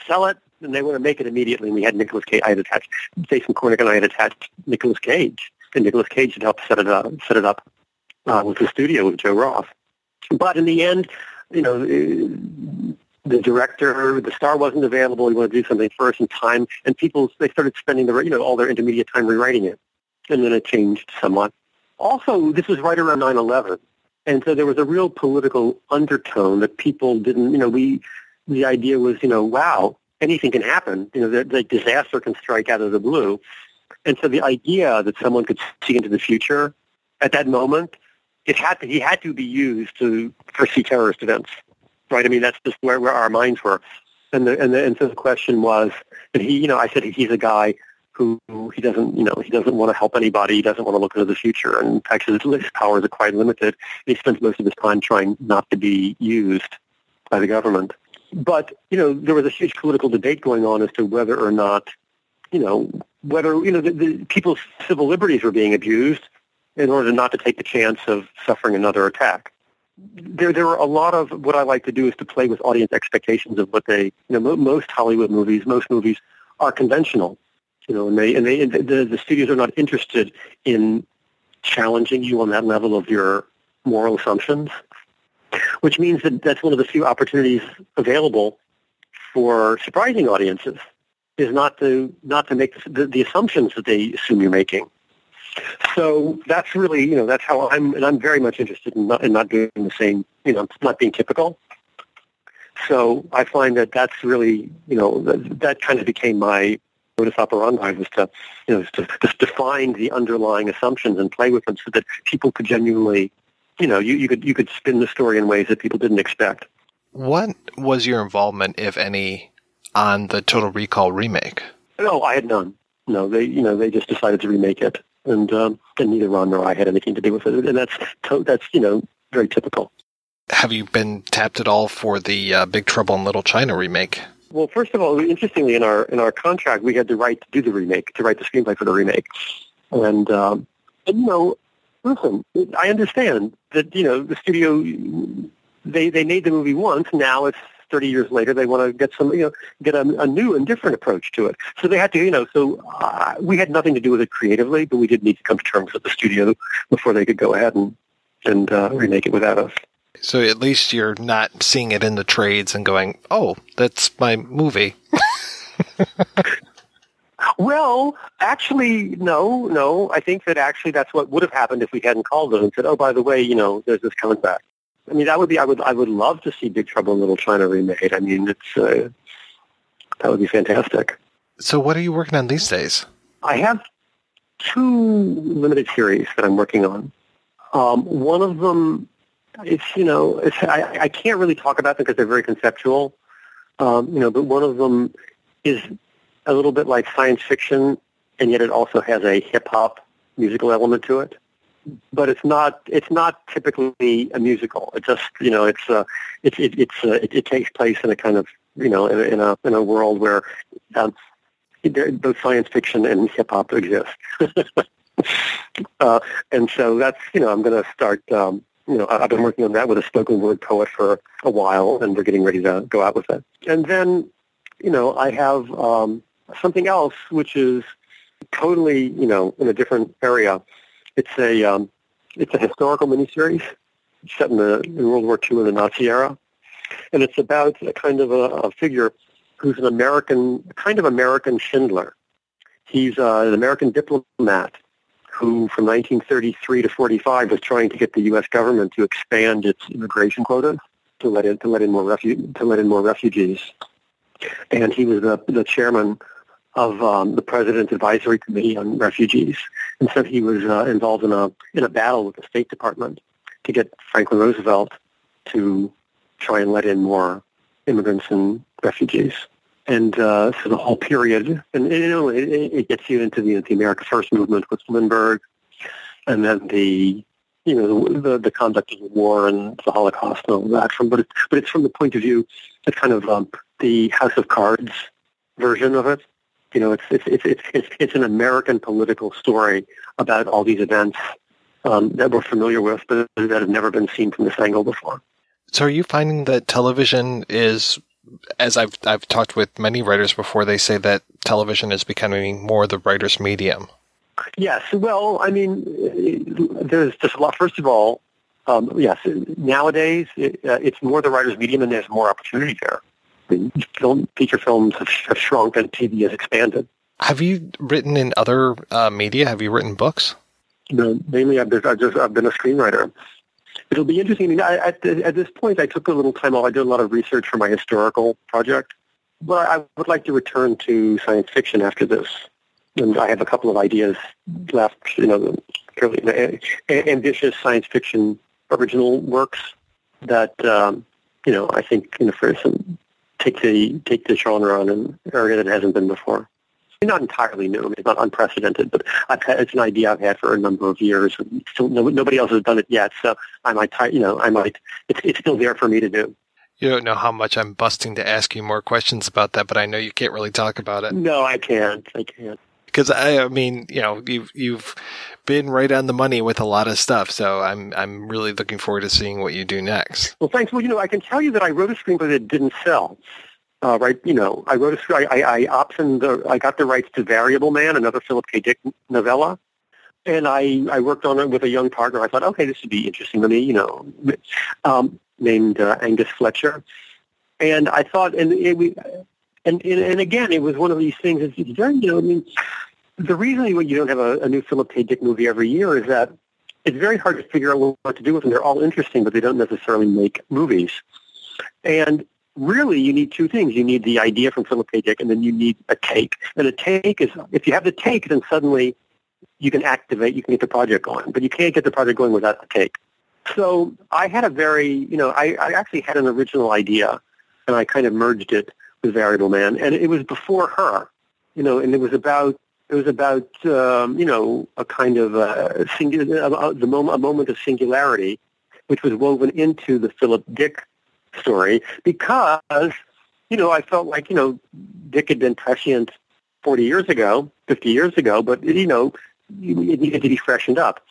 sell it, and they want to make it immediately. And we had Nicolas Cage. I had attached Jason Cornick, and I had attached Nicolas Cage, and Nicolas Cage had helped set it up with the studio with Joe Roth. But in the end, you know. The director, the star wasn't available. He wanted to do something first in time, and people, they started spending all their intermediate time rewriting it, and then it changed somewhat. Also, this was right around 9/11, and so there was a real political undertone that people didn't, you know, the idea was, you know, wow, anything can happen. You know, the disaster can strike out of the blue, and so the idea that someone could see into the future at that moment, he had to be used to foresee terrorist events. Right, I mean, that's just where our minds were, and so the question was, and he, you know, I said he's a guy who he doesn't, you know, he doesn't want to help anybody. He doesn't want to look into the future. And in fact, his powers are quite limited. He spends most of his time trying not to be used by the government. But, you know, there was a huge political debate going on as to whether or not, you know, the people's civil liberties were being abused in order not to take the chance of suffering another attack. There are a lot of, what I like to do is to play with audience expectations of what they, you know, most Hollywood movies, most movies are conventional, you know, and the studios are not interested in challenging you on that level of your moral assumptions, which means that that's one of the few opportunities available for surprising audiences, is not to make the assumptions that they assume you're making. So that's really, you know, that's how I'm very much interested in not doing the same, you know, not being typical. So I find that's really, you know, that kind of became my modus operandi, was to, you know, to find the underlying assumptions and play with them so that people could genuinely, you know, you could spin the story in ways that people didn't expect. What was your involvement, if any, on the Total Recall remake? No, I had none. No, they just decided to remake it. And neither Ron nor I had anything to do with it, and that's you know, very typical. Have you been tapped at all for the Big Trouble in Little China remake? Well, first of all, interestingly, in our contract, we had the right to do the remake, to write the screenplay for the remake. And you know, listen, I understand that, you know, the studio, they made the movie once. Now it's 30 years later, they want to get some, you know, get a new and different approach to it. So they had to, you know, so we had nothing to do with it creatively, but we did need to come to terms with the studio before they could go ahead and remake it without us. So at least you're not seeing it in the trades and going, oh, that's my movie. Well, actually, no. I think that actually that's what would have happened if we hadn't called them and said, oh, by the way, you know, there's this contract. I mean, that would be. I would love to see Big Trouble in Little China remade. I mean, it's that would be fantastic. So, what are you working on these days? I have 2 limited series that I'm working on. One of them, I can't really talk about them because they're very conceptual, you know. But one of them is a little bit like science fiction, and yet it also has a hip hop musical element to it. But it's not typically a musical. It just, you know, it takes place in a kind of, you know, in a world where both science fiction and hip hop exist. And so that's, you know, I'm going to start. You know, I've been working on that with a spoken word poet for a while, and we're getting ready to go out with it. And then, you know, I have something else which is totally, you know, in a different area. It's a historical miniseries set in World War II in the Nazi era, and it's about a kind of a figure who's an American, kind of American Schindler. He's an American diplomat who, from 1933 to 45, was trying to get the U.S. government to expand its immigration quotas to let in more refugees, and he was the chairman of the President's Advisory Committee on Refugees. And so he was involved in a battle with the State Department to get Franklin Roosevelt to try and let in more immigrants and refugees. And so the whole period, and you know, it gets you into the America First movement with Lindbergh, and then the, you know, the conduct of the war and the Holocaust and all that. But it's from the point of view, it's kind of the House of Cards version of it. You know, it's an American political story about all these events that we're familiar with, but that have never been seen from this angle before. So, are you finding that television is, as I've talked with many writers before, they say that television is becoming more the writer's medium? Yes. Well, I mean, there's just a lot. First of all, yes, nowadays it's more the writer's medium, and there's more opportunity there. Feature films have shrunk and TV has expanded. Have you written in other media? Have you written books? No, mainly I've been a screenwriter. It'll be interesting. I mean, at this point, I took a little time off. I did a lot of research for my historical project, but I would like to return to science fiction after this. And I have a couple of ideas left, you know, fairly ambitious science fiction original works that, you know, I think, you know, for some... Take the genre on an area that hasn't been before. not entirely new. It's not unprecedented, but it's an idea I've had for a number of years. Still, nobody else has done it yet, so I might. It's still there for me to do. You don't know how much I'm busting to ask you more questions about that, but I know you can't really talk about it. No, I can't. Because I mean, you've been right on the money with a lot of stuff, so I'm really looking forward to seeing what you do next. Well, thanks. Well, I can tell you that I wrote a screenplay that didn't sell. Right, I wrote a screenplay. I got the rights to Variable Man, another Philip K. Dick novella, and I worked on it with a young partner. I thought, okay, this would be interesting to me. Named Angus Fletcher, and I thought, And again, it was one of these things. It's very, the reason when you don't have a new Philip K. Dick movie every year is that it's very hard to figure out what to do with them. They're all interesting, but they don't necessarily make movies. And really, you need two things. You need the idea from Philip K. Dick, and then you need a take. And a take is, if you have the take, then suddenly you can get the project going. But you can't get the project going without the take. So I had a very, I actually had an original idea, and I kind of merged it. The Variable Man, and it was before her, and it was about a kind of a moment of singularity, which was woven into the Philip Dick story because I felt like Dick had been prescient 40 years ago, 50 years ago, but it needed to be freshened up,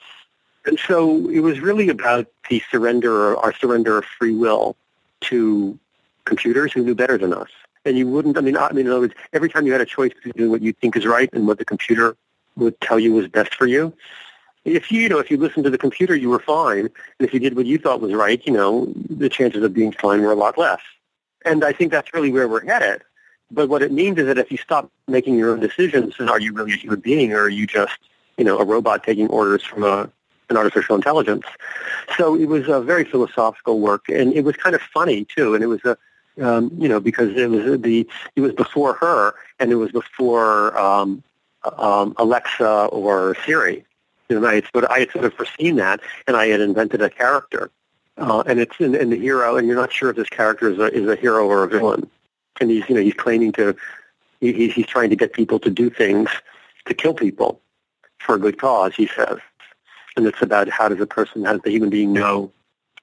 and so it was really about the surrender, our surrender of free will to computers who knew better than us. And you wouldn't, in other words, every time you had a choice between what you think is right and what the computer would tell you was best for you, if you listened to the computer, you were fine. And if you did what you thought was right, the chances of being fine were a lot less. And I think that's really where we're headed. But what it means is that if you stop making your own decisions, then are you really a human being, or are you just, a robot taking orders from an artificial intelligence? So it was a very philosophical work, and it was kind of funny, too, and it was a... because it was before her, and it was before Alexa or Siri. I had sort of foreseen that, and I had invented a character, and it's in the hero, and you're not sure if this character is a hero or a villain, and he's claiming to, he's trying to get people to do things, to kill people, for a good cause, he says, and it's about how does the human being know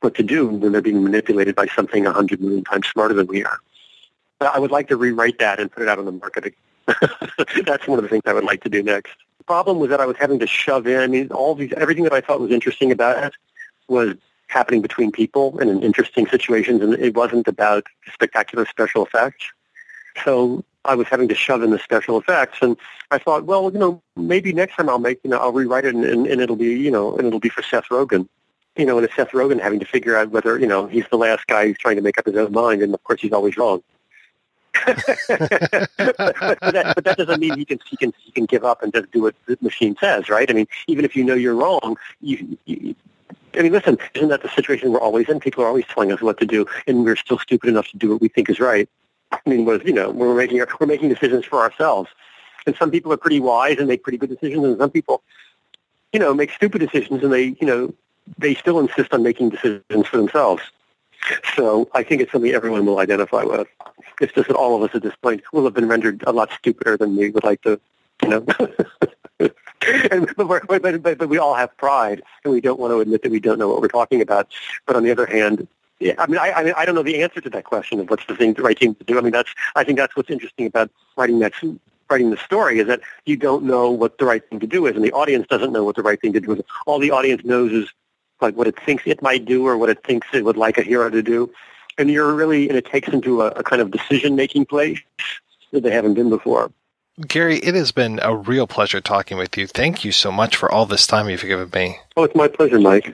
what to do when they're being manipulated by something 100 million times smarter than we are. I would like to rewrite that and put it out on the market. That's one of the things I would like to do next. The problem was that I was having to shove in. Everything that I thought was interesting about it was happening between people and in interesting situations, and it wasn't about spectacular special effects. So I was having to shove in the special effects, and I thought, well, maybe next time I'll make, I'll rewrite it, and it'll be, and it'll be for Seth Rogen. And it's Seth Rogen having to figure out whether, he's the last guy who's trying to make up his own mind, and of course he's always wrong. But that doesn't mean he can give up and just do what the machine says, right? Even if you know you're wrong, listen, isn't that the situation we're always in? People are always telling us what to do, and we're still stupid enough to do what we think is right. We're making decisions for ourselves, and some people are pretty wise and make pretty good decisions, and some people, make stupid decisions, and they still insist on making decisions for themselves. So I think it's something everyone will identify with. It's just that all of us at this point will have been rendered a lot stupider than we would like to, but we all have pride, and we don't want to admit that we don't know what we're talking about. But on the other hand, yeah, I don't know the answer to that question of what's the right thing to do. I think that's what's interesting about writing the story, is that you don't know what the right thing to do is, and the audience doesn't know what the right thing to do is. All the audience knows is like what it thinks it might do, or what it thinks it would like a hero to do, and it takes into a kind of decision-making place that they haven't been before. Gary, it has been a real pleasure talking with you. Thank you so much for all this time you've given me. Oh, it's my pleasure, Mike.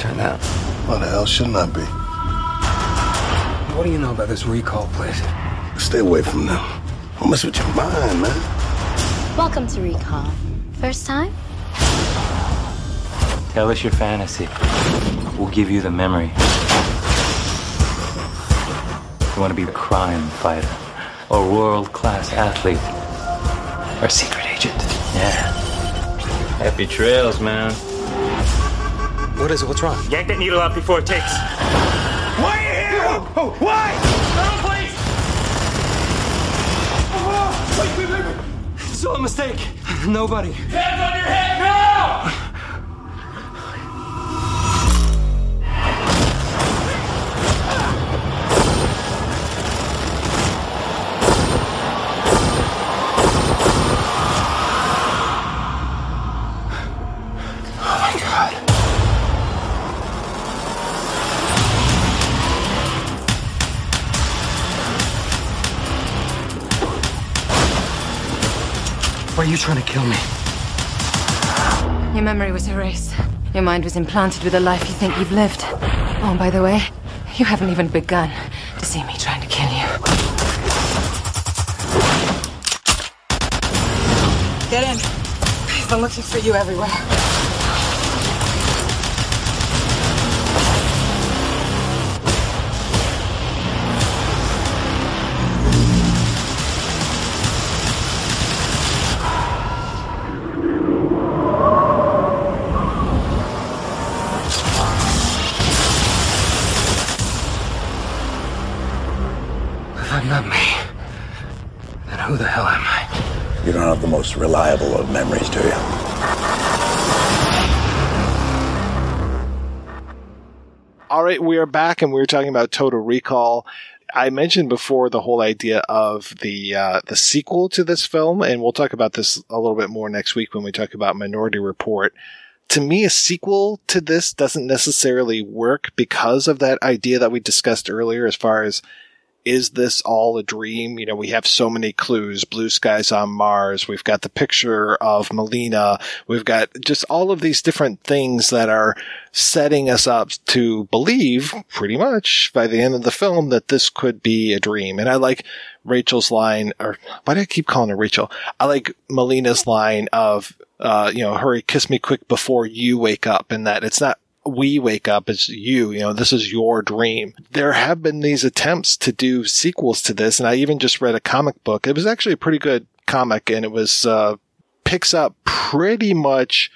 Turned out. Why the hell shouldn't I be? What do you know about this recall place? Stay away from them. Don't mess with your mind, man. Welcome to Recall. First time? Tell us your fantasy. We'll give you the memory. You want to be a crime fighter, a world-class athlete, or a secret agent. Yeah. Happy trails, man. What is it? What's wrong? Yank that needle out before it takes. Why are you here? Oh, why? Colonel, please! Oh, wait. It's all a mistake. Nobody. Hands on your head now! Are you trying to kill me? Your memory was erased. Your mind was implanted with a life you think you've lived. Oh, and by the way, you haven't even begun to see me trying to kill you. Get in. I've been looking for you everywhere. Reliable of memories, do you? All right, we are back, and we were talking about Total Recall. I mentioned before the whole idea of the sequel to this film, and we'll talk about this a little bit more next week when we talk about Minority Report. To me, a sequel to this doesn't necessarily work because of that idea that we discussed earlier as far as, is this all a dream? You know, we have so many clues. Blue skies on Mars. We've got the picture of Melina. We've got just all of these different things that are setting us up to believe, pretty much, by the end of the film, that this could be a dream. And I like Rachel's line, or why do I keep calling her Rachel? I like Melina's line of, you know, hurry, kiss me quick before you wake up, and that it's not we wake up, it's you, you know, this is your dream. There have been these attempts to do sequels to this, and I even just read a comic book. It was actually a pretty good comic, and it was, picks up pretty much,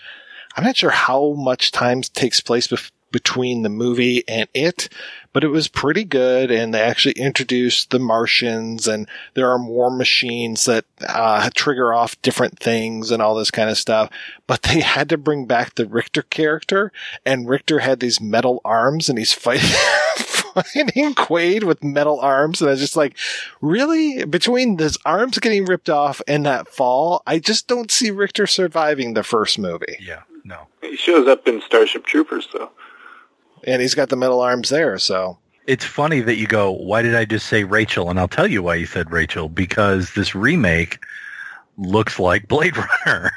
I'm not sure how much time takes place between the movie and it, but it was pretty good, and they actually introduced the Martians, and there are more machines that trigger off different things and all this kind of stuff. But they had to bring back the Richter character, and Richter had these metal arms, and he's fighting fighting Quaid with metal arms, and I was just like, really? Between his arms getting ripped off and that fall, I just don't see Richter surviving the first movie. Yeah, no. He shows up in Starship Troopers, though. And he's got the metal arms there, so. It's funny that you go, why did I just say Rachel? And I'll tell you why you said Rachel, because this remake looks like Blade Runner.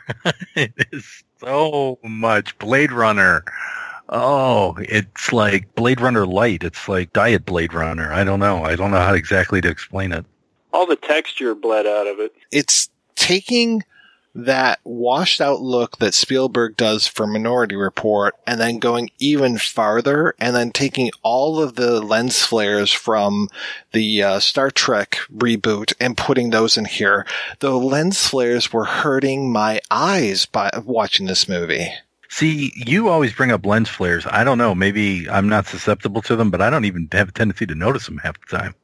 It is so much Blade Runner. Oh, it's like Blade Runner light. It's like Diet Blade Runner. I don't know. I don't know how exactly to explain it. All the texture bled out of it. It's taking that washed-out look that Spielberg does for Minority Report, and then going even farther, and then taking all of the lens flares from the Star Trek reboot and putting those in here. The lens flares were hurting my eyes by watching this movie. See, you always bring up lens flares. I don't know. Maybe I'm not susceptible to them, but I don't even have a tendency to notice them half the time.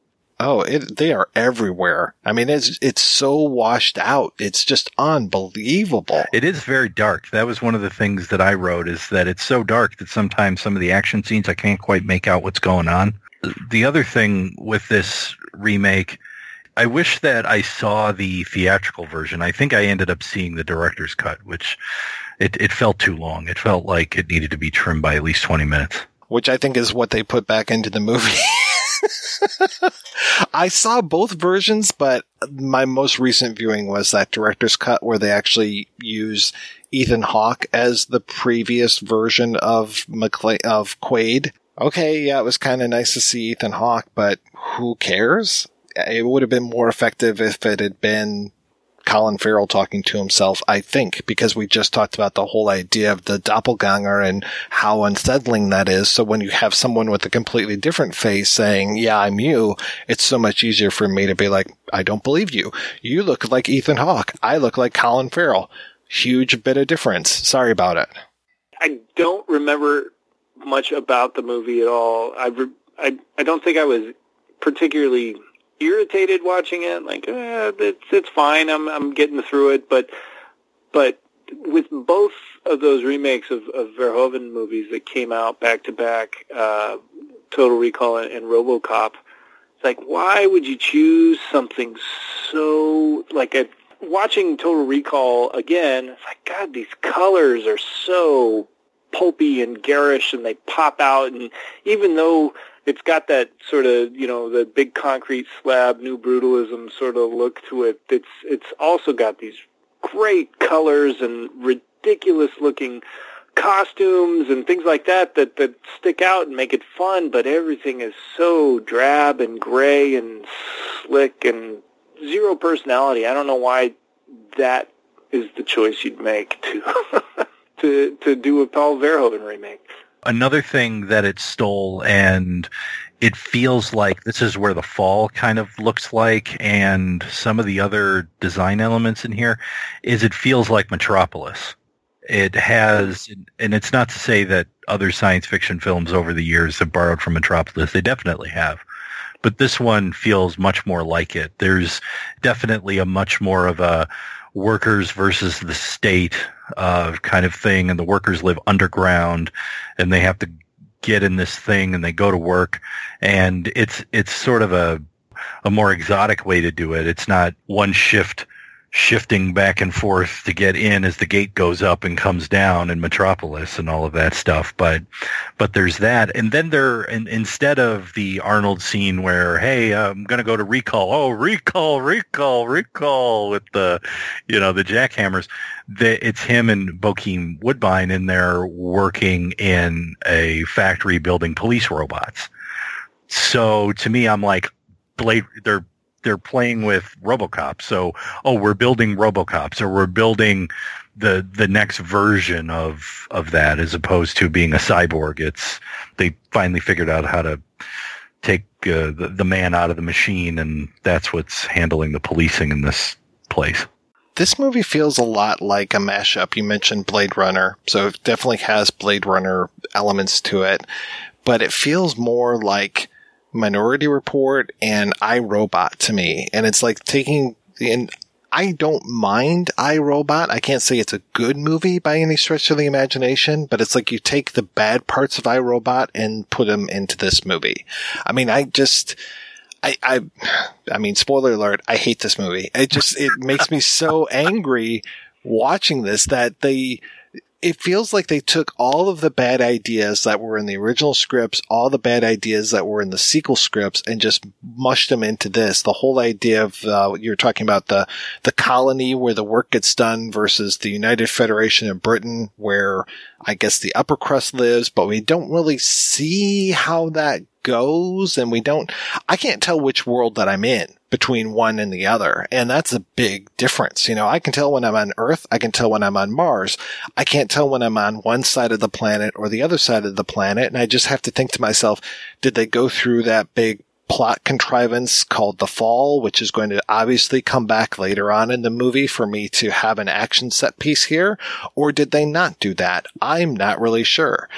Oh, they are everywhere. I mean, it's so washed out. It's just unbelievable. It is very dark. That was one of the things that I wrote, is that it's so dark that sometimes some of the action scenes, I can't quite make out what's going on. The other thing with this remake, I wish that I saw the theatrical version. I think I ended up seeing the director's cut, which it felt too long. It felt like it needed to be trimmed by at least 20 minutes. Which I think is what they put back into the movie. I saw both versions, but my most recent viewing was that director's cut where they actually use Ethan Hawke as the previous version of Quaid. okay, yeah, it was kind of nice to see Ethan Hawke, but who cares? It would have been more effective if it had been Colin Farrell talking to himself, I think, because we just talked about the whole idea of the doppelganger and how unsettling that is. So when you have someone with a completely different face saying, yeah, I'm you, it's so much easier for me to be like, I don't believe you. You look like Ethan Hawke. I look like Colin Farrell. Huge bit of difference. Sorry about it. I don't remember much about the movie at all. I don't think I was particularly irritated watching it, like it's fine. I'm getting through it, but with both of those remakes of Verhoeven movies that came out back to back, Total Recall and RoboCop, it's like, why would you choose something so like a watching Total Recall again? It's like, God, these colors are so pulpy and garish, and they pop out, and even though it's got that sort of, you know, the big concrete slab, new brutalism sort of look to it. It's also got these great colors and ridiculous-looking costumes and things like that stick out and make it fun, but everything is so drab and gray and slick and zero personality. I don't know why that is the choice you'd make to do a Paul Verhoeven remake. Another thing that it stole, and it feels like this is where The Fall kind of looks like, and some of the other design elements in here, is it feels like Metropolis. It has, and it's not to say that other science fiction films over the years have borrowed from Metropolis. They definitely have. But this one feels much more like it. There's definitely a much more of a workers versus the state kind of thing, and the workers live underground and they have to get in this thing and they go to work, and it's sort of a more exotic way to do it. It's not one shift shifting back and forth to get in as the gate goes up and comes down in Metropolis and all of that stuff, but there's that. And then instead of the Arnold scene where, hey, I'm going to go to recall, recall with the, you know, the jackhammers, it's him and Bokeem Woodbine in there working in a factory building police robots. So to me, I'm like, they're playing with RoboCop. So, we're building RoboCops, or we're building the next version of that, as opposed to being a cyborg. They finally figured out how to take the man out of the machine, and that's what's handling the policing in this place. This movie feels a lot like a mashup. You mentioned Blade Runner, so it definitely has Blade Runner elements to it, but it feels more like Minority Report and iRobot to me. And it's like and I don't mind iRobot. I can't say it's a good movie by any stretch of the imagination, but it's like you take the bad parts of iRobot and put them into this movie. I mean, I mean, spoiler alert, I hate this movie. It makes me so angry watching this that it feels like they took all of the bad ideas that were in the original scripts, all the bad ideas that were in the sequel scripts, and just mushed them into this. The whole idea of, you're talking about the colony where the work gets done versus the United Federation of Britain, where I guess the upper crust lives, but we don't really see how that goes. And I can't tell which world that I'm in between one and the other. And that's a big difference. You know, I can tell when I'm on Earth. I can tell when I'm on Mars. I can't tell when I'm on one side of the planet or the other side of the planet. And I just have to think to myself, did they go through that big plot contrivance called The Fall, which is going to obviously come back later on in the movie for me to have an action set piece here? Or did they not do that? I'm not really sure.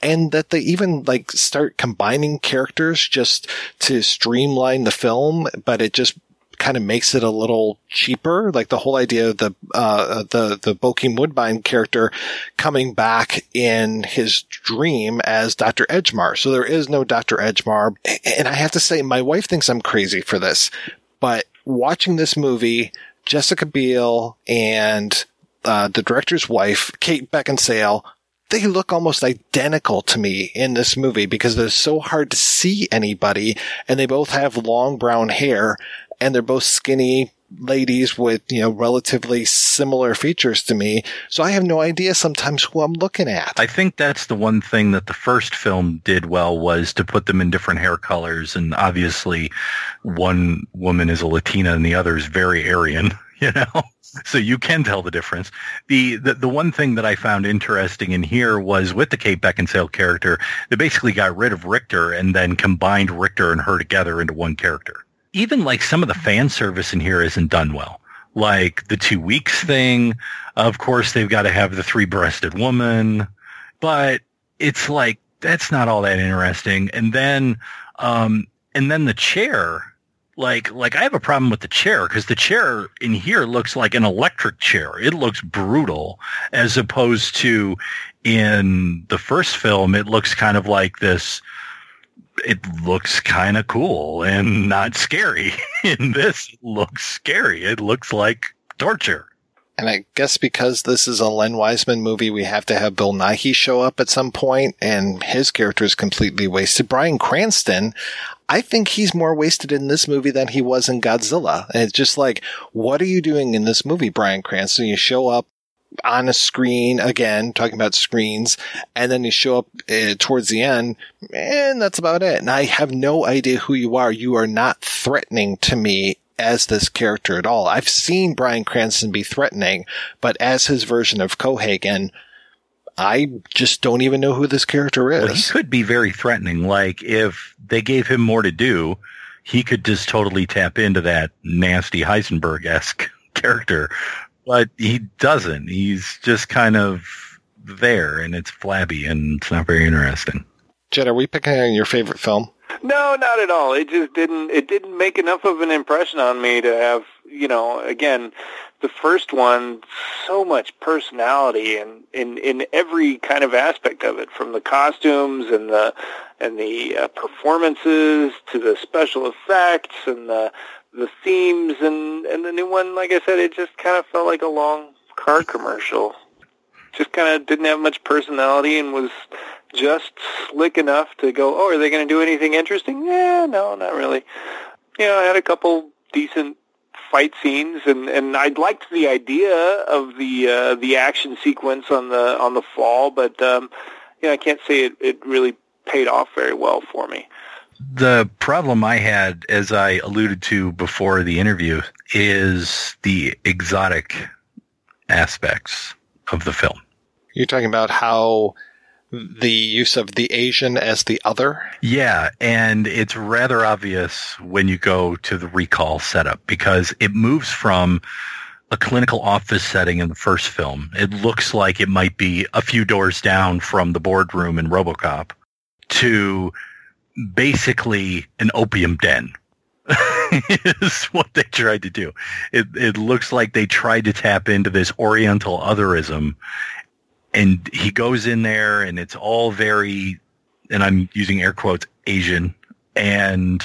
And that they even like start combining characters just to streamline the film, but it just kind of makes it a little cheaper. Like the whole idea of the Bokeem Woodbine character coming back in his dream as Dr. Edgemar. So there is no Dr. Edgemar. And I have to say, my wife thinks I'm crazy for this, but watching this movie, Jessica Biel and the director's wife, Kate Beckinsale, they look almost identical to me in this movie because they're so hard to see anybody, and they both have long brown hair. And they're both skinny, ladies with, you know, relatively similar features to me. So I have no idea sometimes who I'm looking at. I think that's the one thing that the first film did well was to put them in different hair colors. And obviously one woman is a Latina and the other is very Aryan, you know, so you can tell the difference. The one thing that I found interesting in here was with the Kate Beckinsale character, they basically got rid of Richter and then combined Richter and her together into one character. Even like some of the fan service in here isn't done well. Like the 2 weeks thing, of course, they've got to have the three-breasted woman, but it's like, that's not all that interesting. And then the chair, like I have a problem with the chair because the chair in here looks like an electric chair. It looks brutal as opposed to in the first film, it looks kind of like this. It looks kind of cool and not scary. In this, it looks scary. It looks like torture. And I guess because this is a Len Wiseman movie, we have to have Bill Nighy show up at some point, and his character is completely wasted. Bryan Cranston, I think he's more wasted in this movie than he was in Godzilla. And it's just like, what are you doing in this movie, Bryan Cranston? You show up on a screen, again, talking about screens, and then you show up towards the end, and that's about it. And I have no idea who you are. You are not threatening to me as this character at all. I've seen Bryan Cranston be threatening, but as his version of Cohaagen, I just don't even know who this character is. Well, he could be very threatening. Like, if they gave him more to do, he could just totally tap into that nasty Heisenberg-esque character. But he doesn't. He's just kind of there, and it's flabby, and it's not very interesting. Jed, are we picking on your favorite film? No, not at all. It just didn't. It didn't make enough of an impression on me to have, you know. Again, the first one, so much personality, and in every kind of aspect of it, from the costumes and the performances to the special effects and the themes and the new one, like I said, it just kind of felt like a long car commercial. Just kind of didn't have much personality and was just slick enough to go, oh, are they going to do anything interesting? Yeah, no, not really. You know, I had a couple decent fight scenes, and I liked the idea of the action sequence on the fall, but you know, I can't say it really paid off very well for me. The problem I had, as I alluded to before the interview, is the exotic aspects of the film. You're talking about how the use of the Asian as the other? Yeah, and it's rather obvious when you go to the recall setup, because it moves from a clinical office setting in the first film. It looks like it might be a few doors down from the boardroom in RoboCop to basically an opium den is what they tried to do. It looks like they tried to tap into this Oriental otherism, and he goes in there and it's all very, and I'm using air quotes, Asian. And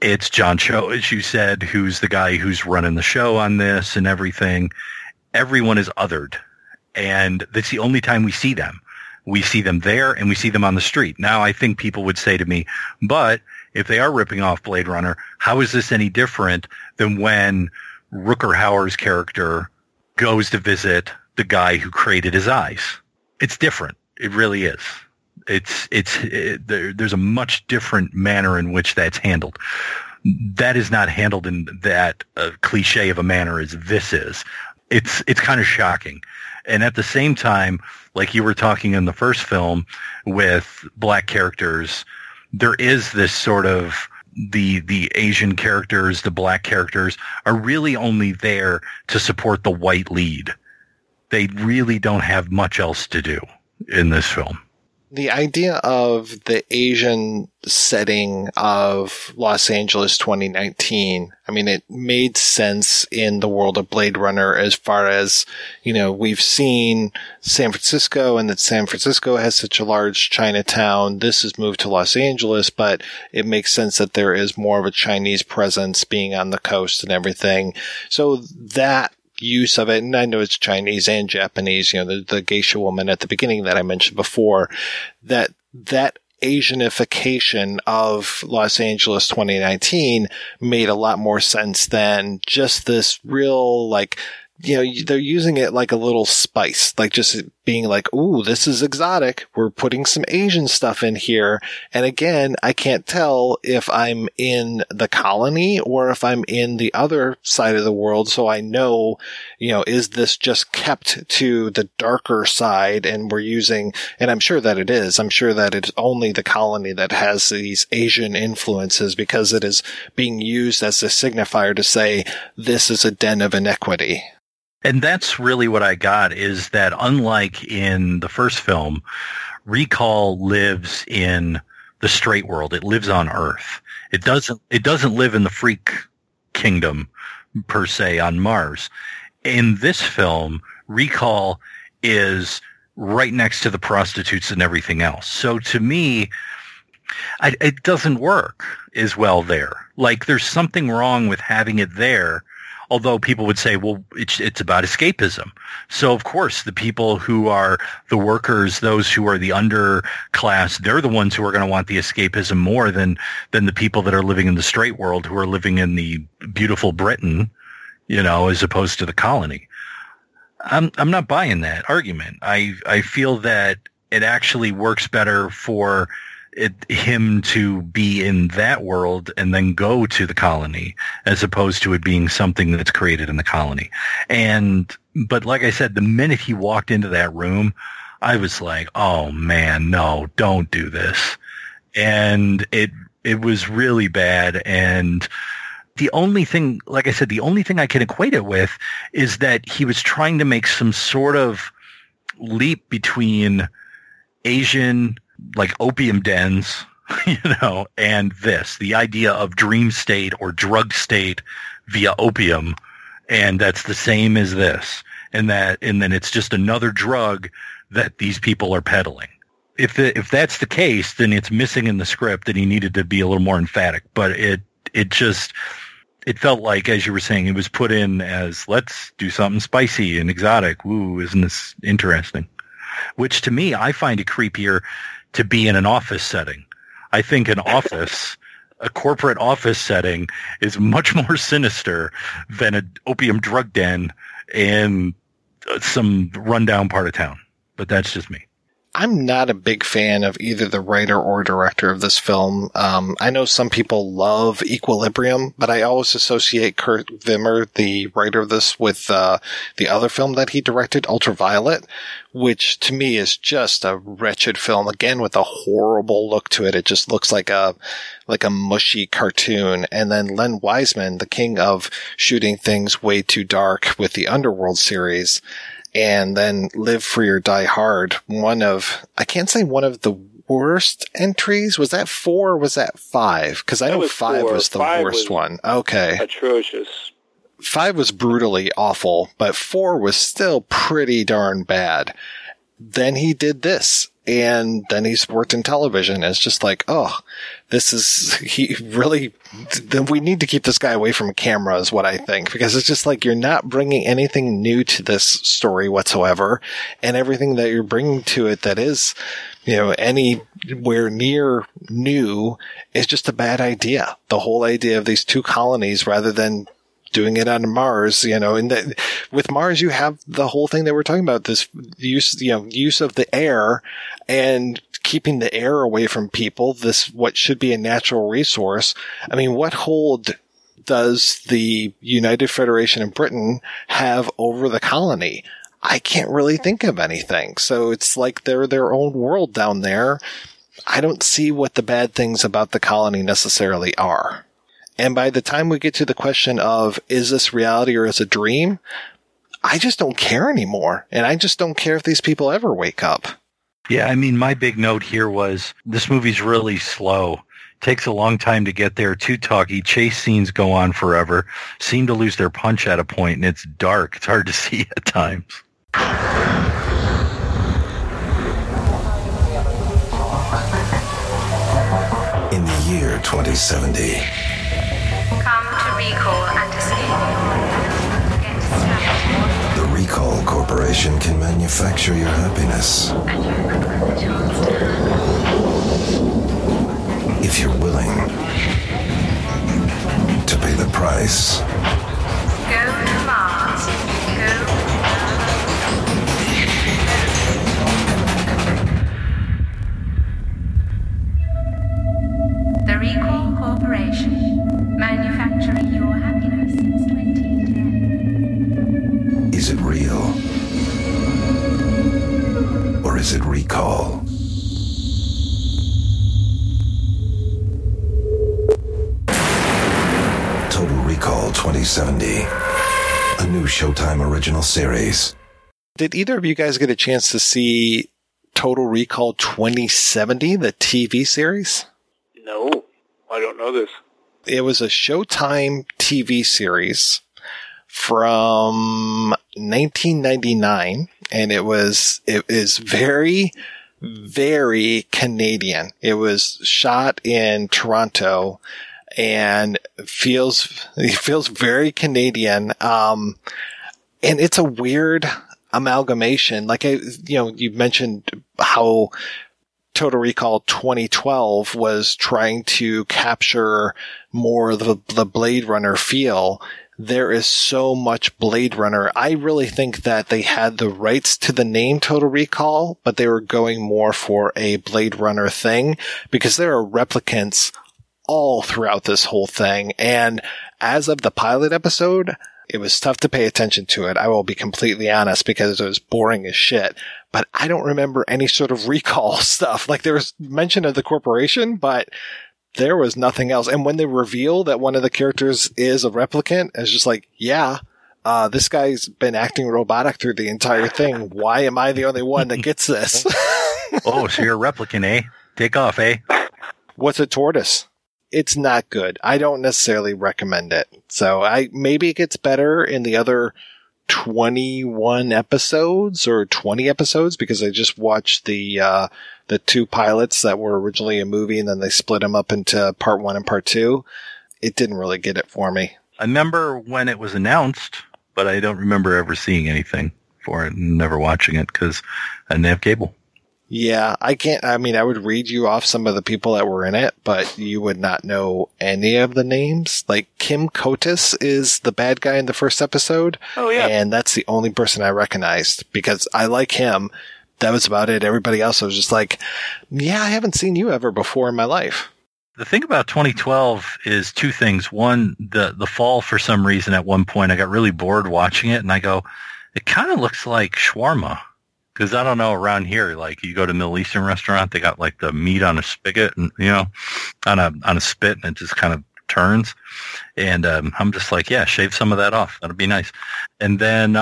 it's John Cho, as you said, who's the guy who's running the show on this and everything. Everyone is othered. And that's the only time we see them. We see them there, and we see them on the street. Now, I think people would say to me, but if they are ripping off Blade Runner, how is this any different than when Rutger Hauer's character goes to visit the guy who created his eyes? It's different. It really is. There's a much different manner in which that's handled. That is not handled in that cliche of a manner as this is. It's kind of shocking. And at the same time, like you were talking in the first film with black characters, there is this sort of the Asian characters, the black characters are really only there to support the white lead. They really don't have much else to do in this film. The idea of the Asian setting of Los Angeles 2019, I mean, it made sense in the world of Blade Runner as far as, you know, we've seen San Francisco and that San Francisco has such a large Chinatown. This has moved to Los Angeles, but it makes sense that there is more of a Chinese presence being on the coast and everything. So that use of it, and I know it's Chinese and Japanese, you know, the geisha woman at the beginning that I mentioned before, that Asianification of Los Angeles 2019 made a lot more sense than just this real, like, you know, they're using it like a little spice, like just being like, ooh, this is exotic. We're putting some Asian stuff in here. And again, I can't tell if I'm in the colony or if I'm in the other side of the world. So I know, you know, is this just kept to the darker side? And we're using, and I'm sure that it is. I'm sure that it's only the colony that has these Asian influences because it is being used as a signifier to say, this is a den of inequity. And that's really what I got, is that unlike in the first film, Recall lives in the straight world. It lives on Earth. It doesn't live in the freak kingdom, per se, on Mars. In this film, Recall is right next to the prostitutes and everything else. So to me, it doesn't work as well there. Like, there's something wrong with having it there. Although people would say, well, it's about escapism. So, of course, the people who are the workers, those who are the underclass, they're the ones who are going to want the escapism more than the people that are living in the straight world, who are living in the beautiful Britain, you know, as opposed to the colony. I'm not buying that argument. I feel that it actually works better for him to be in that world and then go to the colony, as opposed to it being something that's created in the colony. But like I said, the minute he walked into that room, I was like, oh man, no, don't do this. And it was really bad. And the only thing, like I said, the only thing I can equate it with is that he was trying to make some sort of leap between Asian, like opium dens, you know, and this, the idea of dream state or drug state via opium. And that's the same as this. And then it's just another drug that these people are peddling. If that's the case, then it's missing in the script, and he needed to be a little more emphatic. But it felt like, as you were saying, it was put in as, let's do something spicy and exotic. Ooh, isn't this interesting? Which to me, I find it creepier to be in an office setting. I think an office, a corporate office setting, is much more sinister than an opium drug den in some rundown part of town. But that's just me. I'm not a big fan of either the writer or director of this film. I know some people love Equilibrium, but I always associate Kurt Wimmer, the writer of this, with the other film that he directed, Ultraviolet, which to me is just a wretched film, again, with a horrible look to it. It just looks like a mushy cartoon. And then Len Wiseman, the king of shooting things way too dark with the Underworld series. And then Live Free or Die Hard, I can't say one of the worst entries. Was that 4 or was that 5? Because I know 5 was the worst one. Okay. Atrocious. 5 was brutally awful, but 4 was still pretty darn bad. Then he did this, and then he's worked in television. It's just like, oh, we need to keep this guy away from camera is what I think, because it's just like, you're not bringing anything new to this story whatsoever. And everything that you're bringing to it that is, you know, anywhere near new is just a bad idea. The whole idea of these two colonies rather than doing it on Mars, you know, and that with Mars, you have the whole thing that we're talking about, this use of the air and keeping the air away from people, this, what should be a natural resource. I mean, what hold does the United Federation of Britain have over the colony? I can't really think of anything. So it's like they're their own world down there. I don't see what the bad things about the colony necessarily are. And by the time we get to the question of, is this reality or is it a dream? I just don't care anymore. And I just don't care if these people ever wake up. Yeah, I mean, my big note here was, this movie's really slow. Takes a long time to get there. Too talky. Chase scenes go on forever. Seem to lose their punch at a point, and it's dark. It's hard to see at times. In the year 2070... Come to Recall and escape. The Recall Corporation can manufacture your happiness. And you if you're willing to pay the price. Go to Mars. Go. The Recall Corporation, manufacturing your happiness since 2010. Is it real? Or is it recall? Recall 2070, a new Showtime original series. Did either of you guys get a chance to see Total Recall 2070, the TV series? No, I don't know this. It was a Showtime TV series from 1999, and it is very, very Canadian. It was shot in Toronto. And it feels very Canadian. And it's a weird amalgamation. Like you mentioned how Total Recall 2012 was trying to capture more of the Blade Runner feel. There is so much Blade Runner. I really think that they had the rights to the name Total Recall, but they were going more for a Blade Runner thing because there are replicants all throughout this whole thing. And as of the pilot episode, it was tough to pay attention to it. I will be completely honest because it was boring as shit. But I don't remember any sort of recall stuff. Like there was mention of the corporation, but there was nothing else. And when they reveal that one of the characters is a replicant, it's just like, yeah, this guy's been acting robotic through the entire thing. Why am I the only one that gets this? Oh, so you're a replicant, eh? Take off, eh? What's a tortoise? It's not good. I don't necessarily recommend it. So maybe it gets better in the other 21 episodes or 20 episodes because I just watched the two pilots that were originally a movie and then they split them up into part one and part two. It didn't really get it for me. I remember when it was announced, but I don't remember ever seeing anything for it and never watching it because I didn't have cable. Yeah, I would read you off some of the people that were in it, but you would not know any of the names. Like, Kim Kotas is the bad guy in the first episode. Oh, yeah. And that's the only person I recognized because I like him. That was about it. Everybody else, I was just like, yeah, I haven't seen you ever before in my life. The thing about 2012 is two things. One, the fall, for some reason, at one point, I got really bored watching it, and I go, it kind of looks like shawarma. Because I don't know, around here, like, you go to a Middle Eastern restaurant, they got, like, the meat on a spigot, and on a spit, and it just kind of turns. And I'm just like, yeah, shave some of that off. That'll be nice. And then,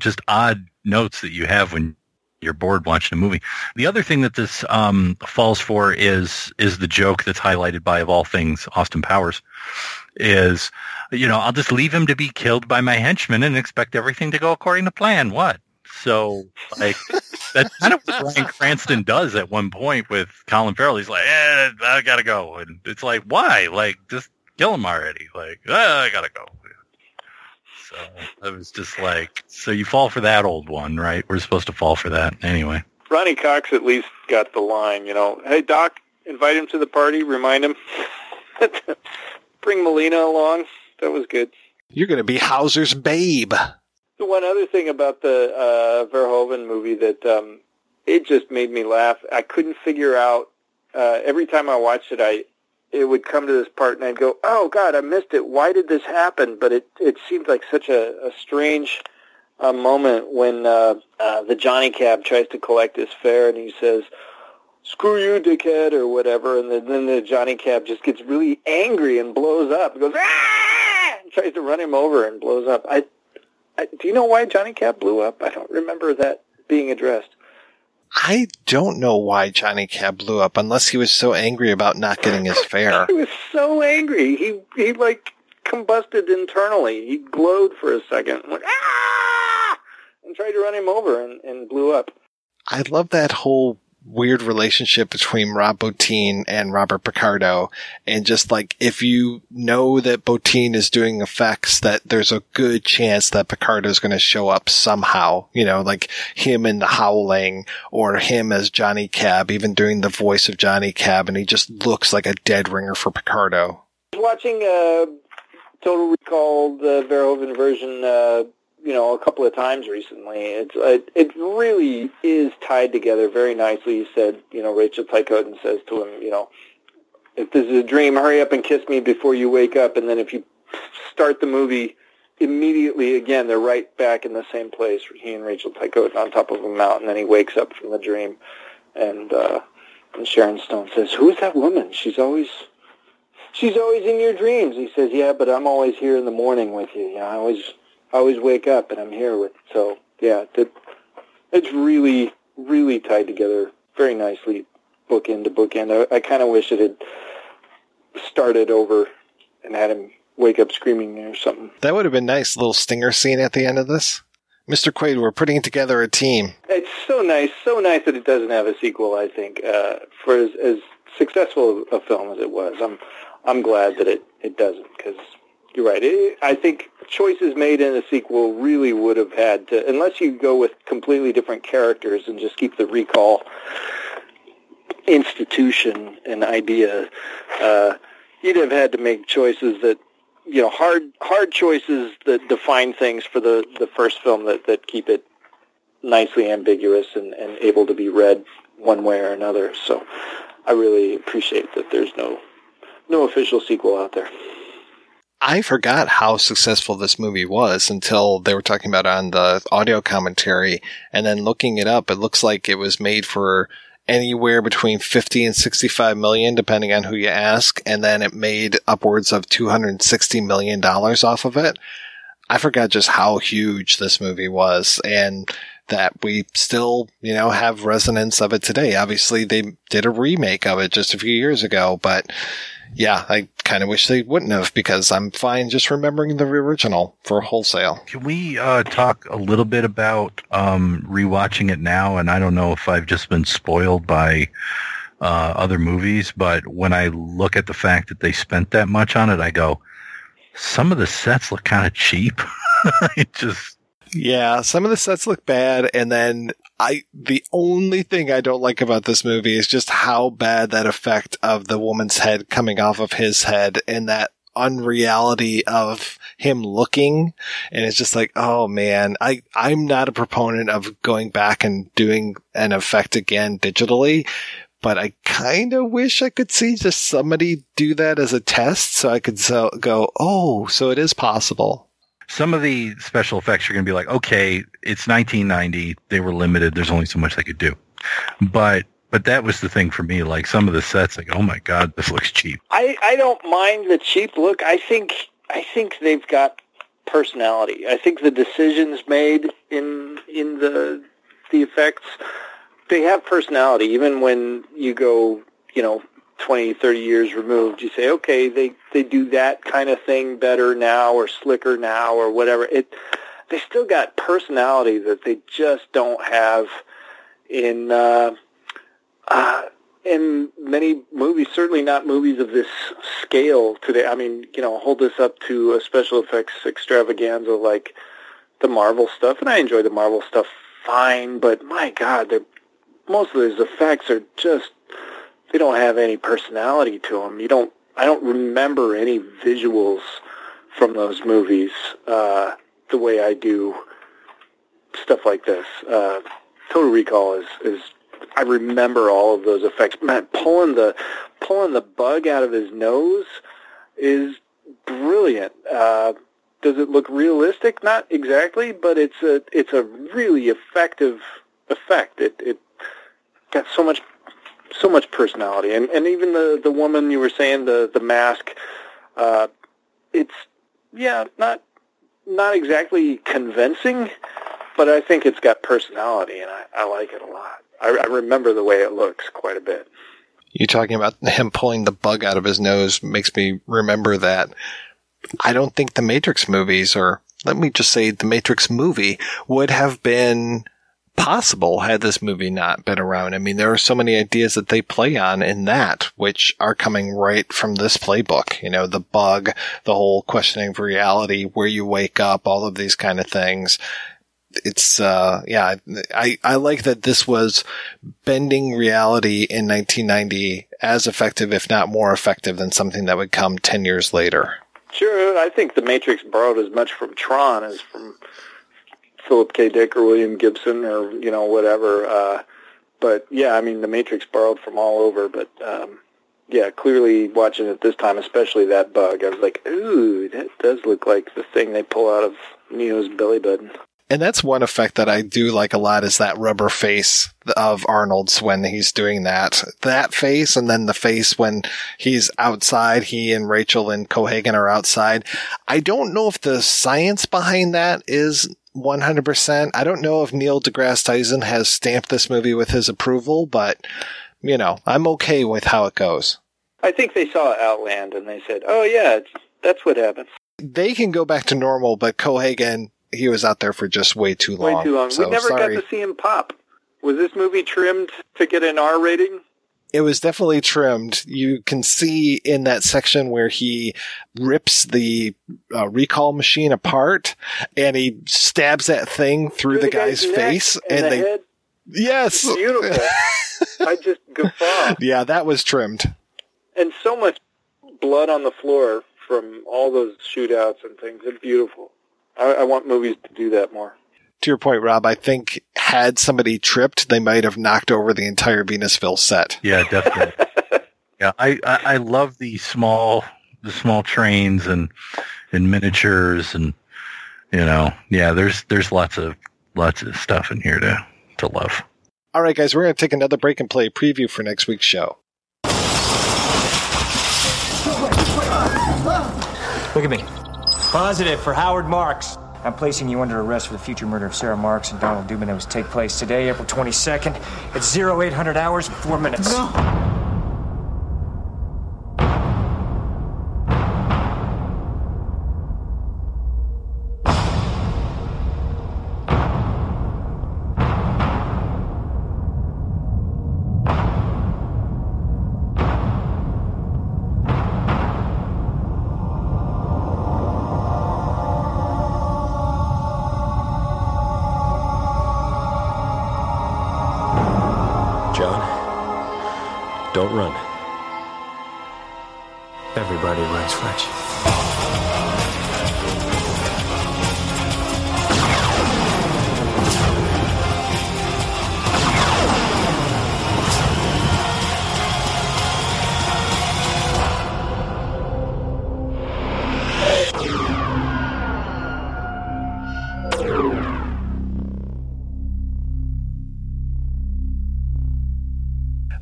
just odd notes that you have when you're bored watching a movie. The other thing that this falls for is the joke that's highlighted by, of all things, Austin Powers, is, I'll just leave him to be killed by my henchmen and expect everything to go according to plan. What? So, like, that's kind of what Bryan Cranston does at one point with Colin Farrell. He's like, I gotta go. And it's like, why? Like, just kill him already. Like, I gotta go. So, I was just like, so you fall for that old one, right? We're supposed to fall for that anyway. Ronnie Cox at least got the line, Hey, Doc, invite him to the party. Remind him. Bring Melina along. That was good. You're going to be Hauser's babe. One other thing about the Verhoeven movie that it just made me laugh. I couldn't figure out. Every time I watched it, it would come to this part, and I'd go, oh, God, I missed it. Why did this happen? But it seemed like such a strange moment when the Johnny Cab tries to collect his fare, and he says, screw you, dickhead, or whatever. And then the Johnny Cab just gets really angry and blows up. He goes, ah! And tries to run him over and blows up. Do you know why Johnny Cab blew up? I don't remember that being addressed. I don't know why Johnny Cab blew up, unless he was so angry about not getting his fare. He was so angry. He like, combusted internally. He glowed for a second and went, ah! And tried to run him over and blew up. I love that whole weird relationship between Rob Bottin and Robert Picardo. And just like, if you know that Bottin is doing effects, that there's a good chance that Picardo is going to show up somehow, you know, like him in The Howling or him as Johnny Cab, even doing the voice of Johnny Cab. And he just looks like a dead ringer for Picardo. Watching Total Recall, the Verhoeven version, you know, a couple of times recently. It really is tied together very nicely. You said, you know, Rachel Tychotin says to him, you know, if this is a dream, hurry up and kiss me before you wake up. And then if you start the movie immediately again, they're right back in the same place. He and Rachel Tychotin on top of a mountain, and he wakes up from the dream. And Sharon Stone says, "Who's that woman? She's always in your dreams." He says, "Yeah, but I'm always here in the morning with you. You know, I always wake up and I'm here with." So yeah, it's really, really tied together very nicely, bookend to bookend. I kind of wish it had started over and had him wake up screaming or something. That would have been nice, little stinger scene at the end of this. Mr. Quaid, we're putting together a team. It's so nice that it doesn't have a sequel. I think for as successful a film as it was, I'm glad that it doesn't, because you're right. I think choices made in a sequel really would have had to, unless you go with completely different characters and just keep the recall institution and idea, you'd have had to make choices that, you know, hard choices that define things for the first film that keep it nicely ambiguous and able to be read one way or another. So I really appreciate that there's no official sequel out there. I forgot how successful this movie was until they were talking about it on the audio commentary, and then looking it up, it looks like it was made for anywhere between 50 and 65 million, depending on who you ask, and then it made upwards of $260 million off of it. I forgot just how huge this movie was, and that we still, you know, have resonance of it today. Obviously, they did a remake of it just a few years ago, but yeah, I kind of wish they wouldn't have, because I'm fine just remembering the original for wholesale. Can we talk a little bit about rewatching it now? And I don't know if I've just been spoiled by other movies, but when I look at the fact that they spent that much on it, I go, some of the sets look kind of cheap. It just... Yeah, some of the sets look bad, and then the only thing I don't like about this movie is just how bad that effect of the woman's head coming off of his head and that unreality of him looking. And it's just like, oh man, I'm not a proponent of going back and doing an effect again digitally, but I kind of wish I could see just somebody do that as a test so I could go, oh, so it is possible. Some of the special effects are going to be like, okay, it's 1990. They were limited. There's only so much they could do. But that was the thing for me. Like, some of the sets, like, oh my God, this looks cheap. I don't mind the cheap look. I think they've got personality. I think the decisions made in the effects, they have personality. Even when you go, you know, 20, 30 years removed, you say, okay, they do that kind of thing better now or slicker now or whatever. They still got personality that they just don't have in many movies, certainly not movies of this scale today. I mean, you know, hold this up to a special effects extravaganza like the Marvel stuff, and I enjoy the Marvel stuff fine, but my God, most of those effects are just... they don't have any personality to them. I don't remember any visuals from those movies the way I do stuff like this. Total Recall is I remember all of those effects. Man, pulling the bug out of his nose is brilliant. Does it look realistic? Not exactly, but it's a really effective effect. It got so much personality, and even the woman you were saying, the mask, it's, yeah, not exactly convincing, but I think it's got personality, and I like it a lot. I remember the way it looks quite a bit. You talking about him pulling the bug out of his nose makes me remember that. I don't think the Matrix movies, or let me just say the Matrix movie, would have been possible had this movie not been around. I mean, there are so many ideas that they play on in that, which are coming right from this playbook. You know, the bug, the whole questioning of reality, where you wake up, all of these kind of things. It's, yeah, I like that this was bending reality in 1990 as effective, if not more effective, than something that would come 10 years later. Sure, I think The Matrix borrowed as much from Tron as from Philip K. Dick or William Gibson or, you know, whatever. But, yeah, I mean, The Matrix borrowed from all over. But, yeah, clearly watching it this time, especially that bug, I was like, ooh, that does look like the thing they pull out of Neo's belly button. And that's one effect that I do like a lot, is that rubber face of Arnold's when he's doing that. That face, and then the face when he's outside, he and Rachel and Cohaagen are outside. I don't know if the science behind that is 100%. I don't know if Neil deGrasse Tyson has stamped this movie with his approval, but, you know, I'm okay with how it goes. I think they saw Outland and they said, oh, yeah, that's what happens. They can go back to normal, but Cohaagen... he was out there for just way too long. Way too long. So, we never got to see him pop. Was this movie trimmed to get an R rating? It was definitely trimmed. You can see in that section where he rips the recall machine apart and he stabs that thing through the guy's face. And the head. Yes. It's beautiful. I just guffaw. Yeah, that was trimmed. And so much blood on the floor from all those shootouts and things. It's beautiful. I want movies to do that more. To your point, Rob, I think had somebody tripped, they might have knocked over the entire Venusville set. Yeah, definitely. Yeah, I love the small trains and miniatures, and you know, yeah, there's lots of stuff in here to love. All right, guys, we're going to take another break and play a preview for next week's show. Look at me. Positive for Howard Marks. I'm placing you under arrest for the future murder of Sarah Marks and Donald Dubin that was to take place today, April 22nd, at 0800 hours and 4 minutes. No.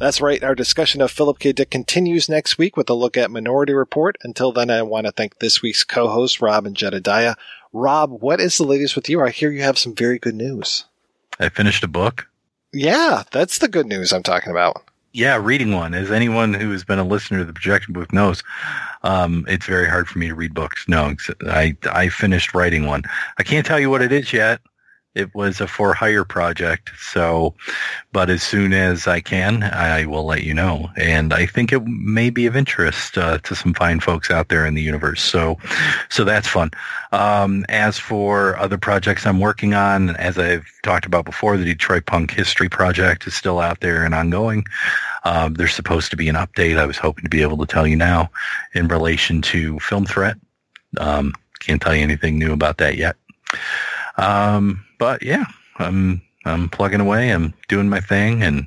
That's right. Our discussion of Philip K. Dick continues next week with a look at Minority Report. Until then, I want to thank this week's co-hosts, Rob and Jedediah. Rob, what is the latest with you? I hear you have some very good news. I finished a book. Yeah, that's the good news I'm talking about. Yeah, reading one. As anyone who has been a listener to the Projection Booth knows, it's very hard for me to read books. No, I finished writing one. I can't tell you what it is yet. It was a for-hire project, so, but as soon as I can, I will let you know. And I think it may be of interest to some fine folks out there in the universe. So that's fun. As for other projects I'm working on, as I've talked about before, the Detroit Punk History Project is still out there and ongoing. There's supposed to be an update. I was hoping to be able to tell you now in relation to Film Threat. Can't tell you anything new about that yet. But yeah, I'm plugging away. I'm doing my thing and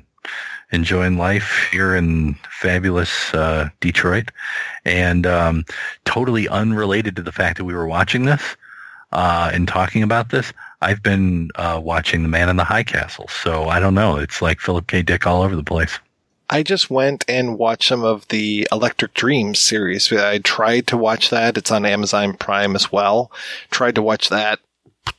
enjoying life here in fabulous Detroit. And totally unrelated to the fact that we were watching this and talking about this, I've been watching The Man in the High Castle. So I don't know. It's like Philip K. Dick all over the place. I just went and watched some of the Electric Dreams series. I tried to watch that. It's on Amazon Prime as well. Tried to watch that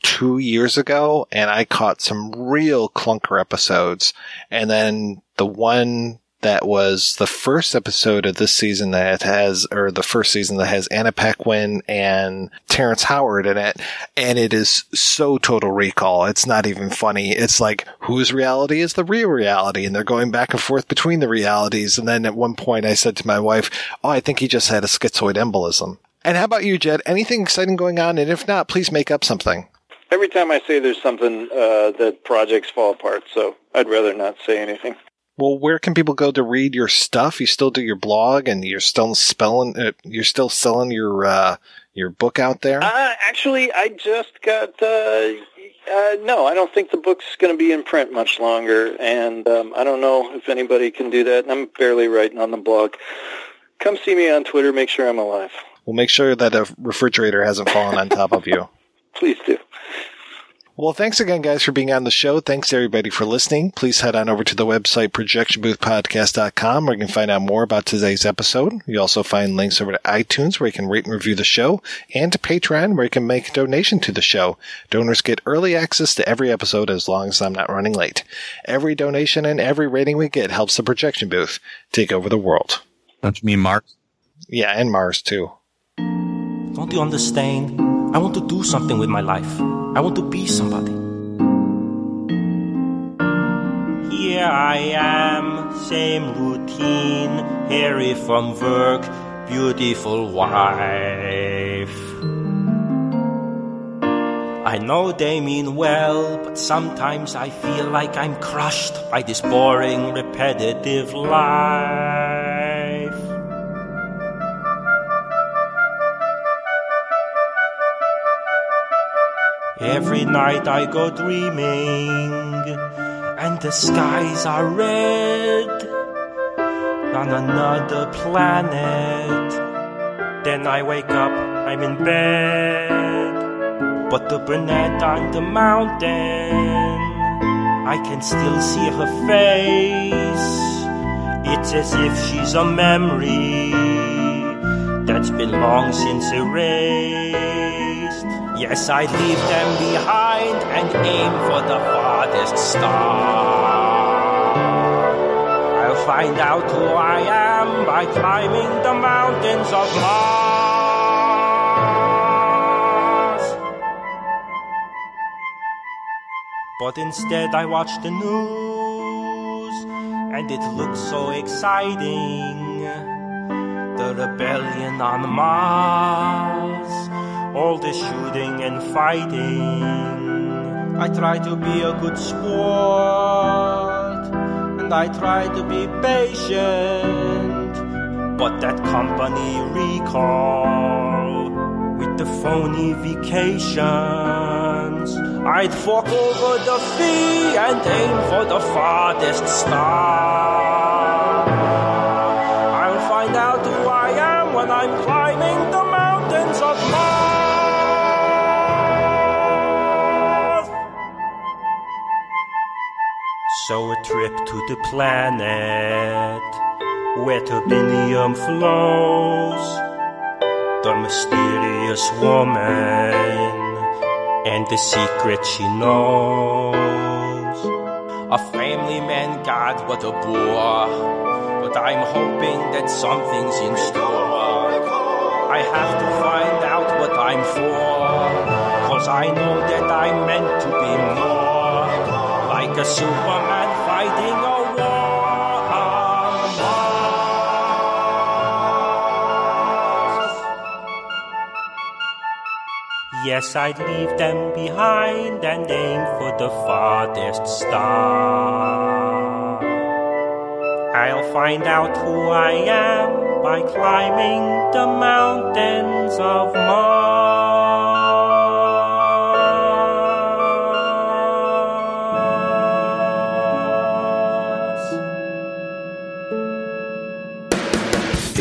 2 years ago, and I caught some real clunker episodes. And then the one that was the first episode of this season that has, or the first season that has Anna Paquin and Terrence Howard in it. And it is so Total Recall. It's not even funny. It's like, whose reality is the real reality? And they're going back and forth between the realities. And then at one point I said to my wife, oh, I think he just had a schizoid embolism. And how about you, Jed? Anything exciting going on? And if not, please make up something. Every time I say there's something, the projects fall apart, so I'd rather not say anything. Well, where can people go to read your stuff? You still do your blog, and you're still selling your book out there? Actually, I just got no, I don't think the book's going to be in print much longer, and I don't know if anybody can do that, and I'm barely writing on the blog. Come see me on Twitter. Make sure I'm alive. We'll make sure that a refrigerator hasn't fallen on top of you. Please do. Well, thanks again, guys, for being on the show. Thanks, everybody, for listening. Please head on over to the website, projectionboothpodcast.com, where you can find out more about today's episode. You also find links over to iTunes, where you can rate and review the show, and to Patreon, where you can make a donation to the show. Donors get early access to every episode as long as I'm not running late. Every donation and every rating we get helps the Projection Booth take over the world. Don't you mean Mars? Yeah, and Mars, too. Don't you understand? I want to do something with my life. I want to be somebody. Here I am, same routine, hairy from work, beautiful wife. I know they mean well, but sometimes I feel like I'm crushed by this boring, repetitive life. Every night I go dreaming, and the skies are red on another planet. Then I wake up, I'm in bed, but the brunette on the mountain, I can still see her face. It's as if she's a memory that's been long since erased. Yes, I leave them behind and aim for the farthest star. I'll find out who I am by climbing the mountains of Mars. But instead I watch the news, and it looks so exciting. The rebellion on Mars, all the shooting and fighting. I try to be a good sport, and I try to be patient, but that company recall with the phony vacations, I'd fork over the fee and aim for the farthest star. I'll find out who I am when I'm climbing the mountains of Mars. So a trip to the planet where turbinium flows, the mysterious woman and the secret she knows. A family man, God, what a bore, but I'm hoping that something's in store. I have to find out what I'm for, 'cause I know that I'm meant to be more. Like a Superman fighting a war on Mars. Yes, I'd leave them behind and aim for the farthest star. I'll find out who I am by climbing the mountains of Mars.